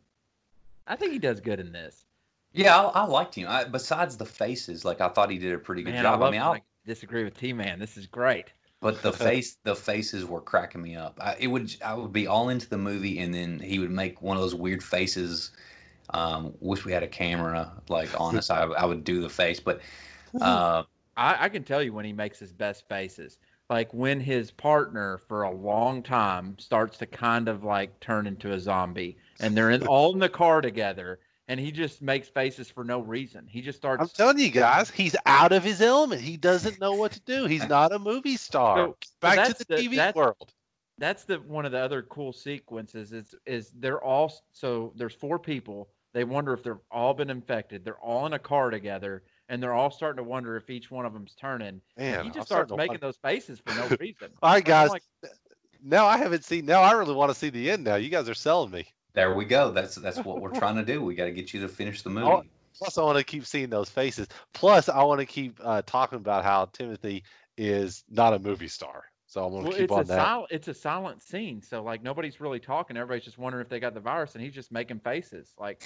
I think he does good in this. Yeah, I, I liked him. I, besides the faces, like I thought he did a pretty good Man, job. I, love I mean, I disagree with T-Man. This is great. But the face, the faces were cracking me up. I, it would, I would be all into the movie, and then he would make one of those weird faces. Um, wish we had a camera like on us. I, I would do the face, but uh, I, I can tell you when he makes his best faces, like when his partner for a long time starts to kind of like turn into a zombie, and they're in, all in the car together. And he just makes faces for no reason. He just starts. I'm telling you guys, he's out of his element. He doesn't know what to do. He's not a movie star. So, Back so to the, the T V that's, world. That's the one of the other cool sequences. Is is they're all so there's four people. They wonder if they've all been infected. They're all in a car together, and they're all starting to wonder if each one of them's turning. Man, and he just I'm starts making those faces for no reason. All right, guys. Like, now I haven't seen. Now I really want to see the end. Now you guys are selling me. There we go. That's that's what we're trying to do. We got to get you to finish the movie. Plus, I want to keep seeing those faces. Plus, I want to keep uh, talking about how Timothy is not a movie star. So I'm going to well, keep on that. Sil- it's a silent scene. So, like, nobody's really talking. Everybody's just wondering if they got the virus, and he's just making faces. Like,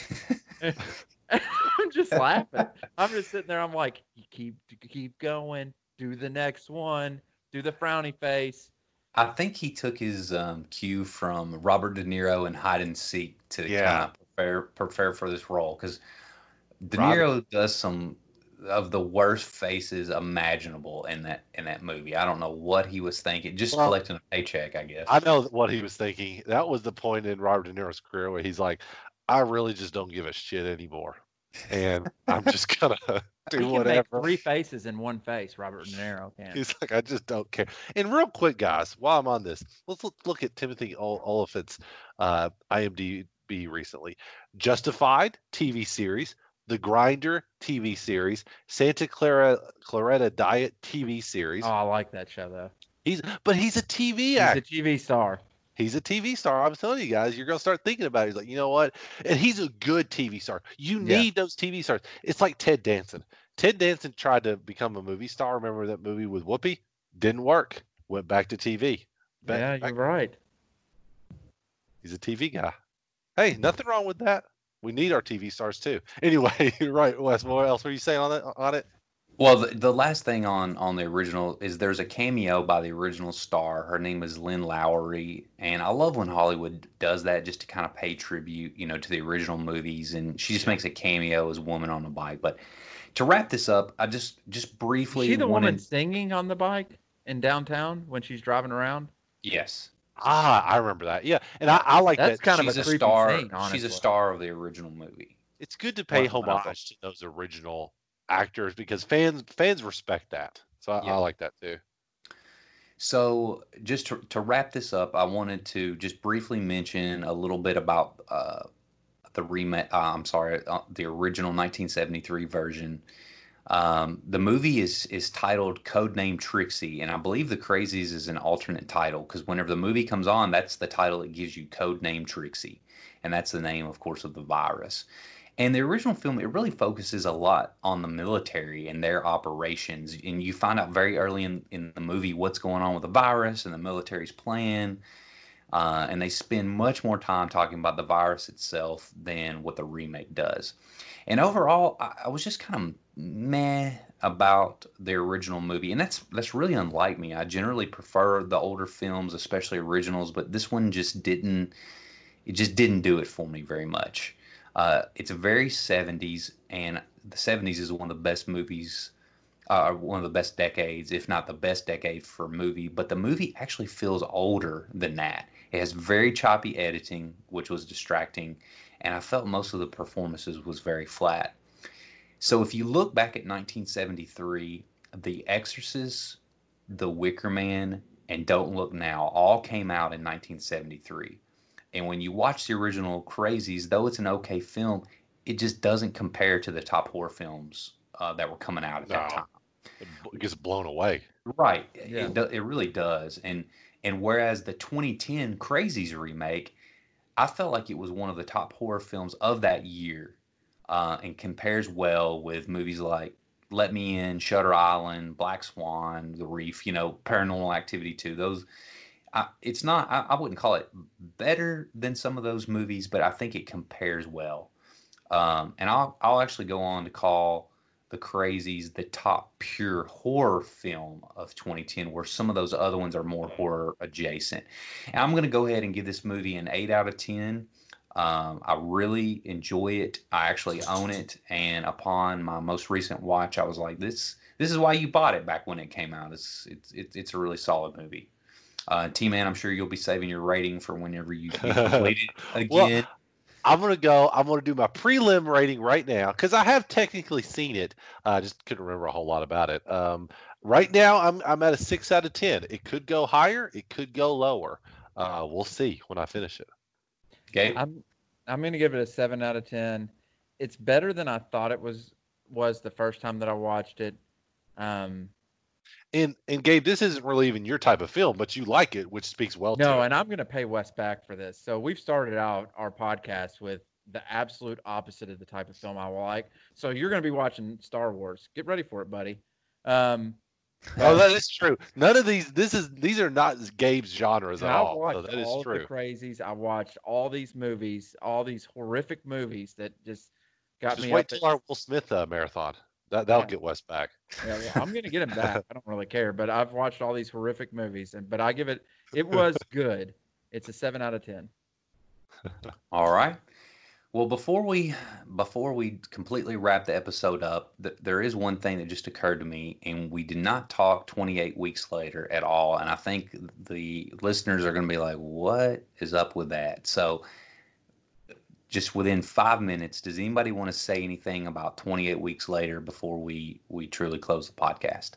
I'm just laughing. I'm just sitting there. I'm like, keep keep going. Do the next one. Do the frowny face. I think he took his um, cue from Robert De Niro in Hide and Seek to yeah. kind of prepare, prepare for this role, because De Niro Robert. does some of the worst faces imaginable in that in that movie. I don't know what he was thinking. Just well, collecting a paycheck, I guess. I know what he was thinking. That was the point in Robert De Niro's career where he's like, I really just don't give a shit anymore. And I'm just going to do he can whatever. Make three faces in one face, Robert De Niro can. He's like, I just don't care. And real quick, guys, while I'm on this, let's look at Timothy Olyphant's uh, IMDb recently. Justified, T V series. The Grinder, T V series. Santa Clara Clarita Diet, T V series. Oh, I like that show, though. He's But he's a T V actor. He's a T V star. He's a T V star. I'm telling you guys, you're going to start thinking about it. He's like, you know what? And he's a good T V star. You need yeah. those T V stars. It's like Ted Danson. Ted Danson tried to become a movie star. Remember that movie with Whoopi? Didn't work. Went back to T V. Back, yeah, you're back. right. He's a T V guy. Hey, nothing wrong with that. We need our T V stars too. Anyway, you're right, Wes. What else were you saying on, that, on it? Well, the, the last thing on, on the original is there's a cameo by the original star. Her name is Lynn Lowry, and I love when Hollywood does that just to kind of pay tribute, you know, to the original movies. And she just makes a cameo as a woman on a bike. But to wrap this up, I just just briefly. Is she the wanted... woman singing on the bike in downtown when she's driving around? Yes. Ah, I remember that. Yeah, and I, I like That's that. Kind she's of a, a star. Thing, she's a star of the original movie. It's good to pay well, homage to those original actors because fans fans respect that. So I, yeah. I like that too. So just to, to wrap this up, I wanted to just briefly mention a little bit about uh, the remake. Uh, I'm sorry, uh, the original nineteen seventy-three version. Um, the movie is is titled Codename Trixie, and I believe The Crazies is an alternate title because whenever the movie comes on, that's the title it gives you, Codename Trixie, and that's the name, of course, of the virus. And the original film, it really focuses a lot on the military and their operations. And you find out very early in, in the movie what's going on with the virus and the military's plan. Uh, and they spend much more time talking about the virus itself than what the remake does. And overall, I, I was just kind of meh about the original movie. And that's that's really unlike me. I generally prefer the older films, especially originals. But this one just didn't, it just didn't do it for me very much. Uh, it's very seventies, and the seventies is one of the best movies, uh, one of the best decades, if not the best decade for a movie. But the movie actually feels older than that. It has very choppy editing, which was distracting, and I felt most of the performances was very flat. So if you look back at nineteen seventy-three, The Exorcist, The Wicker Man, and Don't Look Now all came out in nineteen seventy-three. And when you watch the original Crazies, though it's an okay film, it just doesn't compare to the top horror films uh, that were coming out at no. that time. It gets blown away. Right. Yeah. It, it really does. And and whereas the twenty ten Crazies remake, I felt like it was one of the top horror films of that year uh, and compares well with movies like Let Me In, Shutter Island, Black Swan, The Reef, you know, Paranormal Activity two, those... I, it's not, I, I wouldn't call it better than some of those movies, but I think it compares well. Um, and I'll, I'll actually go on to call The Crazies the top pure horror film of twenty ten, where some of those other ones are more horror adjacent. And I'm going to go ahead and give this movie an eight out of ten. Um, I really enjoy it. I actually own it. And upon my most recent watch, I was like, this, this is why you bought it back when it came out. It's, it's, it's, it's a really solid movie. Uh, T-Man, I'm sure you'll be saving your rating for whenever you, you complete it again. Well, I'm going to go, I'm going to do my prelim rating right now, because I have technically seen it. I uh, just couldn't remember a whole lot about it. Um, right now, I'm I'm at a six out of ten. It could go higher. It could go lower. Uh, we'll see when I finish it. Okay. I'm, I'm going to give it a seven out of ten. It's better than I thought it was, was the first time that I watched it. Um And and Gabe, this isn't really even your type of film, but you like it, which speaks well no, to it. No, and I'm going to pay Wes back for this. So we've started out our podcast with the absolute opposite of the type of film I like. So you're going to be watching Star Wars. Get ready for it, buddy. Um, oh, that is true. None of these. This is these are not Gabe's genres at all. I watched so that all is true. The Crazies. I watched all these movies, all these horrific movies that just got just me. Just wait till at, our Will Smith uh, marathon. That, that'll yeah. get Wes back. Yeah, yeah. I'm going to get him back. I don't really care, but I've watched all these horrific movies, and but I give it, it was good. It's a seven out of ten. All right. Well, before we before we completely wrap the episode up, th- there is one thing that just occurred to me, and we did not talk twenty-eight weeks later at all, and I think the listeners are going to be like, what is up with that? So... just within five minutes, does anybody want to say anything about twenty-eight weeks later before we, we truly close the podcast?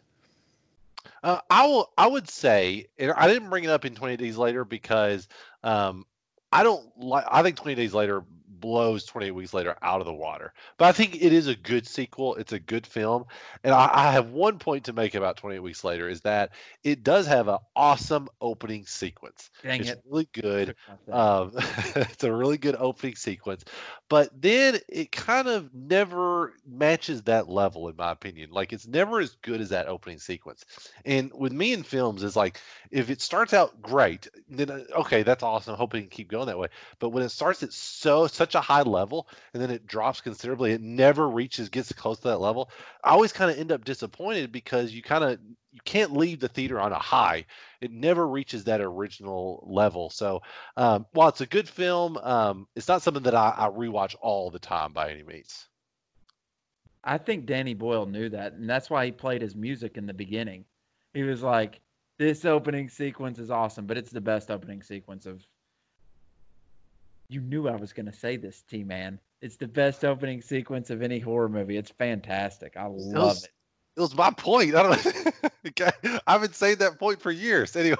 Uh, I will. I would say, and I didn't bring it up in twenty-eight days later because um, I don't like. I think twenty-eight days later blows twenty-eight weeks later out of the water. But I think it is a good sequel. It's a good film, and I, I have one point to make about twenty-eight weeks later is that it does have an awesome opening sequence. Dang it's it. really good. Um, it's a really good opening sequence, but then it kind of never matches that level, in my opinion. Like it's never as good as that opening sequence. And with me in films, is like if it starts out great, then okay, that's awesome. Hoping it can keep going that way. But when it starts, it's so such a high level and then it drops considerably, it never reaches gets close to that level. I always kind of end up disappointed because you kind of you can't leave the theater on a high. It never reaches that original level. So um while it's a good film, um it's not something that I, I rewatch all the time by any means. I think Danny Boyle knew that, and that's why he played his music in the beginning. He was like, this opening sequence is awesome, but it's the best opening sequence of... You knew I was going to say this, T-Man. It's the best opening sequence of any horror movie. It's fantastic. I love it. Was, it. It was my point. I don't. I've been saying that point for years. Anyway,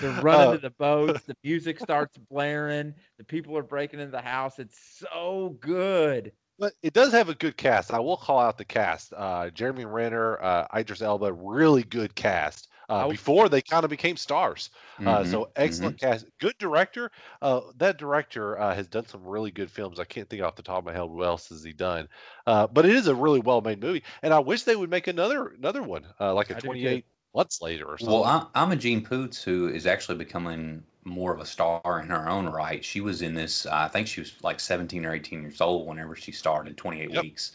they're running uh, to the boats. The music starts blaring. The people are breaking into the house. It's so good. But it does have a good cast. I will call out the cast. Uh, Jeremy Renner, uh, Idris Elba, really good cast. Uh, oh. Before they kind of became stars. Mm-hmm. Uh, so excellent mm-hmm. cast. Good director. Uh, that director uh, has done some really good films. I can't think off the top of my head what else has he done. Uh, but it is a really well-made movie. And I wish they would make another another one, uh, like a twenty-eight months later or something. Well, I'm, I'm a Jean Poots, who is actually becoming more of a star in her own right. She was in this, uh, I think she was like seventeen or eighteen years old whenever she started, twenty-eight yep. weeks.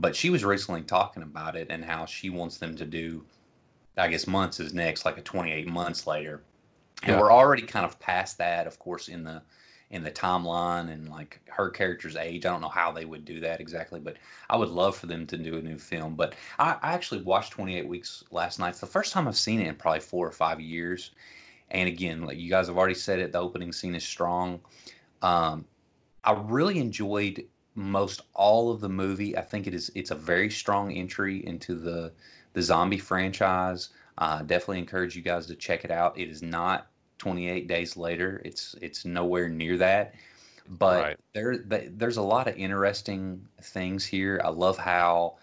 But she was recently talking about it and how she wants them to do, I guess months is next, like a twenty-eight months later. And yeah. we're already kind of past that, of course, in the in the timeline and like her character's age. I don't know how they would do that exactly, but I would love for them to do a new film. But I, I actually watched twenty-eight weeks last night. It's the first time I've seen it in probably four or five years. And again, like you guys have already said it, the opening scene is strong. Um, I really enjoyed most all of the movie. I think it is it's a very strong entry into the the zombie franchise. Uh, definitely encourage you guys to check it out. It is not twenty-eight Days Later. It's it's nowhere near that. But right. there they, there's a lot of interesting things here. I love how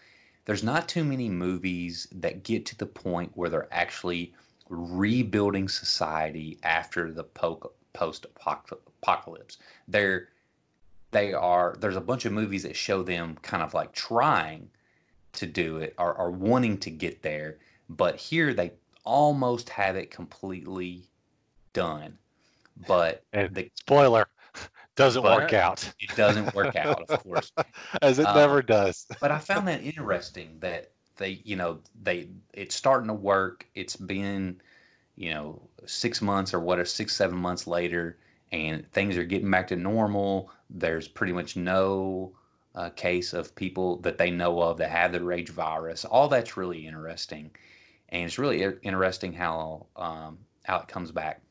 there's not too many movies that get to the point where they're actually rebuilding society after the po- post-apocalypse. They're, they are, there's a bunch of movies that show them kind of like trying to do it or, or wanting to get there, but here they almost have it completely done. But and the spoiler doesn't spoiler, work out. It doesn't work out, of course, as it um, never does. But I found that interesting that they, you know, they it's starting to work. It's been, you know, six months or what, six, seven months later, and things are getting back to normal. There's pretty much no a case of people that they know of that have the rage virus. All that's really interesting. And it's really interesting how um, how it comes back.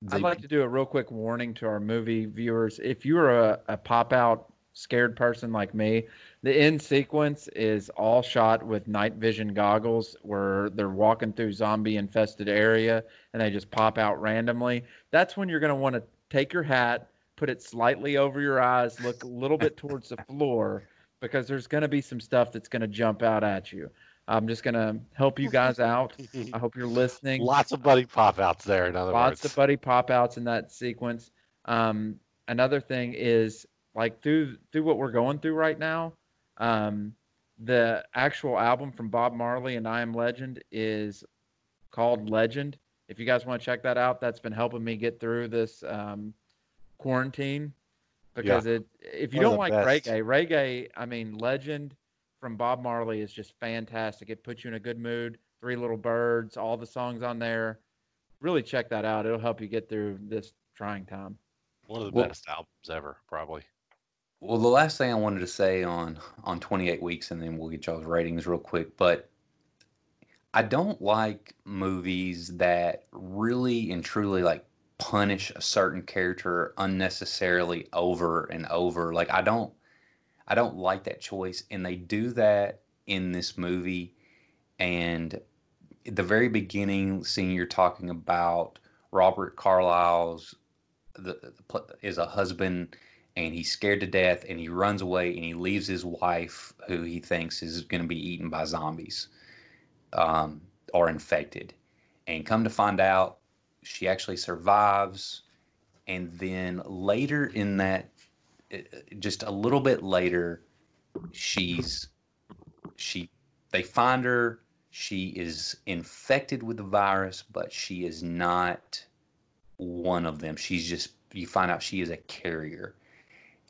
The, I'd like to do a real quick warning to our movie viewers. If you're a, a pop-out scared person like me, the end sequence is all shot with night vision goggles where they're walking through zombie-infested area and they just pop out randomly. That's when you're going to want to take your hat, put it slightly over your eyes, look a little bit towards the floor, because there's going to be some stuff that's going to jump out at you. I'm just going to help you guys out. I hope you're listening. Lots of buddy pop-outs there, in other Lots words. Lots of buddy pop-outs in that sequence. Um, another thing is, like, through through what we're going through right now, um, the actual album from Bob Marley and I Am Legend is called Legend. If you guys want to check that out, that's been helping me get through this um quarantine, because yeah. it if you One don't like best. reggae reggae I mean Legend from Bob Marley is just fantastic. It puts you in a good mood. Three Little Birds, all the songs on there, really check that out. It'll help you get through this trying time. One of the well, best albums ever, probably. Well, the last thing I wanted to say on on twenty-eight weeks, and then we'll get y'all's ratings real quick, but I don't like movies that really and truly like punish a certain character unnecessarily over and over. Like I don't I don't like that choice, and they do that in this movie. And at the very beginning scene, you're talking about Robert Carlyle's the, the is a husband, and he's scared to death, and he runs away, and he leaves his wife, who he thinks is going to be eaten by zombies um, or infected. And come to find out, she actually survives, and then later in that, just a little bit later, she's she they find her. She is infected with the virus, but she is not one of them. She's just you find out she is a carrier.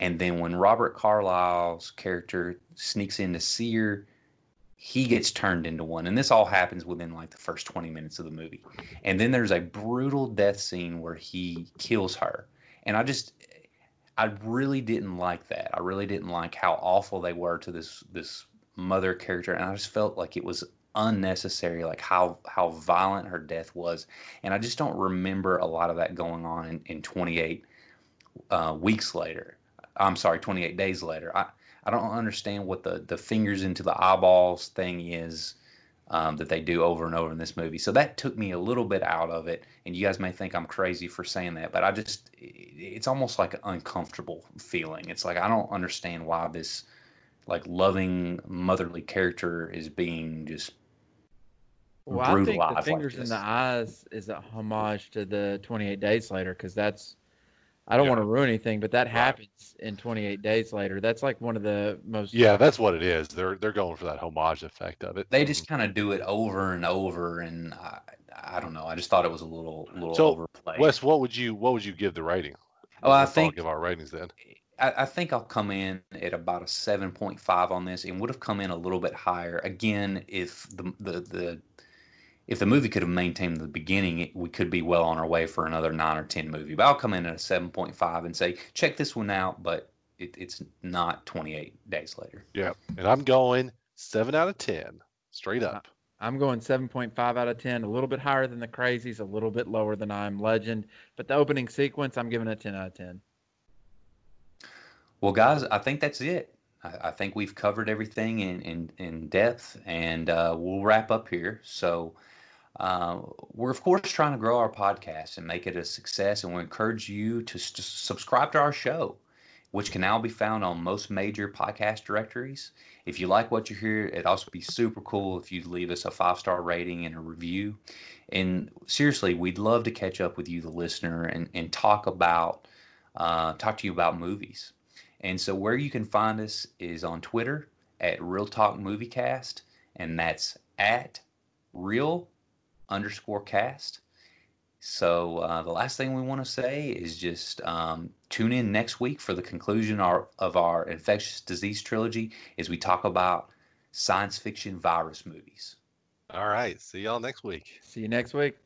And then when Robert Carlyle's character sneaks in to see her, he gets turned into one. And this all happens within like the first twenty minutes of the movie. And then there's a brutal death scene where he kills her. And I just, I really didn't like that. I really didn't like how awful they were to this this mother character, and I just felt like it was unnecessary, like how how violent her death was. And I just don't remember a lot of that going on in, in twenty-eight uh, weeks later. I'm sorry, twenty-eight days later. I, I don't understand what the, the fingers into the eyeballs thing is um, that they do over and over in this movie. So that took me a little bit out of it. And you guys may think I'm crazy for saying that, but I just, it's almost like an uncomfortable feeling. It's like, I don't understand why this like loving motherly character is being just well, brutalized. I think the fingers like in the eyes is a homage to the twenty-eight Days Later. Cause that's, I don't yeah. want to ruin anything, but that happens in twenty-eight Days Later. That's like one of the most... Yeah, that's what it is. They're they're going for that homage effect of it. They just kind of do it over and over, and I, I don't know. I just thought it was a little little so, overplayed. Wes, what would you what would you give the rating? Oh, I think give our ratings then. I, I think I'll come in at about a seven point five on this, and would have come in a little bit higher again if the the the. If the movie could have maintained the beginning, it, we could be well on our way for another nine or ten movie. But I'll come in at a seven point five and say, check this one out, but it, it's not twenty-eight Days Later. Yeah, and I'm going seven out of ten, straight up. I'm going seven point five out of ten, a little bit higher than The Crazies, a little bit lower than I Am Legend. But the opening sequence, I'm giving a ten out of ten. Well, guys, I think that's it. I, I think we've covered everything in, in, in depth, and uh, we'll wrap up here. So... Uh, we're, of course, trying to grow our podcast and make it a success, and we encourage you to st- subscribe to our show, which can now be found on most major podcast directories. If you like what you hear, it'd also be super cool if you'd leave us a five-star rating and a review. And seriously, we'd love to catch up with you, the listener, and, and talk about uh, talk to you about movies. And so where you can find us is on Twitter at Real Talk MovieCast, and that's at Real underscore cast. So uh, the last thing we want to say is just um, tune in next week for the conclusion our, of our infectious disease trilogy as we talk about science fiction virus movies. All right. See y'all next week. See you next week.